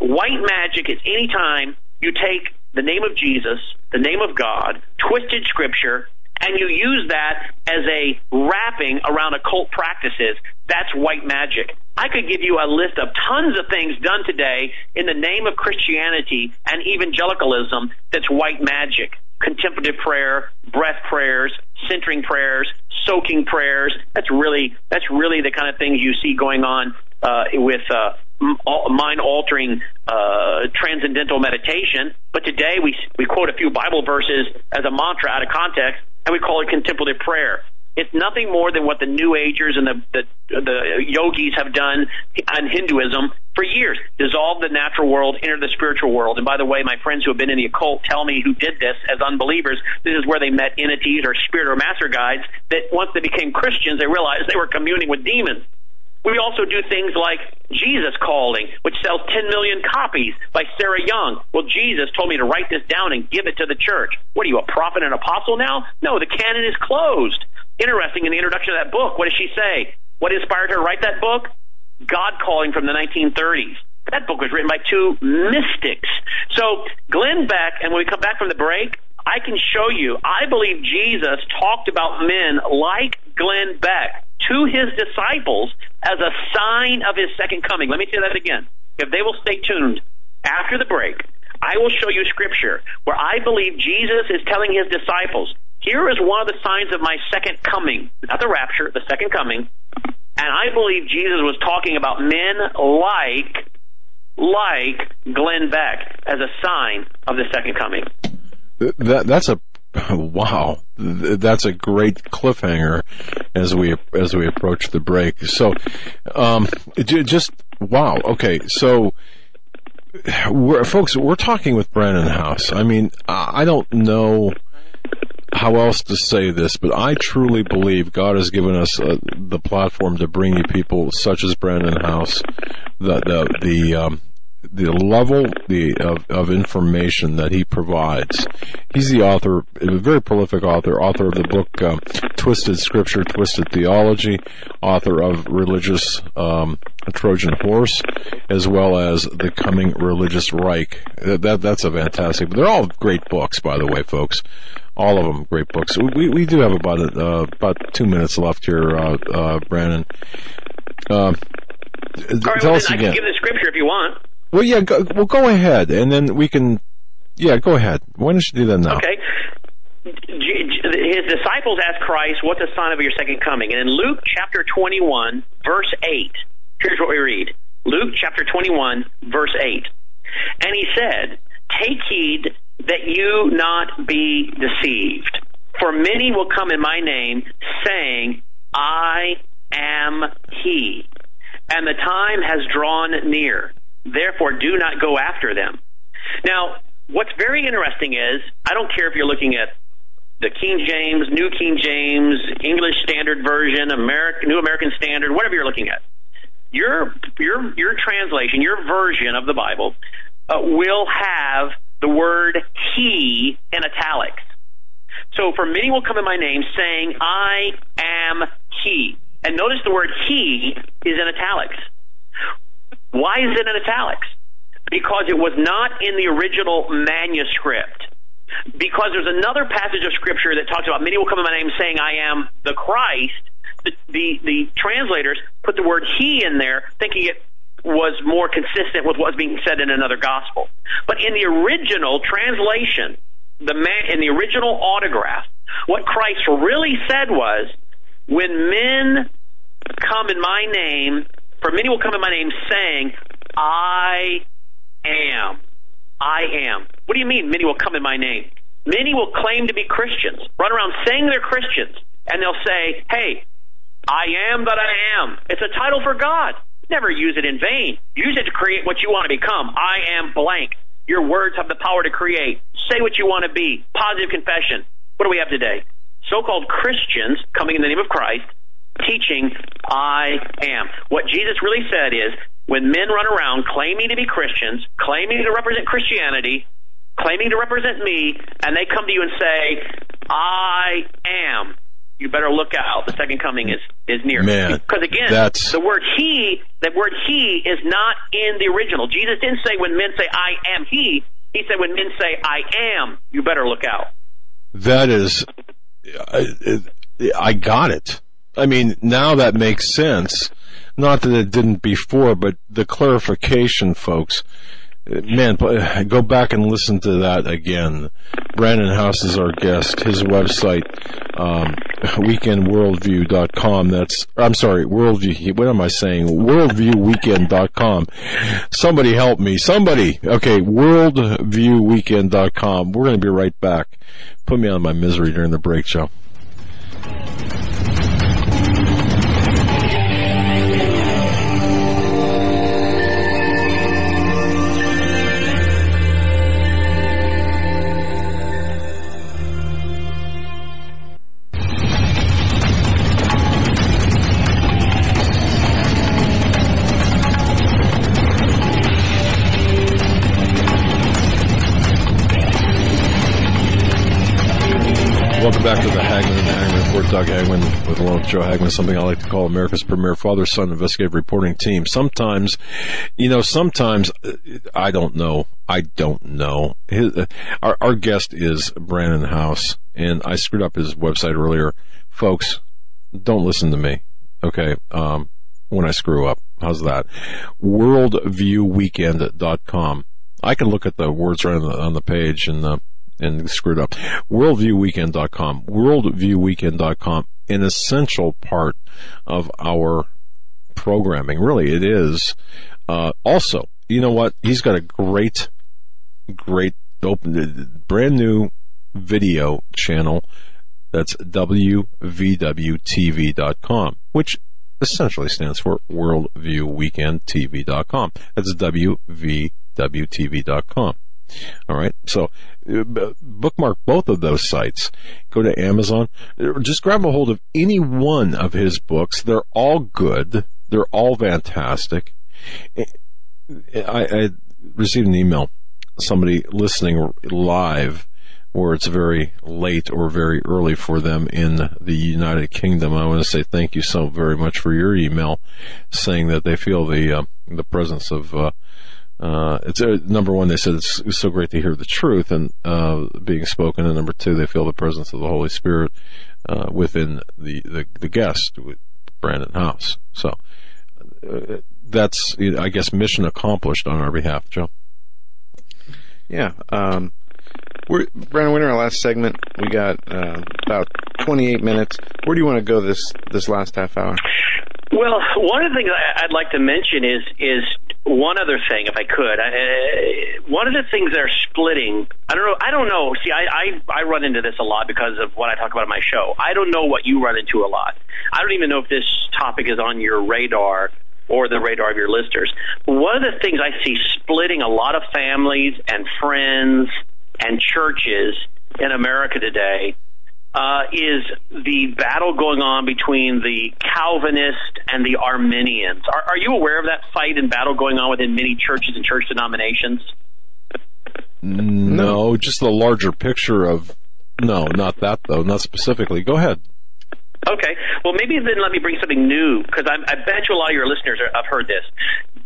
White magic is any time you take the name of Jesus, the name of God, twisted scripture, and you use that as a wrapping around occult practices. That's white magic. I could give you a list of tons of things done today in the name of Christianity and evangelicalism that's white magic. Contemplative prayer, breath prayers, centering prayers, soaking prayers. That's really the kind of things you see going on with mind-altering transcendental meditation. But today we quote a few Bible verses as a mantra out of context, and we call it contemplative prayer. It's nothing more than what the New Agers and the yogis have done on Hinduism for years. Dissolve the natural world, enter the spiritual world. And by the way, my friends who have been in the occult tell me who did this as unbelievers. This is where they met entities or spirit or master guides that once they became Christians, they realized they were communing with demons. We also do things like Jesus Calling, which sells 10 million copies by Sarah Young. Well, Jesus told me to write this down and give it to the church. What are you, a prophet and apostle now? No, the canon is closed. Interesting, in the introduction of that book, what does she say? What inspired her to write that book? God Calling from the 1930s. That book was written by two mystics. So Glenn Beck, and when we come back from the break, I can show you, I believe Jesus talked about men like Glenn Beck to his disciples as a sign of his second coming. Let me say that again. If they will stay tuned after the break, I will show you scripture where I believe Jesus is telling his disciples, here is one of the signs of my second coming, not the rapture, the second coming. And I believe Jesus was talking about men like Glenn Beck as a sign of the second coming. Wow, that's a great cliffhanger as we approach the break. So, just wow. Okay, so we're talking with Brannon Howse. I mean, I don't know how else to say this, but I truly believe God has given us the platform to bring you people such as Brannon Howse. The level of information that he provides. He's the author, a very prolific author of the book Twisted Scripture, Twisted Theology, author of Religious Trojan Horse, as well as The Coming Religious Reich. That's a fantastic, but they're all great books, by the way, folks. All of them great books. We do have about 2 minutes left here, Brannon. Tell us again. I can give the scripture if you want. Well, yeah, go ahead, and then we can, yeah, go ahead. Why don't you do that now? Okay. His disciples asked Christ, what's the sign of your second coming? And in Luke chapter 21, verse 8, here's what we read. Luke chapter 21, verse 8. And he said, take heed that you not be deceived, for many will come in my name, saying, I am he, and the time has drawn near. Therefore, do not go after them. Now, what's very interesting is, I don't care if you're looking at the King James, New King James, English Standard Version, New American Standard, whatever you're looking at. Your translation, your version of the Bible, will have the word he in italics. So, for many will come in my name, saying, I am he. And notice the word he is in italics. Why is it in italics? Because it was not in the original manuscript. Because there's another passage of Scripture that talks about many will come in my name saying, I am the Christ. The translators put the word he in there, thinking it was more consistent with what was being said in another gospel. But in the original translation, in the original autograph, what Christ really said was, when men come in my name, for many will come in my name saying, I am. I am. What do you mean many will come in my name? Many will claim to be Christians, run around saying they're Christians, and they'll say, hey, I am that I am. It's a title for God. Never use it in vain. Use it to create what you want to become. I am blank. Your words have the power to create. Say what you want to be. Positive confession. What do we have today? So-called Christians coming in the name of Christ, teaching I am. What Jesus really said is, when men run around claiming to be Christians, claiming to represent Christianity, claiming to represent me, and they come to you and say, I am, you better look out. The second coming is near. Man, because again, the word he is not in the original. Jesus didn't say when men say I am he. He said when men say I am, you better look out. That is, I got it. I mean, now that makes sense. Not that it didn't before, but the clarification, folks. Man, go back and listen to that again. Brannon Howse is our guest. His website, WeekendWorldview.com. WorldviewWeekend.com. Somebody help me. Somebody. Okay, WorldviewWeekend.com. We're going to be right back. Put me out of my misery during the break, Joe. Welcome back to the Hagmann and Hagmann Report. Doug Hagmann with along with Joe Hagmann, something I like to call America's premier father-son investigative reporting team. Sometimes, I don't know. Our guest is Brannon Howse, and I screwed up his website earlier. Folks, don't listen to me, okay, when I screw up. How's that? Worldviewweekend.com. I can look at the words right on the page and screwed up. Worldviewweekend.com. Worldviewweekend.com, an essential part of our programming. Really, it is. Also, you know what? He's got a great brand new video channel. That's WVWTV.com, which essentially stands for WorldviewWeekendTV.com. That's WVWTV.com. All right, so bookmark both of those sites. Go to Amazon. Just grab a hold of any one of his books. They're all good. They're all fantastic. I received an email, somebody listening live, where it's very late or very early for them in the United Kingdom. I want to say thank you so very much for your email, saying that they feel the presence of... it's number one, they said it's so great to hear the truth and being spoken, and number two, they feel the presence of the Holy Spirit within the guest, with Brannon Howse. So that's, I guess, mission accomplished on our behalf, Joe. Yeah, Brannon, we're in our last segment. We got about 28 minutes. Where do you want to go this last half hour? Well, one of the things I'd like to mention is one other thing, if I could. One of the things that are splitting, I don't know. See, I run into this a lot because of what I talk about in my show. I don't know what you run into a lot. I don't even know if this topic is on your radar or the radar of your listeners. One of the things I see splitting a lot of families and friends and churches in America today is the battle going on between the Calvinist and the Arminians. Are you aware of that fight and battle going on within many churches and church denominations? No, just the larger picture of... No, not that, though. Not specifically. Go ahead. Okay. Well, maybe then let me bring something new, because I bet you a lot of your listeners have heard this.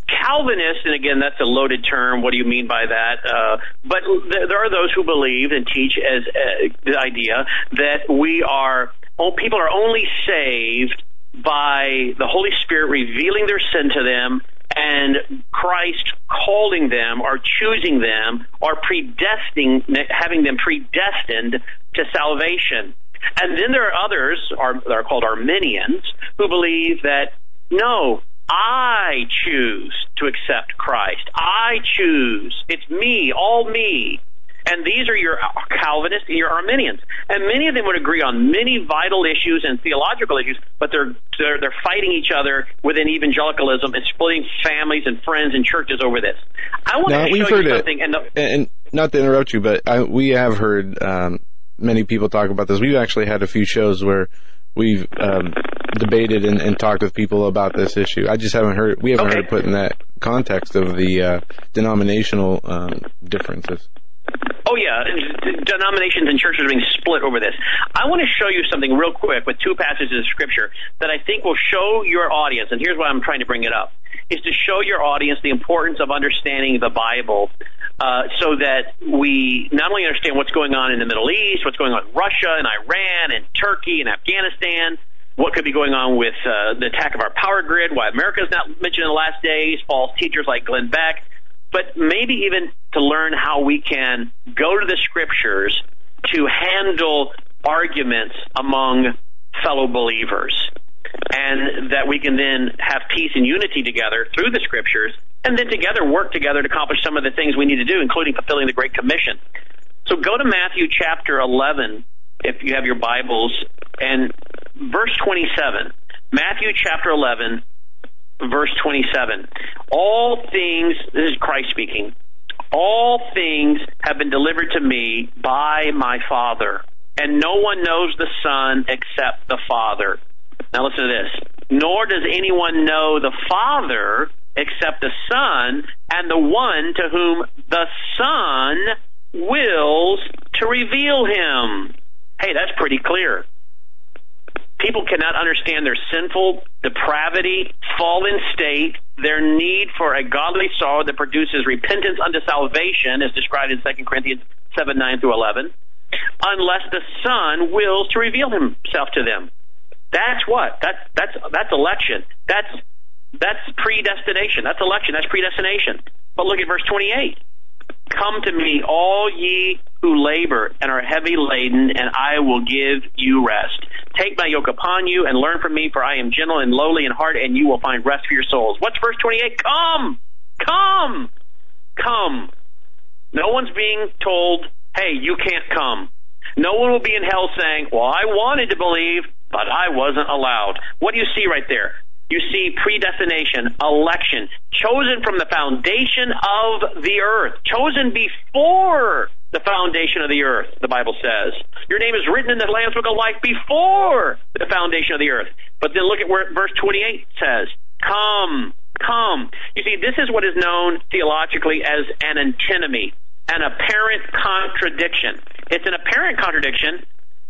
Calvinist, and again, that's a loaded term. What do you mean by that? But there are those who believe and teach as the idea that people are only saved by the Holy Spirit revealing their sin to them and Christ calling them or choosing them or having them predestined to salvation. And then there are others, that are called Arminians, who believe that, no, I choose to accept Christ. I choose. It's me, all me. And these are your Calvinists and your Arminians. And many of them would agree on many vital issues and theological issues, but they're fighting each other within evangelicalism and splitting families and friends and churches over this. I want to show you something. And not to interrupt you, but we have heard many people talk about this. We've actually had a few shows where we've debated and talked with people about this issue. I just haven't heard. We haven't heard it put in that context of the denominational differences. Oh, yeah, denominations and churches are being split over this. I want to show you something real quick with two passages of Scripture that I think will show your audience, and here's why I'm trying to bring it up, is to show your audience the importance of understanding the Bible so that we not only understand what's going on in the Middle East, what's going on in Russia and Iran and Turkey and Afghanistan, what could be going on with the attack of our power grid, why America's not mentioned in the last days, false teachers like Glenn Beck, but maybe even to learn how we can go to the Scriptures to handle arguments among fellow believers, and that we can then have peace and unity together through the Scriptures, and then together work together to accomplish some of the things we need to do, including fulfilling the Great Commission. So go to Matthew chapter 11, if you have your Bibles, and verse 27. Matthew chapter 11, verse 27. All things, this is Christ speaking, all things have been delivered to me by my Father, and no one knows the Son except the Father. Now listen to this. Nor does anyone know the Father except the Son and the one to whom the Son wills to reveal him. Hey, that's pretty clear. People cannot understand their sinful depravity, fallen state, their need for a godly sorrow that produces repentance unto salvation, as described in 2 Corinthians 7, 9 through 11, unless the Son wills to reveal himself to them. That's what? That's election. That's predestination. That's election. That's predestination. But look at verse 28. Come to me, all ye who labor and are heavy laden, and I will give you rest. Take my yoke upon you and learn from me, for I am gentle and lowly in heart, and you will find rest for your souls. What's verse 28? Come! Come! Come! No one's being told, hey, you can't come. No one will be in hell saying, well, I wanted to believe, but I wasn't allowed. What do you see right there? You see predestination, election, chosen from the foundation of the earth, chosen before the foundation of the earth, the Bible says. Your name is written in the Lamb's Book of Life before the foundation of the earth. But then look at where verse 28 says, come, come. You see, this is what is known theologically as an antinomy, an apparent contradiction. It's an apparent contradiction.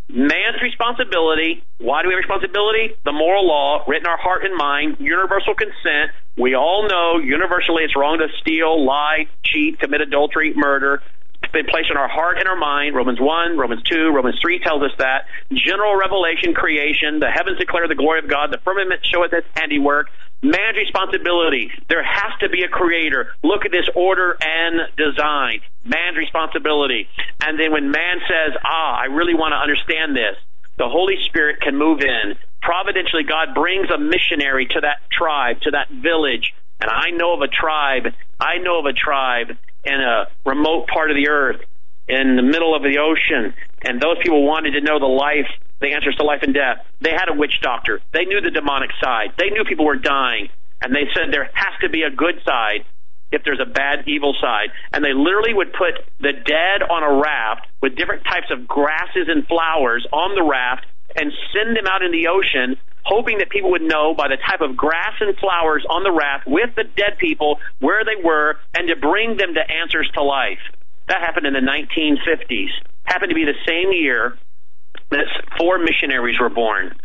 Man's responsibility. Why do we have responsibility? The moral law, written in our heart and mind, universal consent. We all know universally it's wrong to steal, lie, cheat, commit adultery, murder. It's been placed in our heart and our mind. Romans 1, Romans 2, Romans 3 tells us that. General revelation, creation, the heavens declare the glory of God, the firmament showeth its handiwork. Man's responsibility. There has to be a creator. Look at this order and design. Man's responsibility. And then when man says, I really want to understand this, the Holy Spirit can move in. Providentially, God brings a missionary to that tribe, to that village. And I know of a tribe in a remote part of the earth, in the middle of the ocean. And those people wanted to know the answers to life and death. They had a witch doctor. They knew the demonic side. They knew people were dying. And they said there has to be a good side if there's a bad, evil side. And they literally would put the dead on a raft with different types of grasses and flowers on the raft and send them out in the ocean, hoping that people would know by the type of grass and flowers on the raft with the dead people where they were and to bring them to answers to life. That happened in the 1950s. Happened to be the same year that 4 missionaries were born.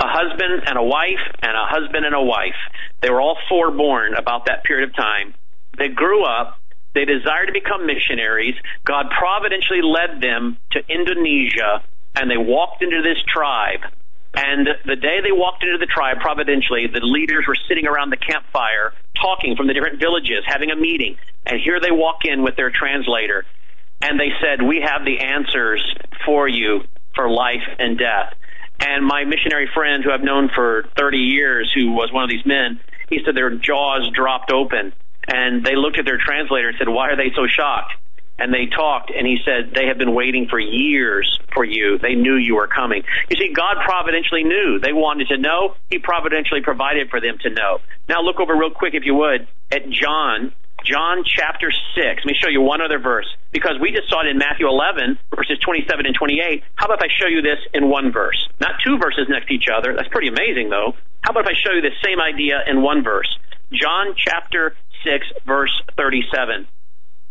A husband and a wife. They were all 4 born about that period of time. They grew up. They desired to become missionaries. God providentially led them to Indonesia, and they walked into this tribe. And the day they walked into the tribe, providentially, the leaders were sitting around the campfire talking from the different villages, having a meeting. And here they walk in with their translator. And they said, we have the answers for you for life and death. And my missionary friend, who I've known for 30 years, who was one of these men, he said their jaws dropped open. And they looked at their translator and said, why are they so shocked? and they talked, and he said, they have been waiting for years for you. They knew you were coming. You see, God providentially knew. They wanted to know. He providentially provided for them to know. Now look over real quick, if you would, at John chapter 6. Let me show you one other verse, because we just saw it in Matthew 11, verses 27 and 28. How about if I show you this in one verse? Not two verses next to each other. That's pretty amazing, though. How about if I show you the same idea in one verse? John chapter 6, verse 37.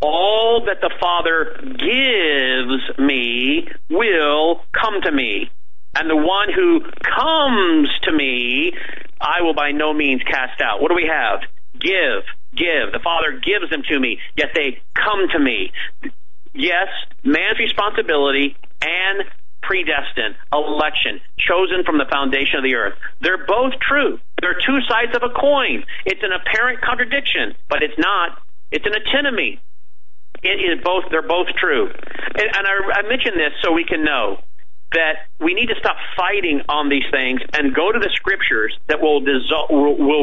All that the Father gives me will come to me, and the one who comes to me I will by no means cast out. What do we have? Give. The Father gives them to me, yet they come to me. Yes, man's responsibility and predestined, election, chosen from the foundation of the earth. They're both true. They're two sides of a coin. It's an apparent contradiction, but it's not. It's an antinomy. It is both. They're both true. And I mention this so we can know that we need to stop fighting on these things and go to the scriptures that will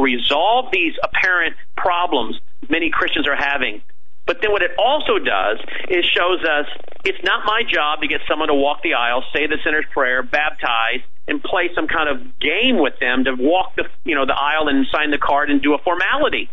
resolve these apparent problems many Christians are having. But then what it also does is shows us it's not my job to get someone to walk the aisle, say the sinner's prayer, baptize, and play some kind of game with them to walk the aisle and sign the card and do a formality.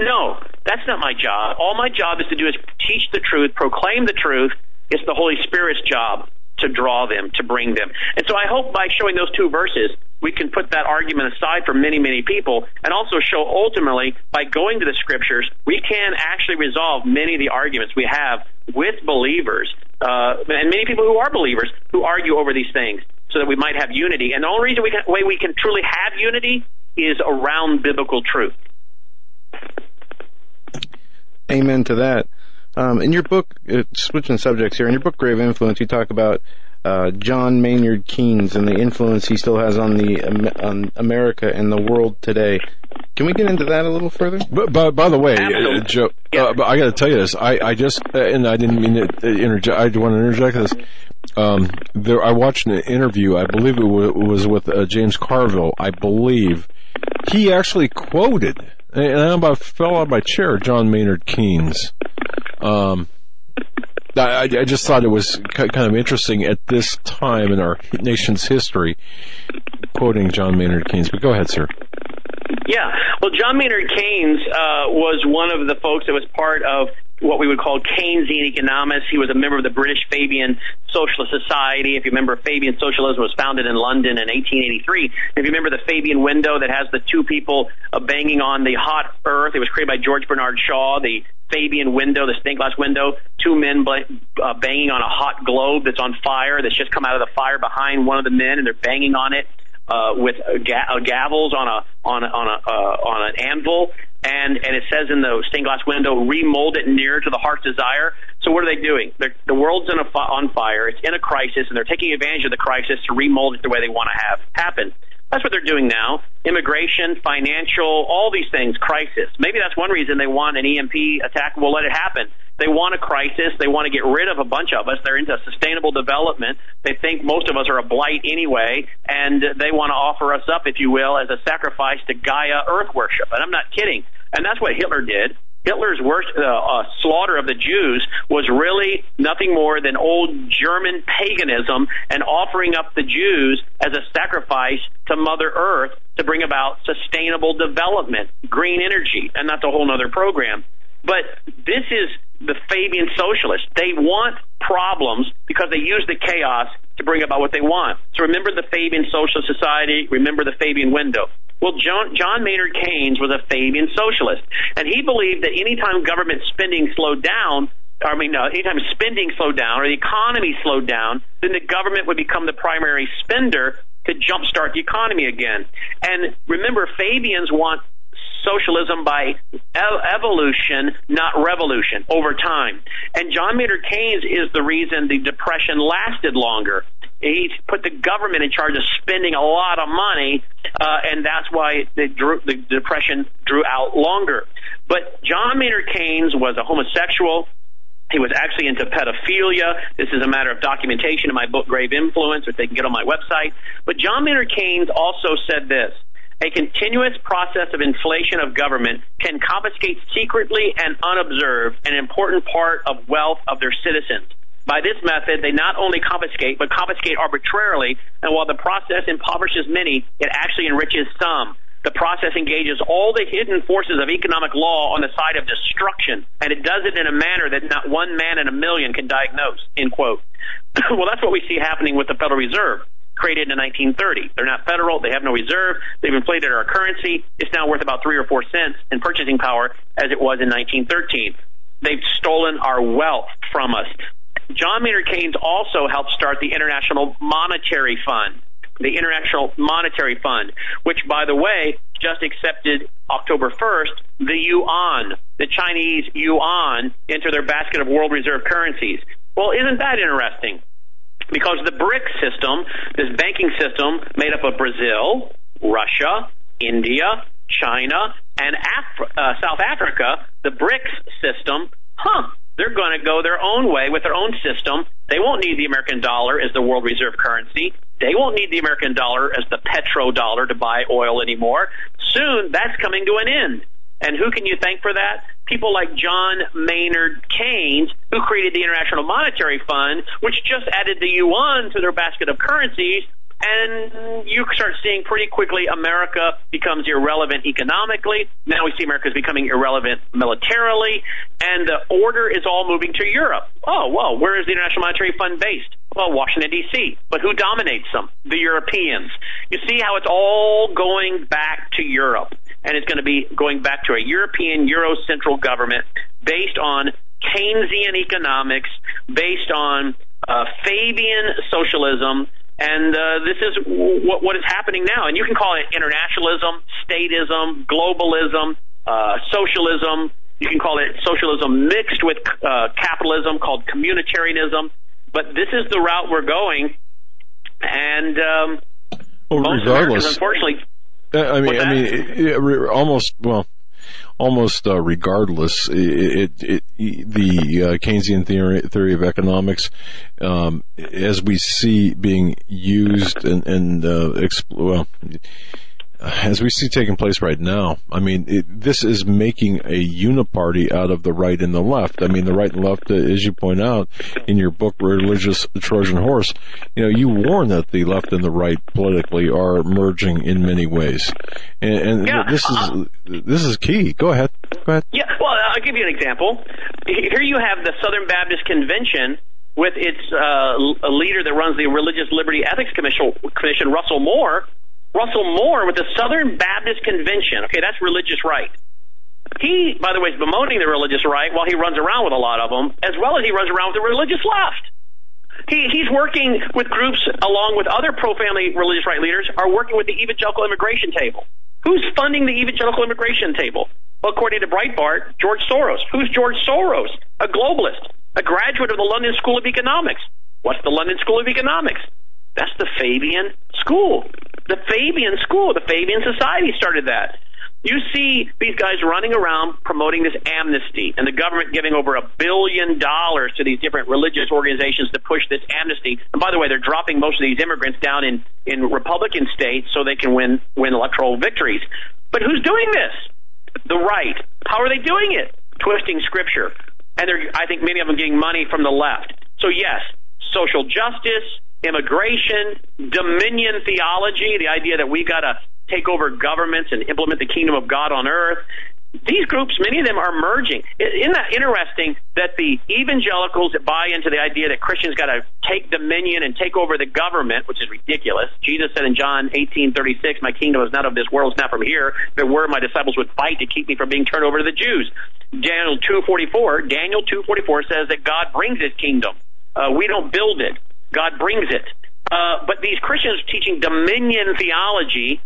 No, that's not my job. All my job is to do is teach the truth, proclaim the truth. It's the Holy Spirit's job to draw them, to bring them. And so I hope by showing those two verses, we can put that argument aside for many, many people, and also show ultimately by going to the scriptures, we can actually resolve many of the arguments we have with believers, and many people who are believers who argue over these things, so that we might have unity. And the only reason we can truly have unity is around biblical truth. Amen to that. In your book, switching subjects here, in your book, Grave Influence, you talk about John Maynard Keynes and the influence he still has on America and the world today. Can we get into that a little further? But by the way, Joe, but I got to tell you this. I just, and I didn't mean to interject. I want to interject this. I watched an interview. I believe it was with James Carville. I believe he actually quoted, and I about fell out of my chair, John Maynard Keynes. I just thought it was kind of interesting at this time in our nation's history, quoting John Maynard Keynes. But go ahead, sir. Yeah. Well, John Maynard Keynes was one of the folks that was part of what we would call Keynesian economics. He was a member of the British Fabian Socialist Society. If you remember, Fabian Socialism was founded in London in 1883. If you remember the Fabian window that has the two people banging on the hot earth, it was created by George Bernard Shaw, the Fabian window, the stained glass window, two men banging on a hot globe that's on fire, that's just come out of the fire behind one of the men, and they're banging on it with gavels on an anvil. And it says in the stained glass window, remold it near to the heart's desire. So what are they doing? The world's on fire. It's in a crisis, and they're taking advantage of the crisis to remold it the way they want to have happen. That's what they're doing now. Immigration, financial, all these things, crisis. Maybe that's one reason they want an EMP attack. We'll let it happen. They want a crisis. They want to get rid of a bunch of us. They're into sustainable development. They think most of us are a blight anyway, and they want to offer us up, if you will, as a sacrifice to Gaia earth worship. And I'm not kidding. And that's what Hitler did. Hitler's worst slaughter of the Jews was really nothing more than old German paganism and offering up the Jews as a sacrifice to Mother Earth to bring about sustainable development, green energy, and that's a whole other program. But this is the Fabian socialists. They want problems because they use the chaos to bring about what they want. So remember the Fabian Socialist Society, remember the Fabian window. Well, John Maynard Keynes was a Fabian socialist, and he believed that anytime spending slowed down or the economy slowed down, then the government would become the primary spender to jumpstart the economy again. And remember, Fabians want socialism by evolution, not revolution, over time. And John Maynard Keynes is the reason the Depression lasted longer. He put the government in charge of spending a lot of money, and that's why the Depression drew out longer. But John Maynard Keynes was a homosexual. He was actually into pedophilia. This is a matter of documentation in my book, Grave Influence, which they can get on my website. But John Maynard Keynes also said this, A continuous process of inflation of government can confiscate secretly and unobserved an important part of wealth of their citizens. By this method, they not only confiscate, but confiscate arbitrarily, and while the process impoverishes many, it actually enriches some. The process engages all the hidden forces of economic law on the side of destruction, and it does it in a manner that not one man in a million can diagnose, end quote. Well, that's what we see happening with the Federal Reserve, created in 1930. They're not federal. They have no reserve. They've inflated our currency. It's now worth about 3 or 4 cents in purchasing power as it was in 1913. They've stolen our wealth from us. John Maynard Keynes also helped start the International Monetary Fund. The International Monetary Fund, which, by the way, just accepted October 1st, the yuan, the Chinese yuan, into their basket of world reserve currencies. Well, isn't that interesting? Because the BRIC system, this banking system made up of Brazil, Russia, India, China, and South Africa, the BRICS system, they're going to go their own way with their own system. They won't need the American dollar as the world reserve currency. They won't need the American dollar as the petrodollar to buy oil anymore. Soon, that's coming to an end. And who can you thank for that? People like John Maynard Keynes, who created the International Monetary Fund, which just added the yuan to their basket of currencies. And you start seeing pretty quickly America becomes irrelevant economically. Now we see America is becoming irrelevant militarily. And the order is all moving to Europe. Oh, whoa, where is the International Monetary Fund based? Well, Washington, D.C. But who dominates them? The Europeans. You see how it's all going back to Europe. And it's going to be going back to a European, Euro-central government based on Keynesian economics, based on Fabian socialism. And this is what is happening now. And you can call it internationalism, statism, globalism, socialism. You can call it socialism mixed with capitalism, called communitarianism. But this is the route we're going. And most Americans, unfortunately, regardless, the Keynesian theory of economics, as we see being used as we see taking place right now, this is making a uniparty out of the right and the left. I mean, the right and left, as you point out in your book, Religious Trojan Horse, you warn that the left and the right politically are merging in many ways. This is key. Go ahead. Yeah, well, I'll give you an example. Here you have the Southern Baptist Convention with its leader that runs the Religious Liberty Ethics Commission, Russell Moore. Russell Moore with the Southern Baptist Convention. Okay, that's religious right. He, by the way, is bemoaning the religious right while he runs around with a lot of them, as well as he runs around with the religious left. He's working with groups along with other pro-family religious right leaders are working with the evangelical immigration table. Who's funding the evangelical immigration table? Well, according to Breitbart, George Soros. Who's George Soros? A globalist, a graduate of the London School of Economics. What's the London School of Economics? That's the Fabian School. The Fabian Society started that. You see these guys running around promoting this amnesty and the government giving over $1 billion to these different religious organizations to push this amnesty. And by the way, they're dropping most of these immigrants down in Republican states so they can win electoral victories. But who's doing this? The right. How are they doing it? Twisting scripture. And I think many of them getting money from the left. So yes, social justice, immigration, dominion theology, the idea that we've got to take over governments and implement the kingdom of God on earth. These groups, many of them are merging. Isn't that interesting that the evangelicals that buy into the idea that Christians got to take dominion and take over the government, which is ridiculous. Jesus said in John 18:36, "My kingdom is not of this world, it's not from here. If it were, my disciples would fight to keep me from being turned over to the Jews." Daniel 2:44 says that God brings his kingdom. We don't build it. God brings it. But these Christians teaching dominion theology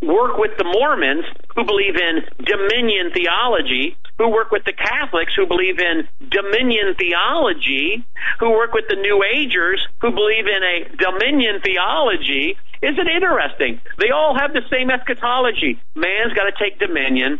work with the Mormons who believe in dominion theology, who work with the Catholics who believe in dominion theology, who work with the New Agers who believe in a dominion theology. Isn't it interesting? They all have the same eschatology. Man's got to take dominion,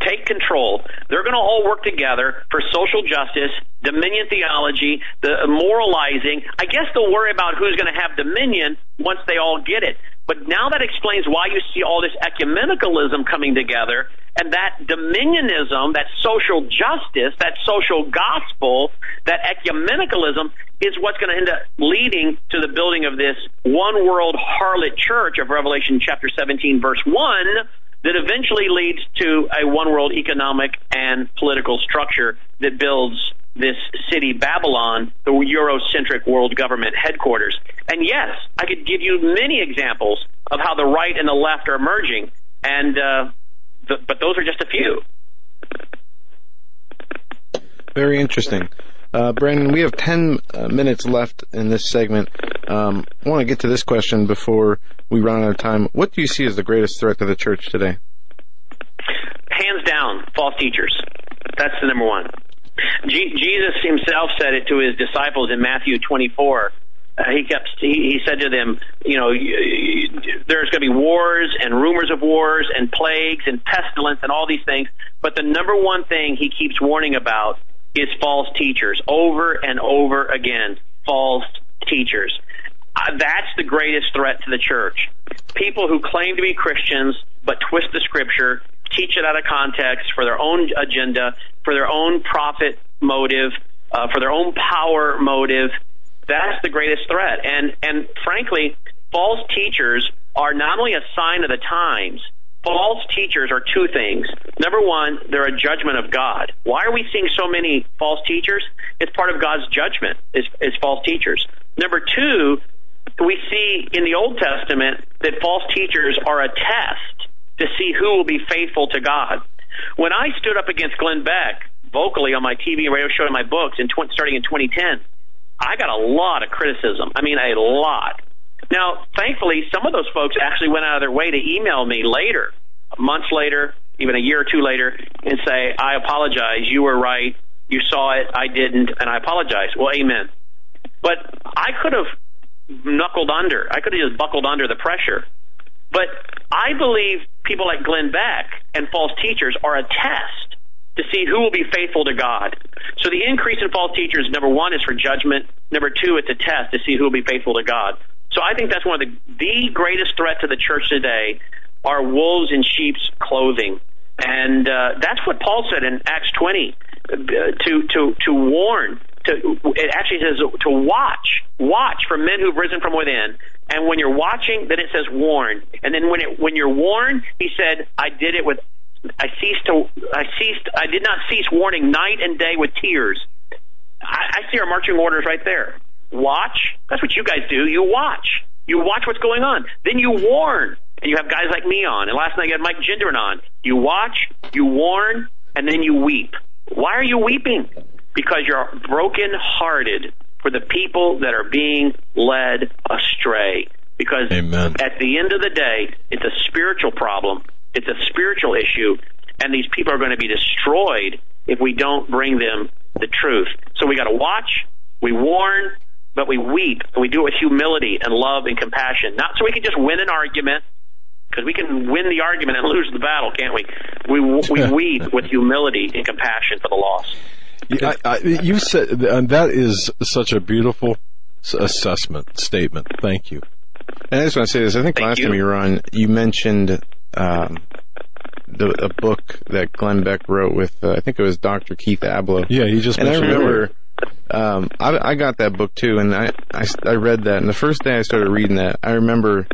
take control. They're going to all work together for social justice, dominion theology, the moralizing. I guess they'll worry about who's going to have dominion once they all get it. But now that explains why you see all this ecumenicalism coming together, and that dominionism, that social justice, that social gospel, that ecumenicalism is what's going to end up leading to the building of this one world harlot church of Revelation chapter 17, verse 1, that eventually leads to a one world economic and political structure that builds this city, Babylon, the Eurocentric world government headquarters. And yes, I could give you many examples of how the right and the left are emerging, and but those are just a few. Very interesting. Brannon, we have 10 minutes left in this segment. I want to get to this question before we run out of time. What do you see as the greatest threat to the church today? Hands down, false teachers. That's the number one. Jesus himself said it to his disciples in Matthew 24. He said to them, there's going to be wars and rumors of wars and plagues and pestilence and all these things. But the number one thing he keeps warning about is false teachers, over and over again. False teachers. That's the greatest threat to the church. People who claim to be Christians but twist the scripture, teach it out of context for their own agenda, for their own profit motive, for their own power motive. That's the greatest threat. And frankly, false teachers are not only a sign of the times. False teachers are two things. Number one, they're a judgment of God. Why are we seeing so many false teachers? It's part of God's judgment, is false teachers. Number two, we see in the Old Testament that false teachers are a test to see who will be faithful to God. When I stood up against Glenn Beck vocally on my TV and radio show and my books starting in 2010, I got a lot of criticism. I mean, a lot. Now, thankfully, some of those folks actually went out of their way to email me later, months later, even a year or two later, and say, I apologize, you were right, you saw it, I didn't, and I apologize. Well, amen. But I could have knuckled under. I could have just buckled under the pressure. But I believe people like Glenn Beck and false teachers are a test to see who will be faithful to God. So the increase in false teachers, number one, is for judgment. Number two, it's a test to see who will be faithful to God. So I think that's one of the greatest threat to the church today are wolves in sheep's clothing. And that's what Paul said in Acts 20, to warn. It actually says to watch for men who've risen from within. And when you're watching, then it says warn. And then when you're warned, he said, I did not cease warning night and day with tears. I see our marching orders right there. Watch. That's what you guys do. You watch. You watch what's going on. Then you warn. And you have guys like me on. And last night you had Mike Gendron on. You watch, you warn, and then you weep. Why are you weeping? Because you're brokenhearted for the people that are being led astray. Because Amen. At the end of the day, it's a spiritual problem. It's a spiritual issue. And these people are going to be destroyed if we don't bring them the truth. So we got to watch, we warn, but we weep, and we do it with humility and love and compassion. Not so we can just win an argument, because we can win the argument and lose the battle, can't we? We weep with humility and compassion for the loss. Yeah, you said, and that is such a beautiful statement. Thank you. And I just want to say this. I think last time you were on, you mentioned a book that Glenn Beck wrote with, I think it was Dr. Keith Abloh. Yeah, he just mentioned it. And I remember... I got that book too, and I read that, and the first day I started reading that, I remember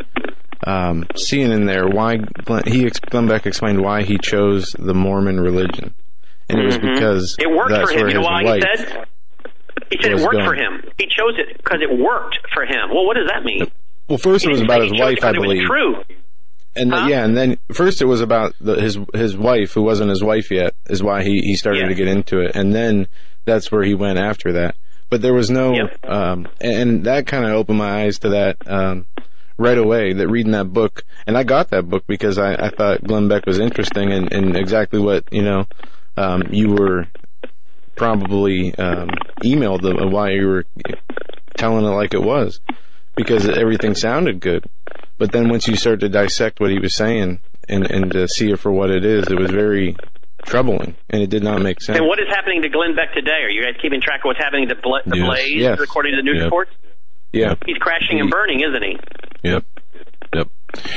seeing in there why Glenn Beck explained why he chose the Mormon religion, and it was because it worked for him. You know why he said? He said it worked for him. He chose it because it worked for him. Well, what does that mean? Well, first it was about his wife, I believe. It was true. And then first it was about his wife, who wasn't his wife yet, is why he started to get into it, and then that's where he went after that. But there was no, and that kind of opened my eyes to that right away, that reading that book. And I got that book because I thought Glenn Beck was interesting and exactly what, you were probably emailed why you were telling it like it was, because everything sounded good. But then once you start to dissect what he was saying and to see it for what it is, it was very troubling, and it did not make sense. And what is happening to Glenn Beck today? Are you guys keeping track of what's happening to the Blaze, according to the news reports? Yeah. He's crashing and burning, isn't he? Yep. Yeah. Yep.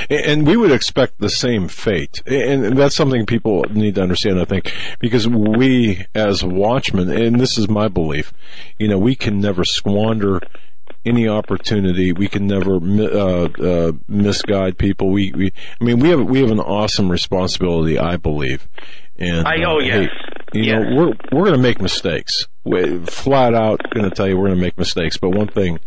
And we would expect the same fate. And that's something people need to understand, I think, because we as watchmen, and this is my belief, you know, we can never squander any opportunity. We can never misguide people. We have an awesome responsibility, I believe. And you know, we're going to make mistakes. We're flat out going to tell you we're going to make mistakes. But one thing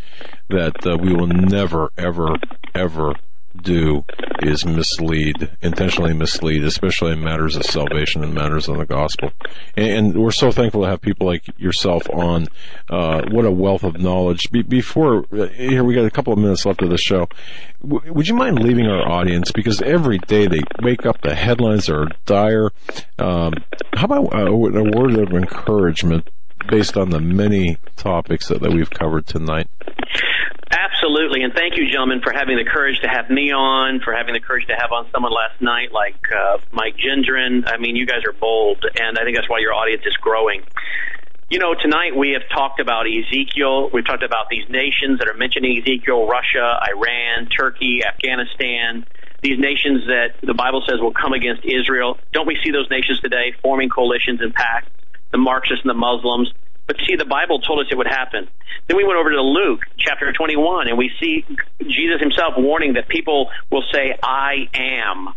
that we will never, ever, ever do is intentionally mislead, especially in matters of salvation and matters of the gospel. And we're so thankful to have people like yourself on. What a wealth of knowledge. Before, we got a couple of minutes left of the show. Would you mind leaving our audience? Because every day they wake up, the headlines are dire. How about a word of encouragement based on the many topics that we've covered tonight? Absolutely, and thank you, gentlemen, for having the courage to have me on, for having the courage to have on someone last night like Mike Gendron. I mean, you guys are bold, and I think that's why your audience is growing. You know, tonight we have talked about Ezekiel. We've talked about these nations that are mentioning Ezekiel: Russia, Iran, Turkey, Afghanistan, these nations that the Bible says will come against Israel. Don't we see those nations today forming coalitions and pacts, the Marxists and the Muslims? But see, the Bible told us it would happen. Then we went over to Luke chapter 21, and we see Jesus himself warning that people will say, "I am,"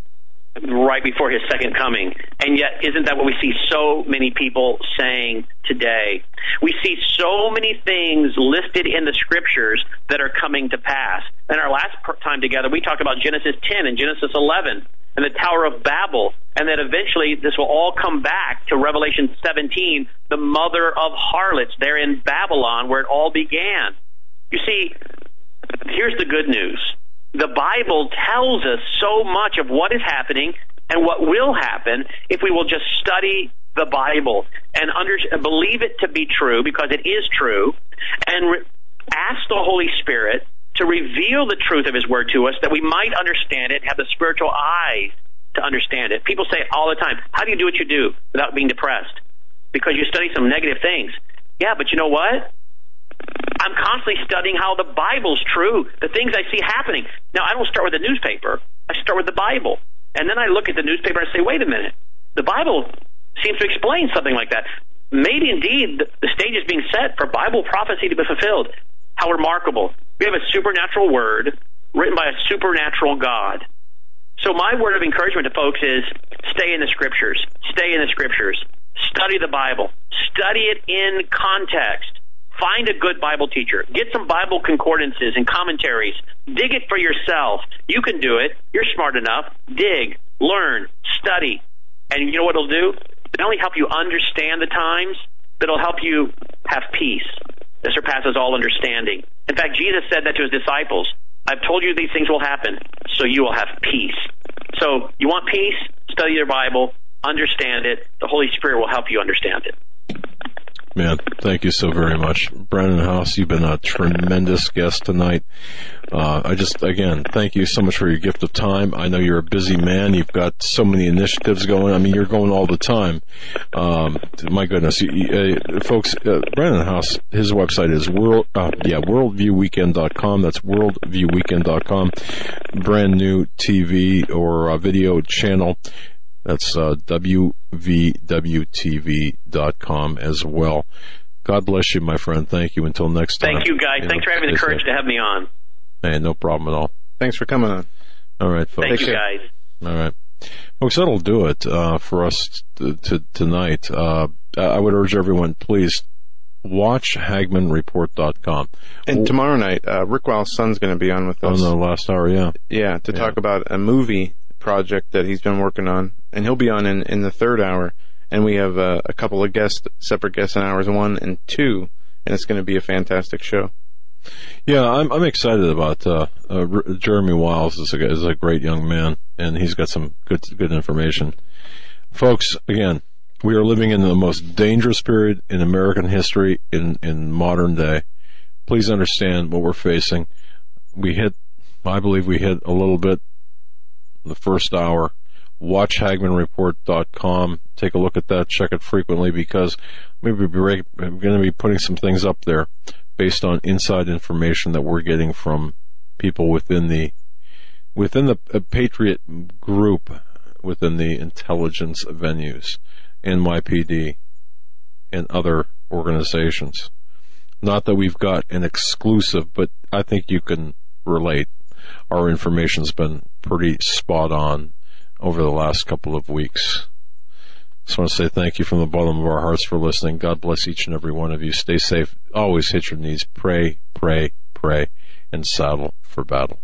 right before his second coming. And yet, isn't that what we see so many people saying today? We see so many things listed in the Scriptures that are coming to pass. In our last time together, we talked about Genesis 10 and Genesis 11 and the Tower of Babel, and that eventually this will all come back to Revelation 17, the mother of harlots there in Babylon, where it all began. You see, here's the good news. The Bible tells us so much of what is happening and what will happen if we will just study the Bible and believe it to be true, because it is true, and ask the Holy Spirit to reveal the truth of His Word to us, that we might understand it, have the spiritual eyes to understand it. People say all the time, "How do you do what you do without being depressed?" Because you study some negative things. Yeah, but you know what? I'm constantly studying how the Bible's true, the things I see happening. Now, I don't start with the newspaper. I start with the Bible. And then I look at the newspaper and I say, wait a minute, the Bible seems to explain something like that. Maybe indeed the stage is being set for Bible prophecy to be fulfilled. How remarkable. We have a supernatural word written by a supernatural God. So my word of encouragement to folks is stay in the Scriptures. Stay in the Scriptures. Study the Bible. Study it in context. Find a good Bible teacher. Get some Bible concordances and commentaries. Dig it for yourself. You can do it. You're smart enough. Dig, learn, study. And you know what it'll do? It'll only help you understand the times, but it'll help you have peace that surpasses all understanding. In fact, Jesus said that to His disciples. I've told you these things will happen, so you will have peace. So you want peace? Study your Bible. Understand it. The Holy Spirit will help you understand it. Man, thank you so very much. Brannon Howse, you've been a tremendous guest tonight. Again, thank you so much for your gift of time. I know you're a busy man. You've got so many initiatives going. I mean, you're going all the time. My goodness. Folks, Brannon Howse, his website is worldviewweekend.com. That's worldviewweekend.com. Brand new TV or video channel. That's WVWTV.com as well. God bless you, my friend. Thank you. Until next time. Thank you, guys. Thanks for having the courage to have me on. Hey, no problem at all. Thanks for coming on. All right, folks. Thank you, guys. All right. Folks, that'll do it for us tonight. I would urge everyone, please, watch HagmannReport.com. And tomorrow night, Rick Wild's son's going to be on with us. On the last hour, yeah. Yeah, to talk about a movie project that he's been working on, and he'll be on in the third hour, and we have a couple of separate guests in hours 1 and 2, and it's going to be a fantastic show. Yeah, I'm excited about Jeremy Wiles is a great young man, and he's got some good information. Folks, again, we are living in the most dangerous period in American history in modern day. Please understand what we're facing. I believe we hit a little bit the first hour. Watch HagmannReport.com. Take a look at that. Check it frequently, because I'm going to be putting some things up there based on inside information that we're getting from people within the within the Patriot group, within the intelligence venues, NYPD, and other organizations. Not that we've got an exclusive, but I think you can relate. Our information's been pretty spot on over the last couple of weeks. Just want to say thank you from the bottom of our hearts for listening. God bless each and every one of you. Stay safe. Always hit your knees. Pray, pray, pray, and saddle for battle.